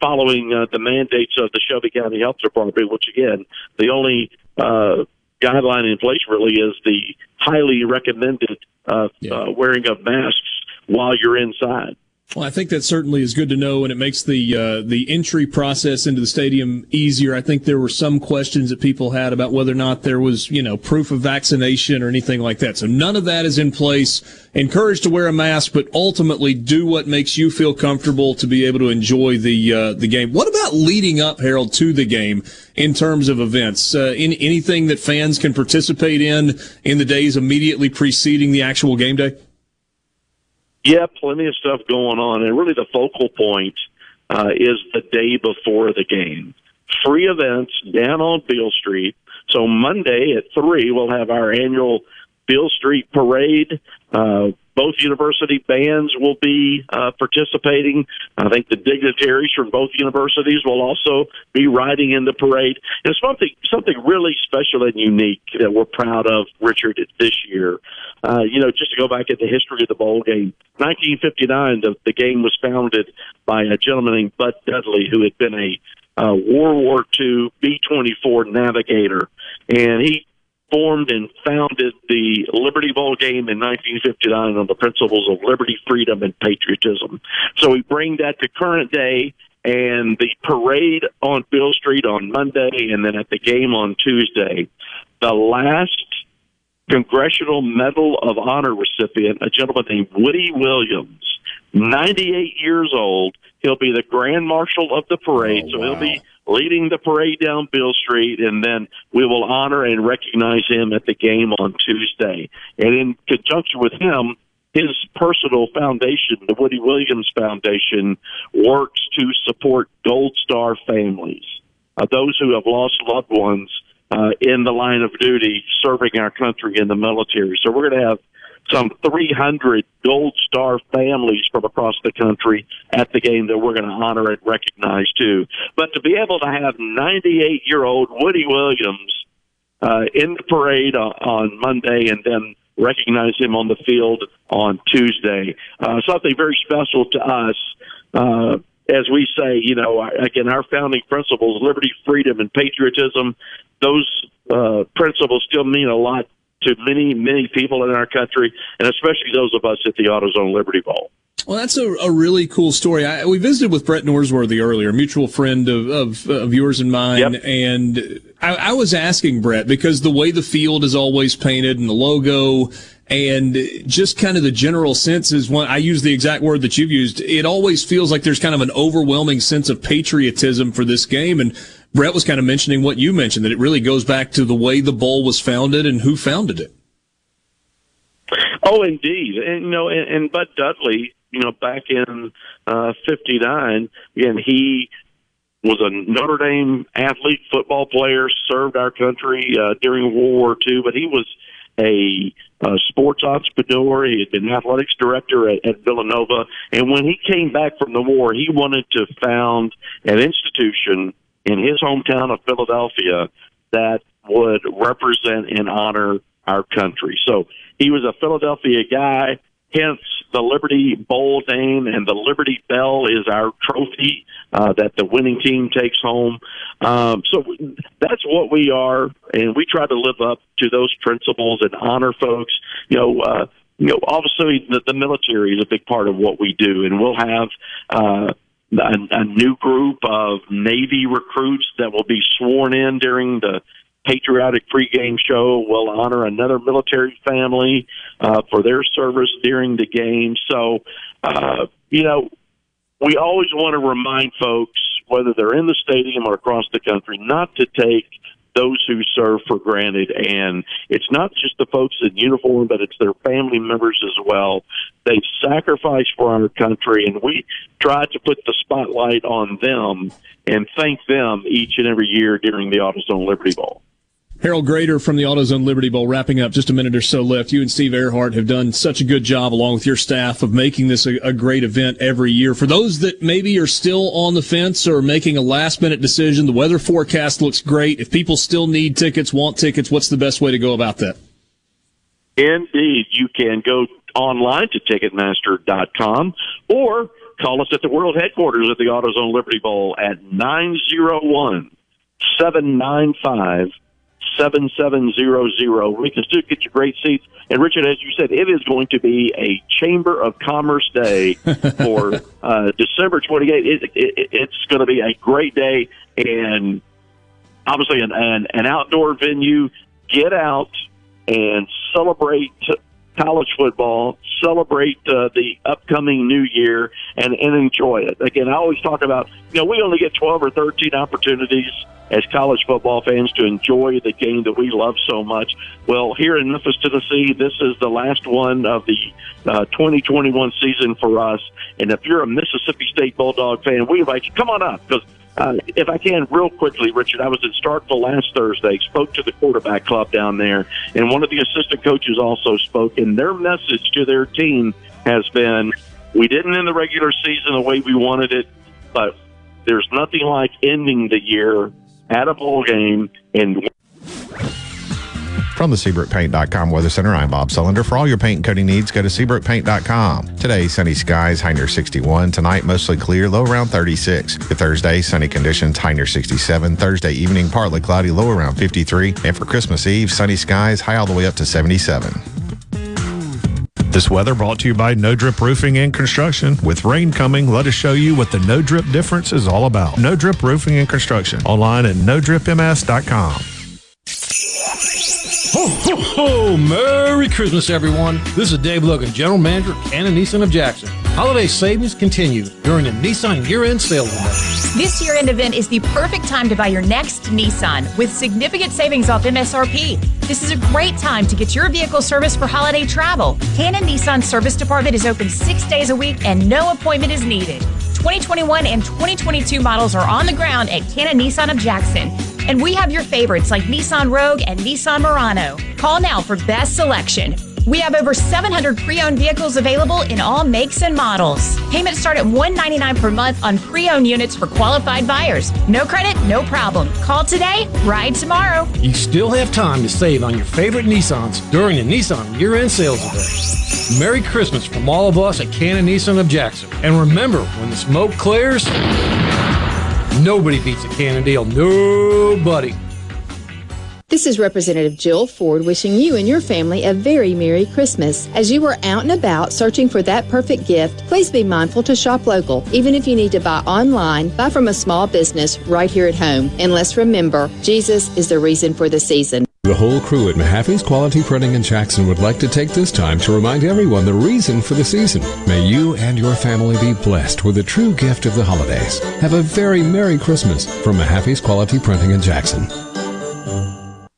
following the mandates of the Shelby County Health Department, which, again, the only guideline in place really is the highly recommended wearing of masks while you're inside. Well, I think that certainly is good to know, and it makes the entry process into the stadium easier. I think there were some questions that people had about whether or not there was, proof of vaccination or anything like that. So none of that is in place. Encouraged to wear a mask, but ultimately do what makes you feel comfortable to be able to enjoy the game. What about leading up, Harold, to the game in terms of events? Anything that fans can participate in the days immediately preceding the actual game day? Yeah, plenty of stuff going on. And really the focal point is the day before the game. Free events down on Beale Street. So Monday at 3, we'll have our annual Beale Street Parade. Both university bands will be participating. I think the dignitaries from both universities will also be riding in the parade. It's something really special and unique that we're proud of, Richard, this year. Just to go back at the history of the bowl game, 1959, the game was founded by a gentleman named Bud Dudley, who had been a World War II B-24 navigator, and he formed and founded the Liberty Bowl game in 1959 on the principles of liberty, freedom, and patriotism. So we bring that to current day, and the parade on Beale Street on Monday, and then at the game on Tuesday. The last Congressional Medal of Honor recipient, a gentleman named Woody Williams, 98 years old. He'll be the Grand Marshal of the parade, so he'll be leading the parade down Beale Street, and then we will honor and recognize him at the game on Tuesday. And in conjunction with him, his personal foundation, the Woody Williams Foundation, works to support Gold Star families, those who have lost loved ones in the line of duty serving our country in the military. So we're going to have some 300 Gold Star families from across the country at the game that we're going to honor and recognize, too. But to be able to have 98-year-old Woody Williams in the parade on Monday and then recognize him on the field on Tuesday, something very special to us. As we say, again, our founding principles, liberty, freedom, and patriotism, those principles still mean a lot to many, many people in our country, and especially those of us at the AutoZone Liberty Bowl. Well, that's a really cool story. We visited with Brett Norsworthy earlier, a mutual friend of yours and mine. Yep. And I was asking Brett, because the way the field is always painted and the logo and just kind of the general sense is one, I use the exact word that you've used. It always feels like there's kind of an overwhelming sense of patriotism for this game. And Brett was kind of mentioning what you mentioned, that it really goes back to the way the bowl was founded and who founded it. Oh, indeed. And, you know, and Bud Dudley, you know, back in 59, again, he was a Notre Dame athlete, football player, served our country during World War II, but he was a sports entrepreneur. He had been athletics director at Villanova. And when he came back from the war, he wanted to found an institution in his hometown of Philadelphia that would represent and honor our country. So he was a Philadelphia guy, hence the Liberty Bowl name, and the Liberty Bell is our trophy that the winning team takes home. So that's what we are, and we try to live up to those principles and honor folks. You know, obviously the military is a big part of what we do, and we'll have a new group of Navy recruits that will be sworn in during the patriotic pregame show. Will honor another military family for their service during the game. So, you know, we always want to remind folks, whether they're in the stadium or across the country, not to take those who serve for granted. And it's not just the folks in uniform, but it's their family members as well. They sacrifice for our country, and we try to put the spotlight on them and thank them each and every year during the AutoZone Liberty Bowl. Harold Grater from the AutoZone Liberty Bowl, wrapping up, just a minute or so left. You and Steve Earhart have done such a good job, along with your staff, of making this a great event every year. For those that maybe are still on the fence or making a last-minute decision, the weather forecast looks great. If people still need tickets, want tickets, what's the best way to go about that? Indeed, you can go online to Ticketmaster.com or call us at the world headquarters at the AutoZone Liberty Bowl at 901-795-7700. We can still get you great seats. And Richard, as you said, it is going to be a Chamber of Commerce day for December 28th. It's going to be a great day, and obviously an outdoor venue. Get out and celebrate college football, celebrate the upcoming new year, and enjoy it. Again, I always talk about, you know, we only get 12 or 13 opportunities as college football fans to enjoy the game that we love so much. Well, here in Memphis, Tennessee, this is the last one of the 2021 season for us. And if you're a Mississippi State Bulldog fan, we invite you, come on up, because if I can, real quickly, Richard, I was in Starkville last Thursday, spoke to the quarterback club down there, and one of the assistant coaches also spoke, and their message to their team has been, we didn't end the regular season the way we wanted it, but there's nothing like ending the year at a bowl game. And from the SeabrookPaint.com Weather Center, I'm Bob Sullender. For all your paint and coating needs, go to SeabrookPaint.com. Today, sunny skies, high near 61. Tonight, mostly clear, low around 36. For Thursday, sunny conditions, high near 67. Thursday evening, partly cloudy, low around 53. And for Christmas Eve, sunny skies, high all the way up to 77. This weather brought to you by No Drip Roofing and Construction. With rain coming, let us show you what the No Drip difference is all about. No Drip Roofing and Construction. Online at NoDripMS.com. Ho, ho, ho! Merry Christmas, everyone. This is Dave Logan, General Manager of Canon Nissan of Jackson. Holiday savings continue during the Nissan year-end sales event. This year-end event is the perfect time to buy your next Nissan with significant savings off MSRP. This is a great time to get your vehicle serviced for holiday travel. Canon Nissan Service Department is open 6 days a week and no appointment is needed. 2021 and 2022 models are on the ground at Canon Nissan of Jackson. And we have your favorites like Nissan Rogue and Nissan Murano. Call now for best selection. We have over 700 pre-owned vehicles available in all makes and models. Payments start at $199 per month on pre-owned units for qualified buyers. No credit, no problem. Call today, ride tomorrow. You still have time to save on your favorite Nissans during the Nissan year-end sales event. Merry Christmas from all of us at Canon Nissan of Jackson. And remember, when the smoke clears, nobody beats a Canon deal. Nobody. This is Representative Jill Ford wishing you and your family a very Merry Christmas. As you are out and about searching for that perfect gift, please be mindful to shop local. Even if you need to buy online, buy from a small business right here at home. And let's remember, Jesus is the reason for the season. The whole crew at Mahaffey's Quality Printing in Jackson would like to take this time to remind everyone the reason for the season. May you and your family be blessed with a true gift of the holidays. Have a very Merry Christmas from Mahaffey's Quality Printing in Jackson.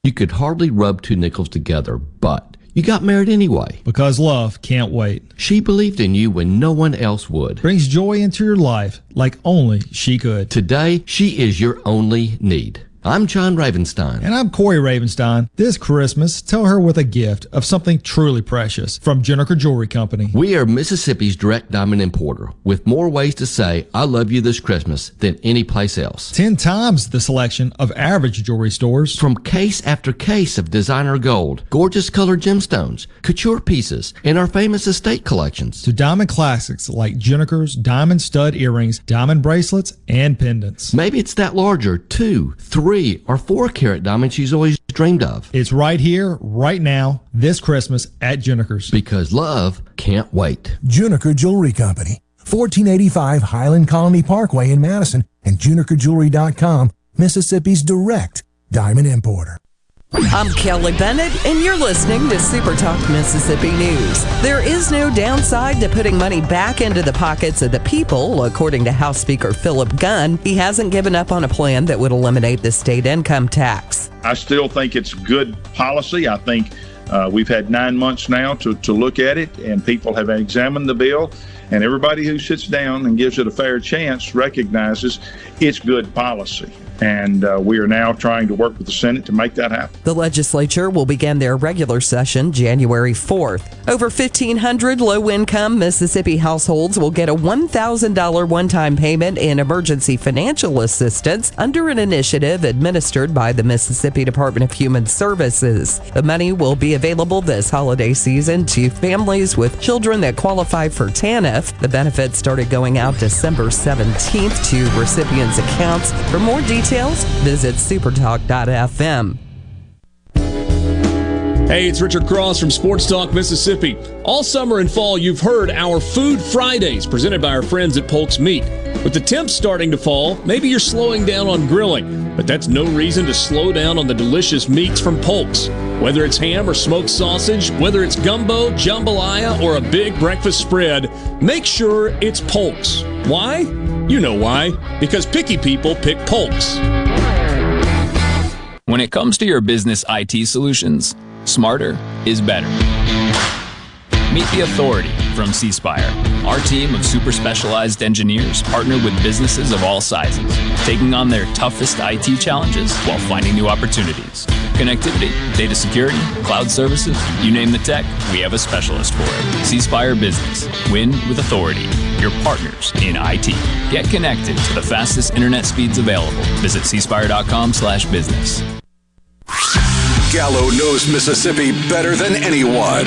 You could hardly rub two nickels together, but you got married anyway. Because love can't wait. She believed in you when no one else would. Brings joy into your life like only she could. Today, she is your only need. I'm John Ravenstein. And I'm Corey Ravenstein. This Christmas, tell her with a gift of something truly precious from Jenniker Jewelry Company. We are Mississippi's direct diamond importer with more ways to say I love you this Christmas than any place else. 10 times the selection of average jewelry stores. From case after case of designer gold, gorgeous colored gemstones, couture pieces, and our famous estate collections. To diamond classics like Jenniker's diamond stud earrings, diamond bracelets, and pendants. Maybe it's that larger 2, 3, or 4 carat diamonds she's always dreamed of. It's right here, right now, this Christmas at Juniker's. Because love can't wait. Juniker Jewelry Company, 1485 Highland Colony Parkway in Madison, and JunikerJewelry.com, Mississippi's direct diamond importer. I'm Kelly Bennett, and you're listening to Super Talk Mississippi News. There is no downside to putting money back into the pockets of the people, according to House Speaker Philip Gunn. He hasn't given up on a plan that would eliminate the state income tax. I still think it's good policy. I think we've had 9 months now to look at it, and people have examined the bill. And everybody who sits down and gives it a fair chance recognizes it's good policy. And we are now trying to work with the Senate to make that happen. The legislature will begin their regular session January 4th. Over 1,500 low-income Mississippi households will get a $1,000 one-time payment in emergency financial assistance under an initiative administered by the Mississippi Department of Human Services. The money will be available this holiday season to families with children that qualify for TANF. The benefits started going out December 17th to recipients' accounts. For more details, visit supertalk.fm. Hey, it's Richard Cross from Sports Talk Mississippi. All summer and fall, you've heard our Food Fridays presented by our friends at Polk's Meat. With the temps starting to fall, maybe you're slowing down on grilling, but that's no reason to slow down on the delicious meats from Polk's. Whether it's ham or smoked sausage, whether it's gumbo, jambalaya, or a big breakfast spread, make sure it's Polk's. Why? You know why. Because picky people pick Polk's. When it comes to your business IT solutions, smarter is better. Meet the authority from C-Spire. Our team of super specialized engineers partner with businesses of all sizes, taking on their toughest IT challenges while finding new opportunities. Connectivity, data security, cloud services, you name the tech, we have a specialist for it. C-Spire Business. Win with authority. Your partners in IT. Get connected to the fastest internet speeds available. Visit cspire.com/business. Gallo knows Mississippi better than anyone.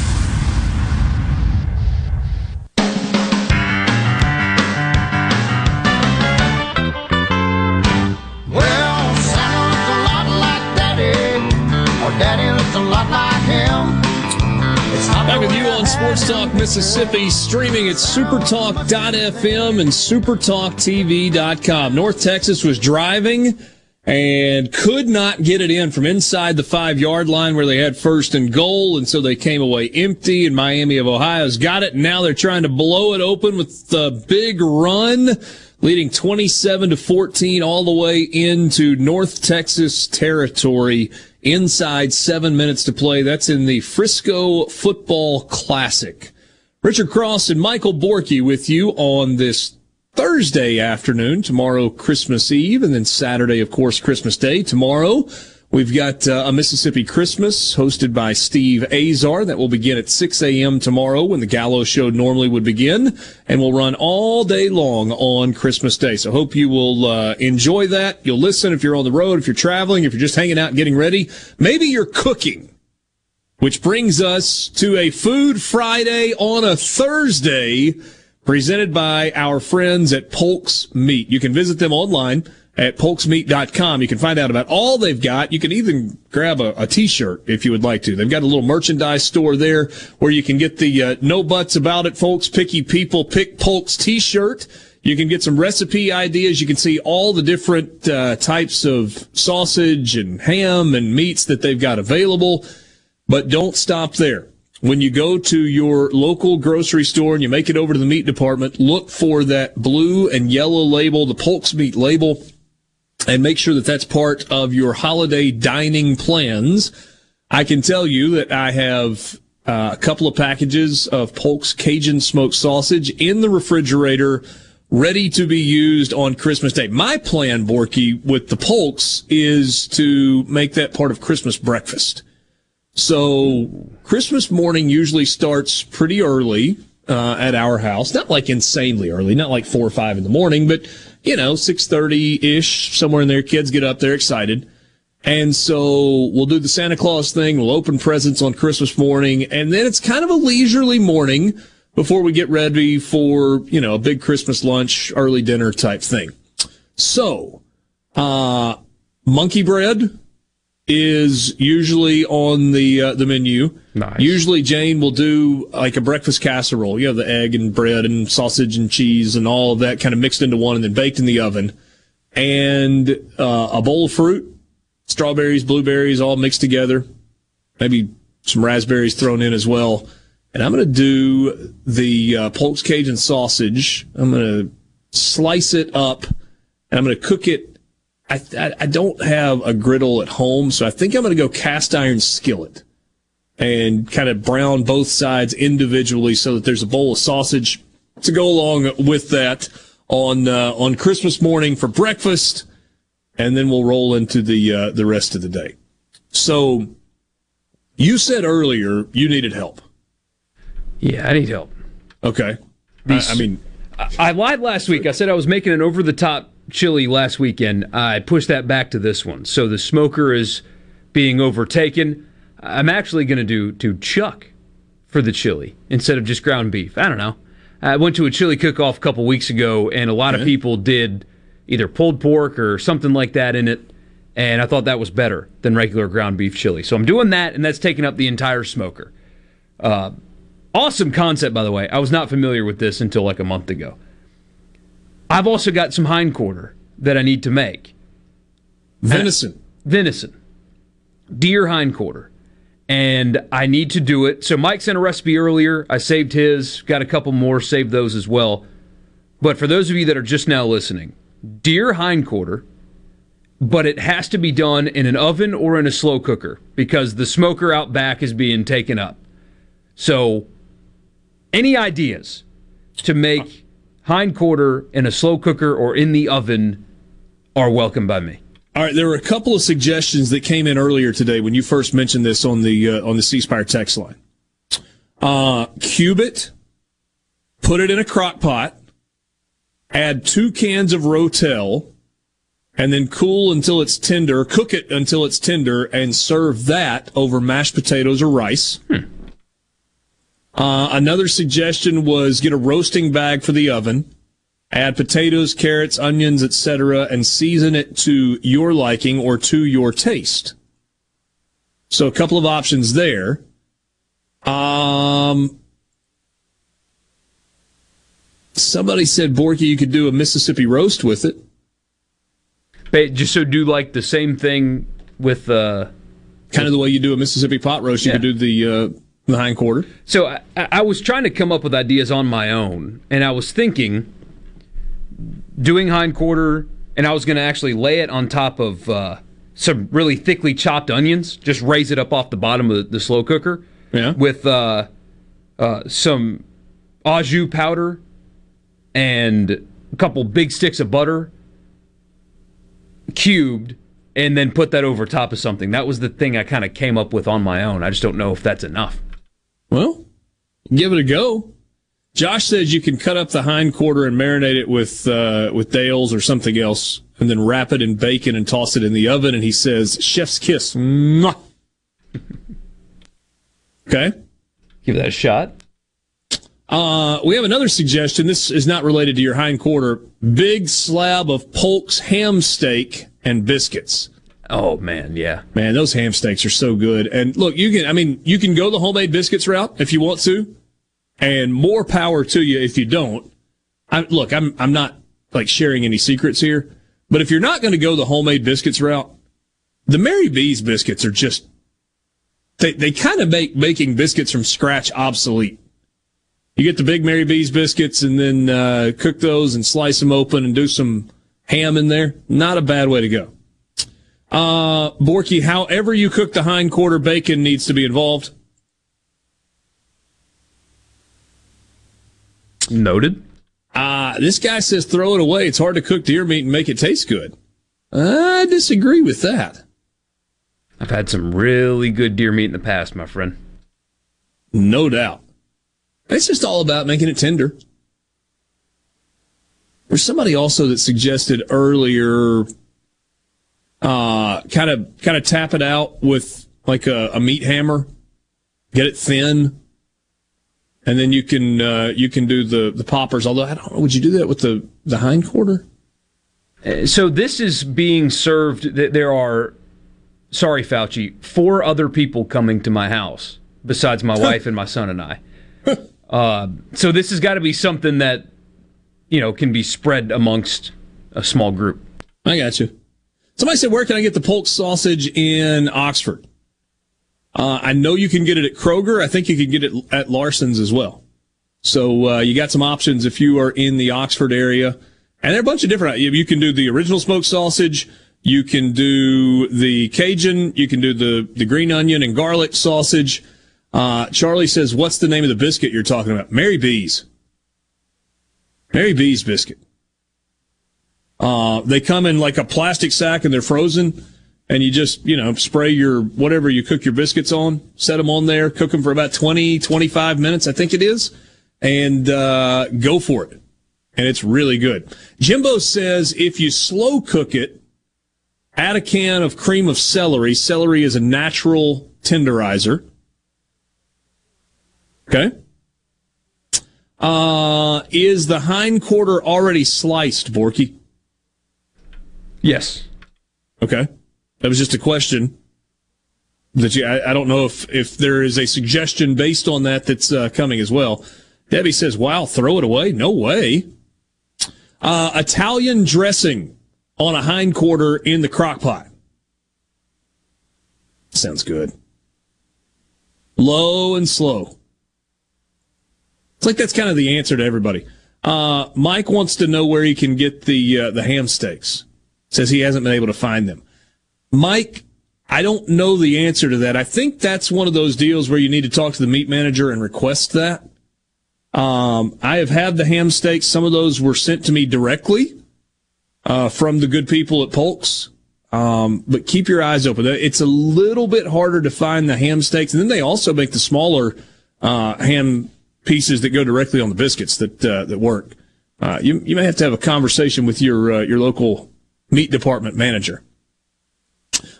Sports Talk Mississippi, streaming at supertalk.fm and supertalktv.com. North Texas was driving and could not get it in from inside the 5-yard line where they had first and goal, and so they came away empty, and Miami of Ohio's got it. Now they're trying to blow it open with the big run, leading 27-14 all the way into North Texas territory. Inside 7 minutes to play. That's in the Frisco Football Classic. Richard Cross and Michael Borky with you on this Thursday afternoon. Tomorrow, Christmas Eve, and then Saturday, of course, Christmas Day. Tomorrow, we've got a Mississippi Christmas hosted by Steve Azar that will begin at 6 a.m. tomorrow when the Gallo Show normally would begin, and will run all day long on Christmas Day. So hope you will enjoy that. You'll listen if you're on the road, if you're traveling, if you're just hanging out and getting ready. Maybe you're cooking, which brings us to a Food Friday on a Thursday presented by our friends at Polk's Meat. You can visit them online at polksmeat.com. You can find out about all they've got. You can even grab a T-shirt if you would like to. They've got a little merchandise store there where you can get the no buts about it, folks. Picky people pick Polk's T-shirt. You can get some recipe ideas. You can see all the different types of sausage and ham and meats that they've got available. But don't stop there. When you go to your local grocery store and you make it over to the meat department, look for that blue and yellow label, the Polk's Meat label, and make sure that that's part of your holiday dining plans. I can tell you that I have a couple of packages of Polk's Cajun smoked sausage in the refrigerator ready to be used on Christmas Day. My plan, Borky, with the Polk's is to make that part of Christmas breakfast. So Christmas morning usually starts pretty early at our house. Not like insanely early, not like 4 or 5 in the morning, but, you know, 6:30-ish, somewhere in there. Kids get up, they're excited. And so we'll do the Santa Claus thing. We'll open presents on Christmas morning. And then it's kind of a leisurely morning before we get ready for, you know, a big Christmas lunch, early dinner type thing. So monkey bread is usually on the menu. Nice. Usually Jane will do like a breakfast casserole. You know, the egg and bread and sausage and cheese and all of that kind of mixed into one and then baked in the oven. And a bowl of fruit, strawberries, blueberries, all mixed together. Maybe some raspberries thrown in as well. And I'm going to do the Polk's Cajun sausage. I'm going to slice it up, and I'm going to cook it. I don't have a griddle at home, so I think I'm going to go cast iron skillet and kind of brown both sides individually so that there's a bowl of sausage to go along with that on Christmas morning for breakfast, and then we'll roll into the rest of the day. So you said earlier you needed help. Yeah, I need help. Okay. I lied last week. I said I was making an over-the-top chili last weekend. I pushed that back to this one. So the smoker is being overtaken. I'm actually going to do chuck for the chili instead of just ground beef. I don't know. I went to a chili cook-off a couple weeks ago, and a lot of people did either pulled pork or something like that in it, and I thought that was better than regular ground beef chili. So I'm doing that, and that's taking up the entire smoker. Awesome concept, by the way. I was not familiar with this until like a month ago. I've also got some hindquarter that I need to make. Venison. Deer hindquarter. And I need to do it. So Mike sent a recipe earlier. I saved his. Got a couple more. Saved those as well. But for those of you that are just now listening, deer hindquarter, but it has to be done in an oven or in a slow cooker because the smoker out back is being taken up. So any ideas to make hindquarter in a slow cooker or in the oven are welcome by me. All right, there were a couple of suggestions that came in earlier today when you first mentioned this on the C Spire text line. Cube it, put it in a crock pot, add 2 cans of Rotel, and then cook it until it's tender, and serve that over mashed potatoes or rice. Another suggestion was get a roasting bag for the oven, add potatoes, carrots, onions, etc., and season it to your liking or to your taste. So a couple of options there. Somebody said, Borky, you could do a Mississippi roast with it. But just so do like the same thing with kind of the way you do a Mississippi pot roast. You could do the hindquarter. So I was trying to come up with ideas on my own, and I was thinking doing hindquarter, and I was going to actually lay it on top of some really thickly chopped onions, just raise it up off the bottom of the slow cooker with some au jus powder and a couple big sticks of butter cubed and then put that over top of something. That was the thing I kind of came up with on my own. I just don't know if that's enough. Well, give it a go. Josh says you can cut up the hind quarter and marinate it with Dales or something else, and then wrap it in bacon and toss it in the oven. And he says, "Chef's kiss." Mwah. Okay, give that a shot. We have another suggestion. This is not related to your hind quarter. Big slab of Polk's ham steak and biscuits. Oh man, yeah, man, those ham steaks are so good. And look, you can go the homemade biscuits route if you want to. And more power to you if you don't. I'm not like sharing any secrets here, but if you're not going to go the homemade biscuits route, the Mary B's biscuits are just they kind of make making biscuits from scratch obsolete. You get the big Mary B's biscuits and then cook those and slice them open and do some ham in there. Not a bad way to go. Borky, however you cook the hind quarter, bacon needs to be involved. Noted. This guy says throw it away. It's hard to cook deer meat and make it taste good. I disagree with that. I've had some really good deer meat in the past, my friend. No doubt. It's just all about making it tender. There's somebody also that suggested earlier kind of tap it out with like a meat hammer. Get it thin. And then you can do the poppers, although I don't know, would you do that with the hind quarter? So this is being served. There are, sorry Fauci, 4 other people coming to my house besides my wife and my son and I. So this has got to be something that, can be spread amongst a small group. I got you. Somebody said, where can I get the Polk sausage in Oxford? I know you can get it at Kroger. I think you can get it at Larson's as well. So you got some options if you are in the Oxford area. And there are a bunch of different. You can do the original smoked sausage. You can do the Cajun. You can do the green onion and garlic sausage. Charlie says, what's the name of the biscuit you're talking about? Mary B's. Mary B's biscuit. They come in like a plastic sack and they're frozen. And you just, spray your, whatever you cook your biscuits on, set them on there, cook them for about 20, 25 minutes, I think it is, and go for it. And it's really good. Jimbo says if you slow cook it, add a can of cream of celery. Celery is a natural tenderizer. Okay? Is the hind quarter already sliced, Borky? Yes. Okay. That was just a question that I don't know if there is a suggestion based on that that's coming as well. Debbie says, wow, throw it away? No way. Italian dressing on a hind quarter in the crock pot. Sounds good. Low and slow. It's like that's kind of the answer to everybody. Mike wants to know where he can get the ham steaks. Says he hasn't been able to find them. Mike, I don't know the answer to that. I think that's one of those deals where you need to talk to the meat manager and request that. I have had the ham steaks. Some of those were sent to me directly from the good people at Polk's. But keep your eyes open. It's a little bit harder to find the ham steaks. And then they also make the smaller ham pieces that go directly on the biscuits that work. You may have to have a conversation with your local meat department manager.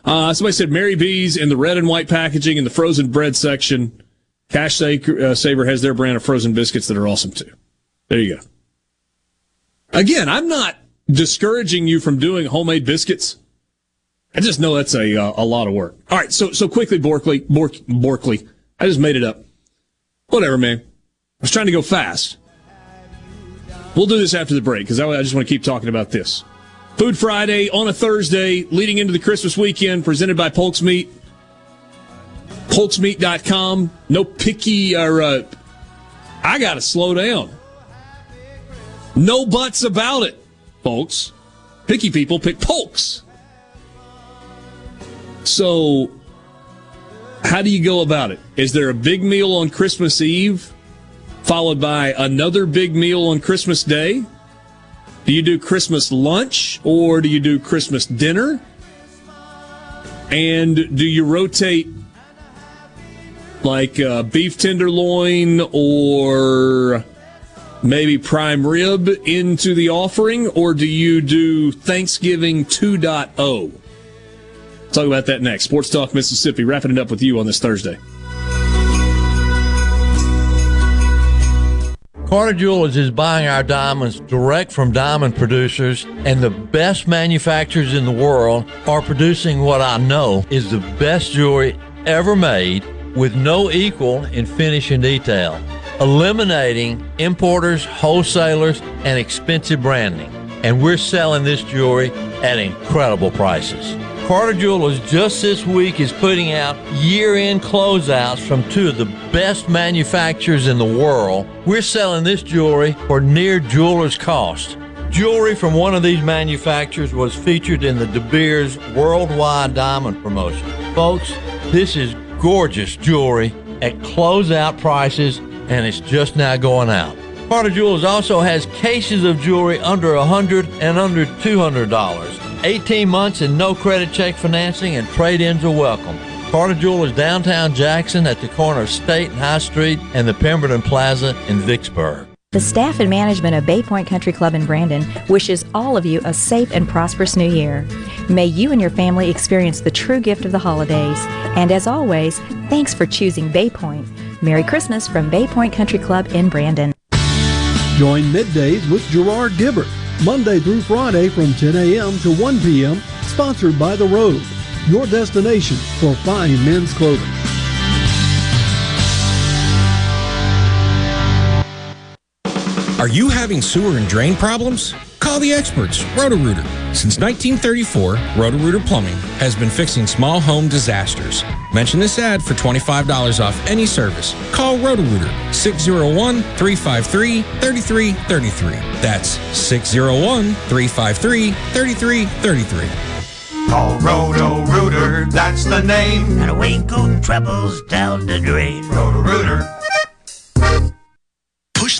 Somebody said Mary B's in the red and white packaging in the frozen bread section. Cash Saver has their brand of frozen biscuits that are awesome, too. There you go. Again, I'm not discouraging you from doing homemade biscuits. I just know that's a lot of work. All right, so quickly, Borkley. I just made it up. Whatever, man. I was trying to go fast. We'll do this after the break, because I just want to keep talking about this. Food Friday on a Thursday, leading into the Christmas weekend, presented by Polk's Meat. Polk'sMeat.com. No picky or I got to slow down. No buts about it, folks. Picky people pick Polk's. So, how do you go about it? Is there a big meal on Christmas Eve? followed by another big meal on Christmas Day? Do you do Christmas lunch or do you do Christmas dinner? And do you rotate like beef tenderloin or maybe prime rib into the offering, or do you do Thanksgiving 2.0? Talk about that next. Sports Talk Mississippi, wrapping it up with you on this Thursday. Carter Jewelers is buying our diamonds direct from diamond producers, and the best manufacturers in the world are producing what I know is the best jewelry ever made with no equal in finish and detail, eliminating importers, wholesalers, and expensive branding. And we're selling this jewelry at incredible prices. Carter Jewelers just this week is putting out year-end closeouts from two of the best manufacturers in the world. We're selling this jewelry for near jeweler's cost. Jewelry from one of these manufacturers was featured in the De Beers Worldwide Diamond Promotion. Folks, this is gorgeous jewelry at closeout prices, and it's just now going out. Carter Jewelers also has cases of jewelry under $100 and under $200. 18 months and no credit check financing, and trade-ins are welcome. Carter Jewelers downtown Jackson at the corner of State and High Street and the Pemberton Plaza in Vicksburg. The staff and management of Bay Point Country Club in Brandon wishes all of you a safe and prosperous new year. May you and your family experience the true gift of the holidays. And as always, thanks for choosing Bay Point. Merry Christmas from Bay Point Country Club in Brandon. Join Middays with Gerard Gibbert, Monday through Friday from 10 a.m. to 1 p.m., sponsored by The Road, your destination for fine men's clothing. Are you having sewer and drain problems? Call the experts, Roto-Rooter. Since 1934, Roto-Rooter Plumbing has been fixing small home disasters. Mention this ad for $25 off any service. Call Roto-Rooter, 601-353-3333. That's 601-353-3333. Call Roto-Rooter, that's the name. Now winkle troubles down the drain. Roto-Rooter. Push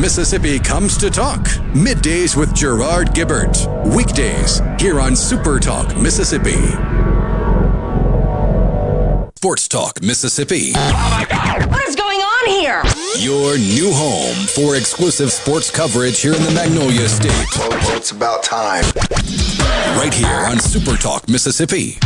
Mississippi comes to talk. Middays with Gerard Gibbert. Weekdays here on Super Talk Mississippi. Sports Talk Mississippi. Oh my God! What is going on here? Your new home for exclusive sports coverage here in the Magnolia State. Well, it's about time. Right here on Super Talk Mississippi.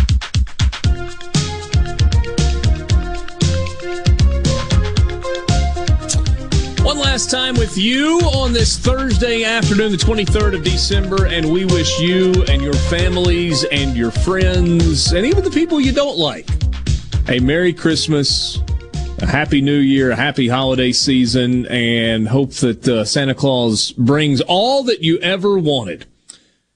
last time with you on this Thursday afternoon, the 23rd of December, and we wish you and your families and your friends and even the people you don't like a Merry Christmas, a Happy New Year, a Happy Holiday Season, and hope that Santa Claus brings all that you ever wanted.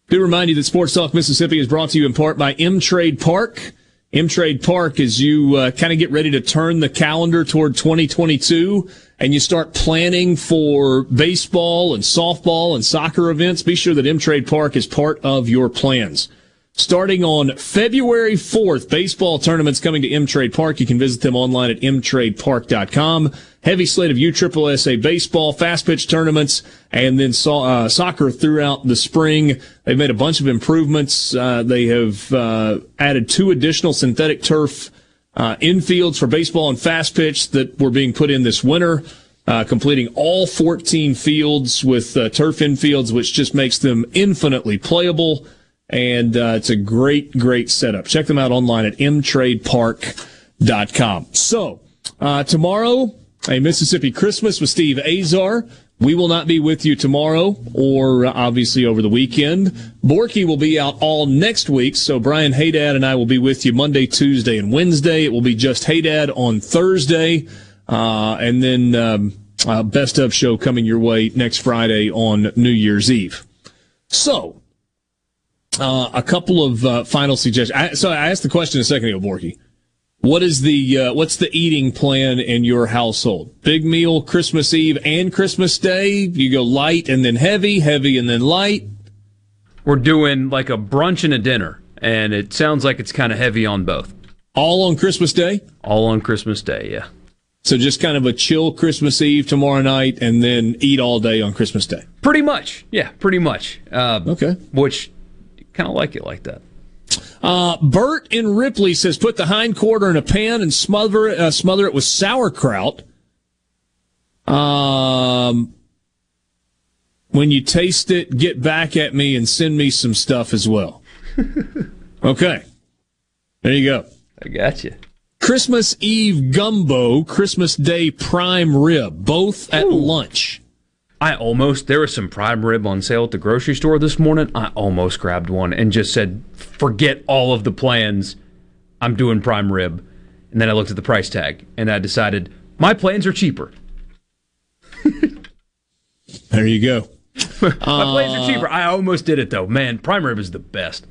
Do remind you that Sports Talk Mississippi is brought to you in part by M-Trade Park. M-Trade Park, as you kind of get ready to turn the calendar toward 2022 and you start planning for baseball and softball and soccer events, be sure that M-Trade Park is part of your plans. Starting on February 4th, baseball tournaments coming to M-Trade Park. You can visit them online at mtradepark.com. Heavy slate of USSSA baseball, fast pitch tournaments, and then soccer throughout the spring. They've made a bunch of improvements. They have added two additional synthetic turf infields for baseball and fast pitch that were being put in this winter, completing all 14 fields with turf infields, which just makes them infinitely playable. And it's a great, great setup. Check them out online at mtradepark.com. So tomorrow, a Mississippi Christmas with Steve Azar. We will not be with you tomorrow or obviously over the weekend. Borky will be out all next week, so Brian Haydad and I will be with you Monday, Tuesday, and Wednesday. It will be just Haydad on Thursday, and then Best Of show coming your way next Friday on New Year's Eve. So a couple of final suggestions. I asked the question a second ago, Borky. What is the, what's the eating plan in your household? Big meal, Christmas Eve and Christmas Day? You go light and then heavy, heavy and then light? We're doing like a brunch and a dinner, and it sounds like it's kind of heavy on both. All on Christmas Day? All on Christmas Day, yeah. So just kind of a chill Christmas Eve tomorrow night and then eat all day on Christmas Day? Pretty much, yeah, pretty much. Okay. Which, kind of like it like that. Bert in Ripley says, put the hind quarter in a pan and smother it with sauerkraut. When you taste it, get back at me and send me some stuff as well. Okay. There you go. I got you. Christmas Eve gumbo, Christmas Day prime rib, both at lunch. There was some prime rib on sale at the grocery store this morning. I almost grabbed one and just said, forget all of the plans. I'm doing prime rib. And then I looked at the price tag and I decided my plans are cheaper. There you go. My plans are cheaper. I almost did it though. Man, prime rib is the best.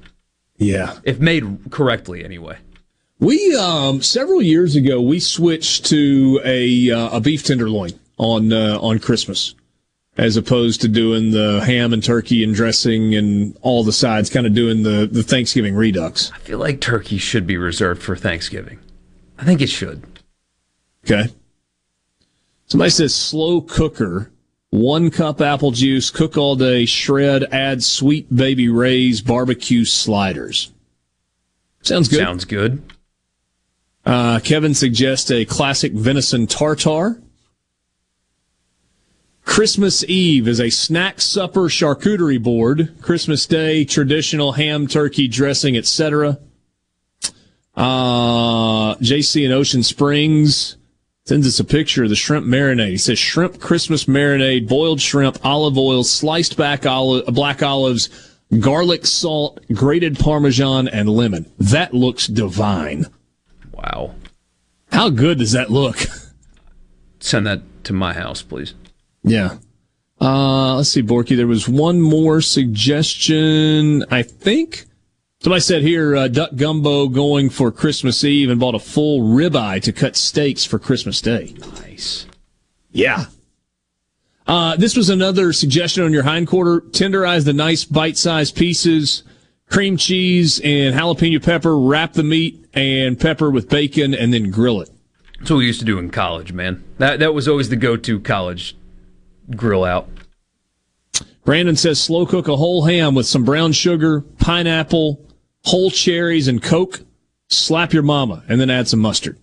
Yeah. If made correctly anyway. We, several years ago, we switched to a beef tenderloin on Christmas, as opposed to doing the ham and turkey and dressing and all the sides, kind of doing the Thanksgiving redux. I feel like turkey should be reserved for Thanksgiving. I think it should. Okay. Somebody says slow cooker, 1 cup apple juice, cook all day, shred, add sweet Baby Ray's barbecue sliders. Sounds good. Sounds good. Kevin suggests a classic venison tartare. Christmas Eve is a snack supper charcuterie board. Christmas Day, traditional ham, turkey, dressing, etc. JC in Ocean Springs sends us a picture of the shrimp marinade. He says shrimp Christmas marinade, boiled shrimp, olive oil, sliced back black olives, garlic salt, grated Parmesan, and lemon. That looks divine. Wow. How good does that look? Send that to my house, please. Yeah. Let's see, Borky. There was one more suggestion, I think. Somebody said here, duck gumbo going for Christmas Eve and bought a full ribeye to cut steaks for Christmas Day. Nice. Yeah. This was another suggestion on your hindquarter. Tenderize the nice bite-sized pieces, cream cheese and jalapeno pepper, wrap the meat and pepper with bacon, and then grill it. That's what we used to do in college, man. That was always the go-to college grill out. Brandon says slow cook a whole ham with some brown sugar, pineapple, whole cherries, and Coke. Slap your mama and then add some mustard.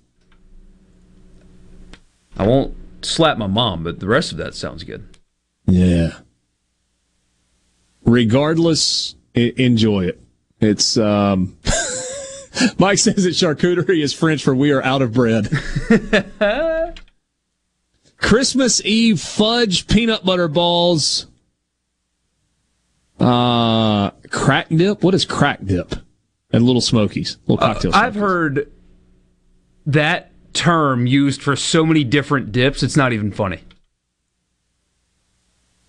I won't slap my mom, but the rest of that sounds good. Yeah. Regardless, enjoy it. It's Mike says that charcuterie is French for we are out of bread. Christmas Eve fudge peanut butter balls. Crack dip? What is crack dip? And Little Smokies. Little cocktail Smokies. I've heard that term used for so many different dips, it's not even funny.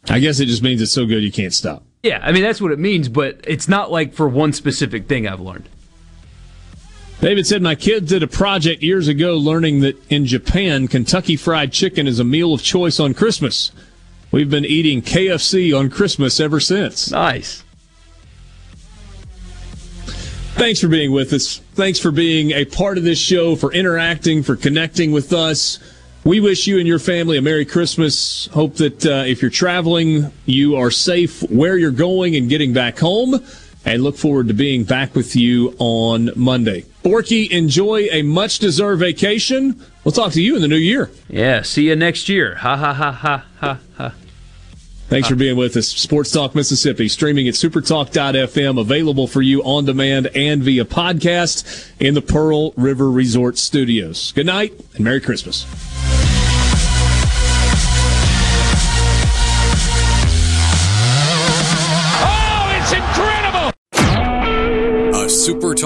I guess it just means it's so good you can't stop. Yeah, I mean, that's what it means, but it's not like for one specific thing I've learned. David said, my kids did a project years ago learning that in Japan, Kentucky Fried Chicken is a meal of choice on Christmas. We've been eating KFC on Christmas ever since. Nice. Thanks for being with us. Thanks for being a part of this show, for interacting, for connecting with us. We wish you and your family a Merry Christmas. Hope that if you're traveling, you are safe where you're going and getting back home. And look forward to being back with you on Monday. Borky, enjoy a much-deserved vacation. We'll talk to you in the new year. Yeah, see you next year. Ha, ha, ha, ha, ha, ha. Thanks for being with us. Sports Talk Mississippi, streaming at supertalk.fm, available for you on demand and via podcast in the Pearl River Resort Studios. Good night and Merry Christmas. Super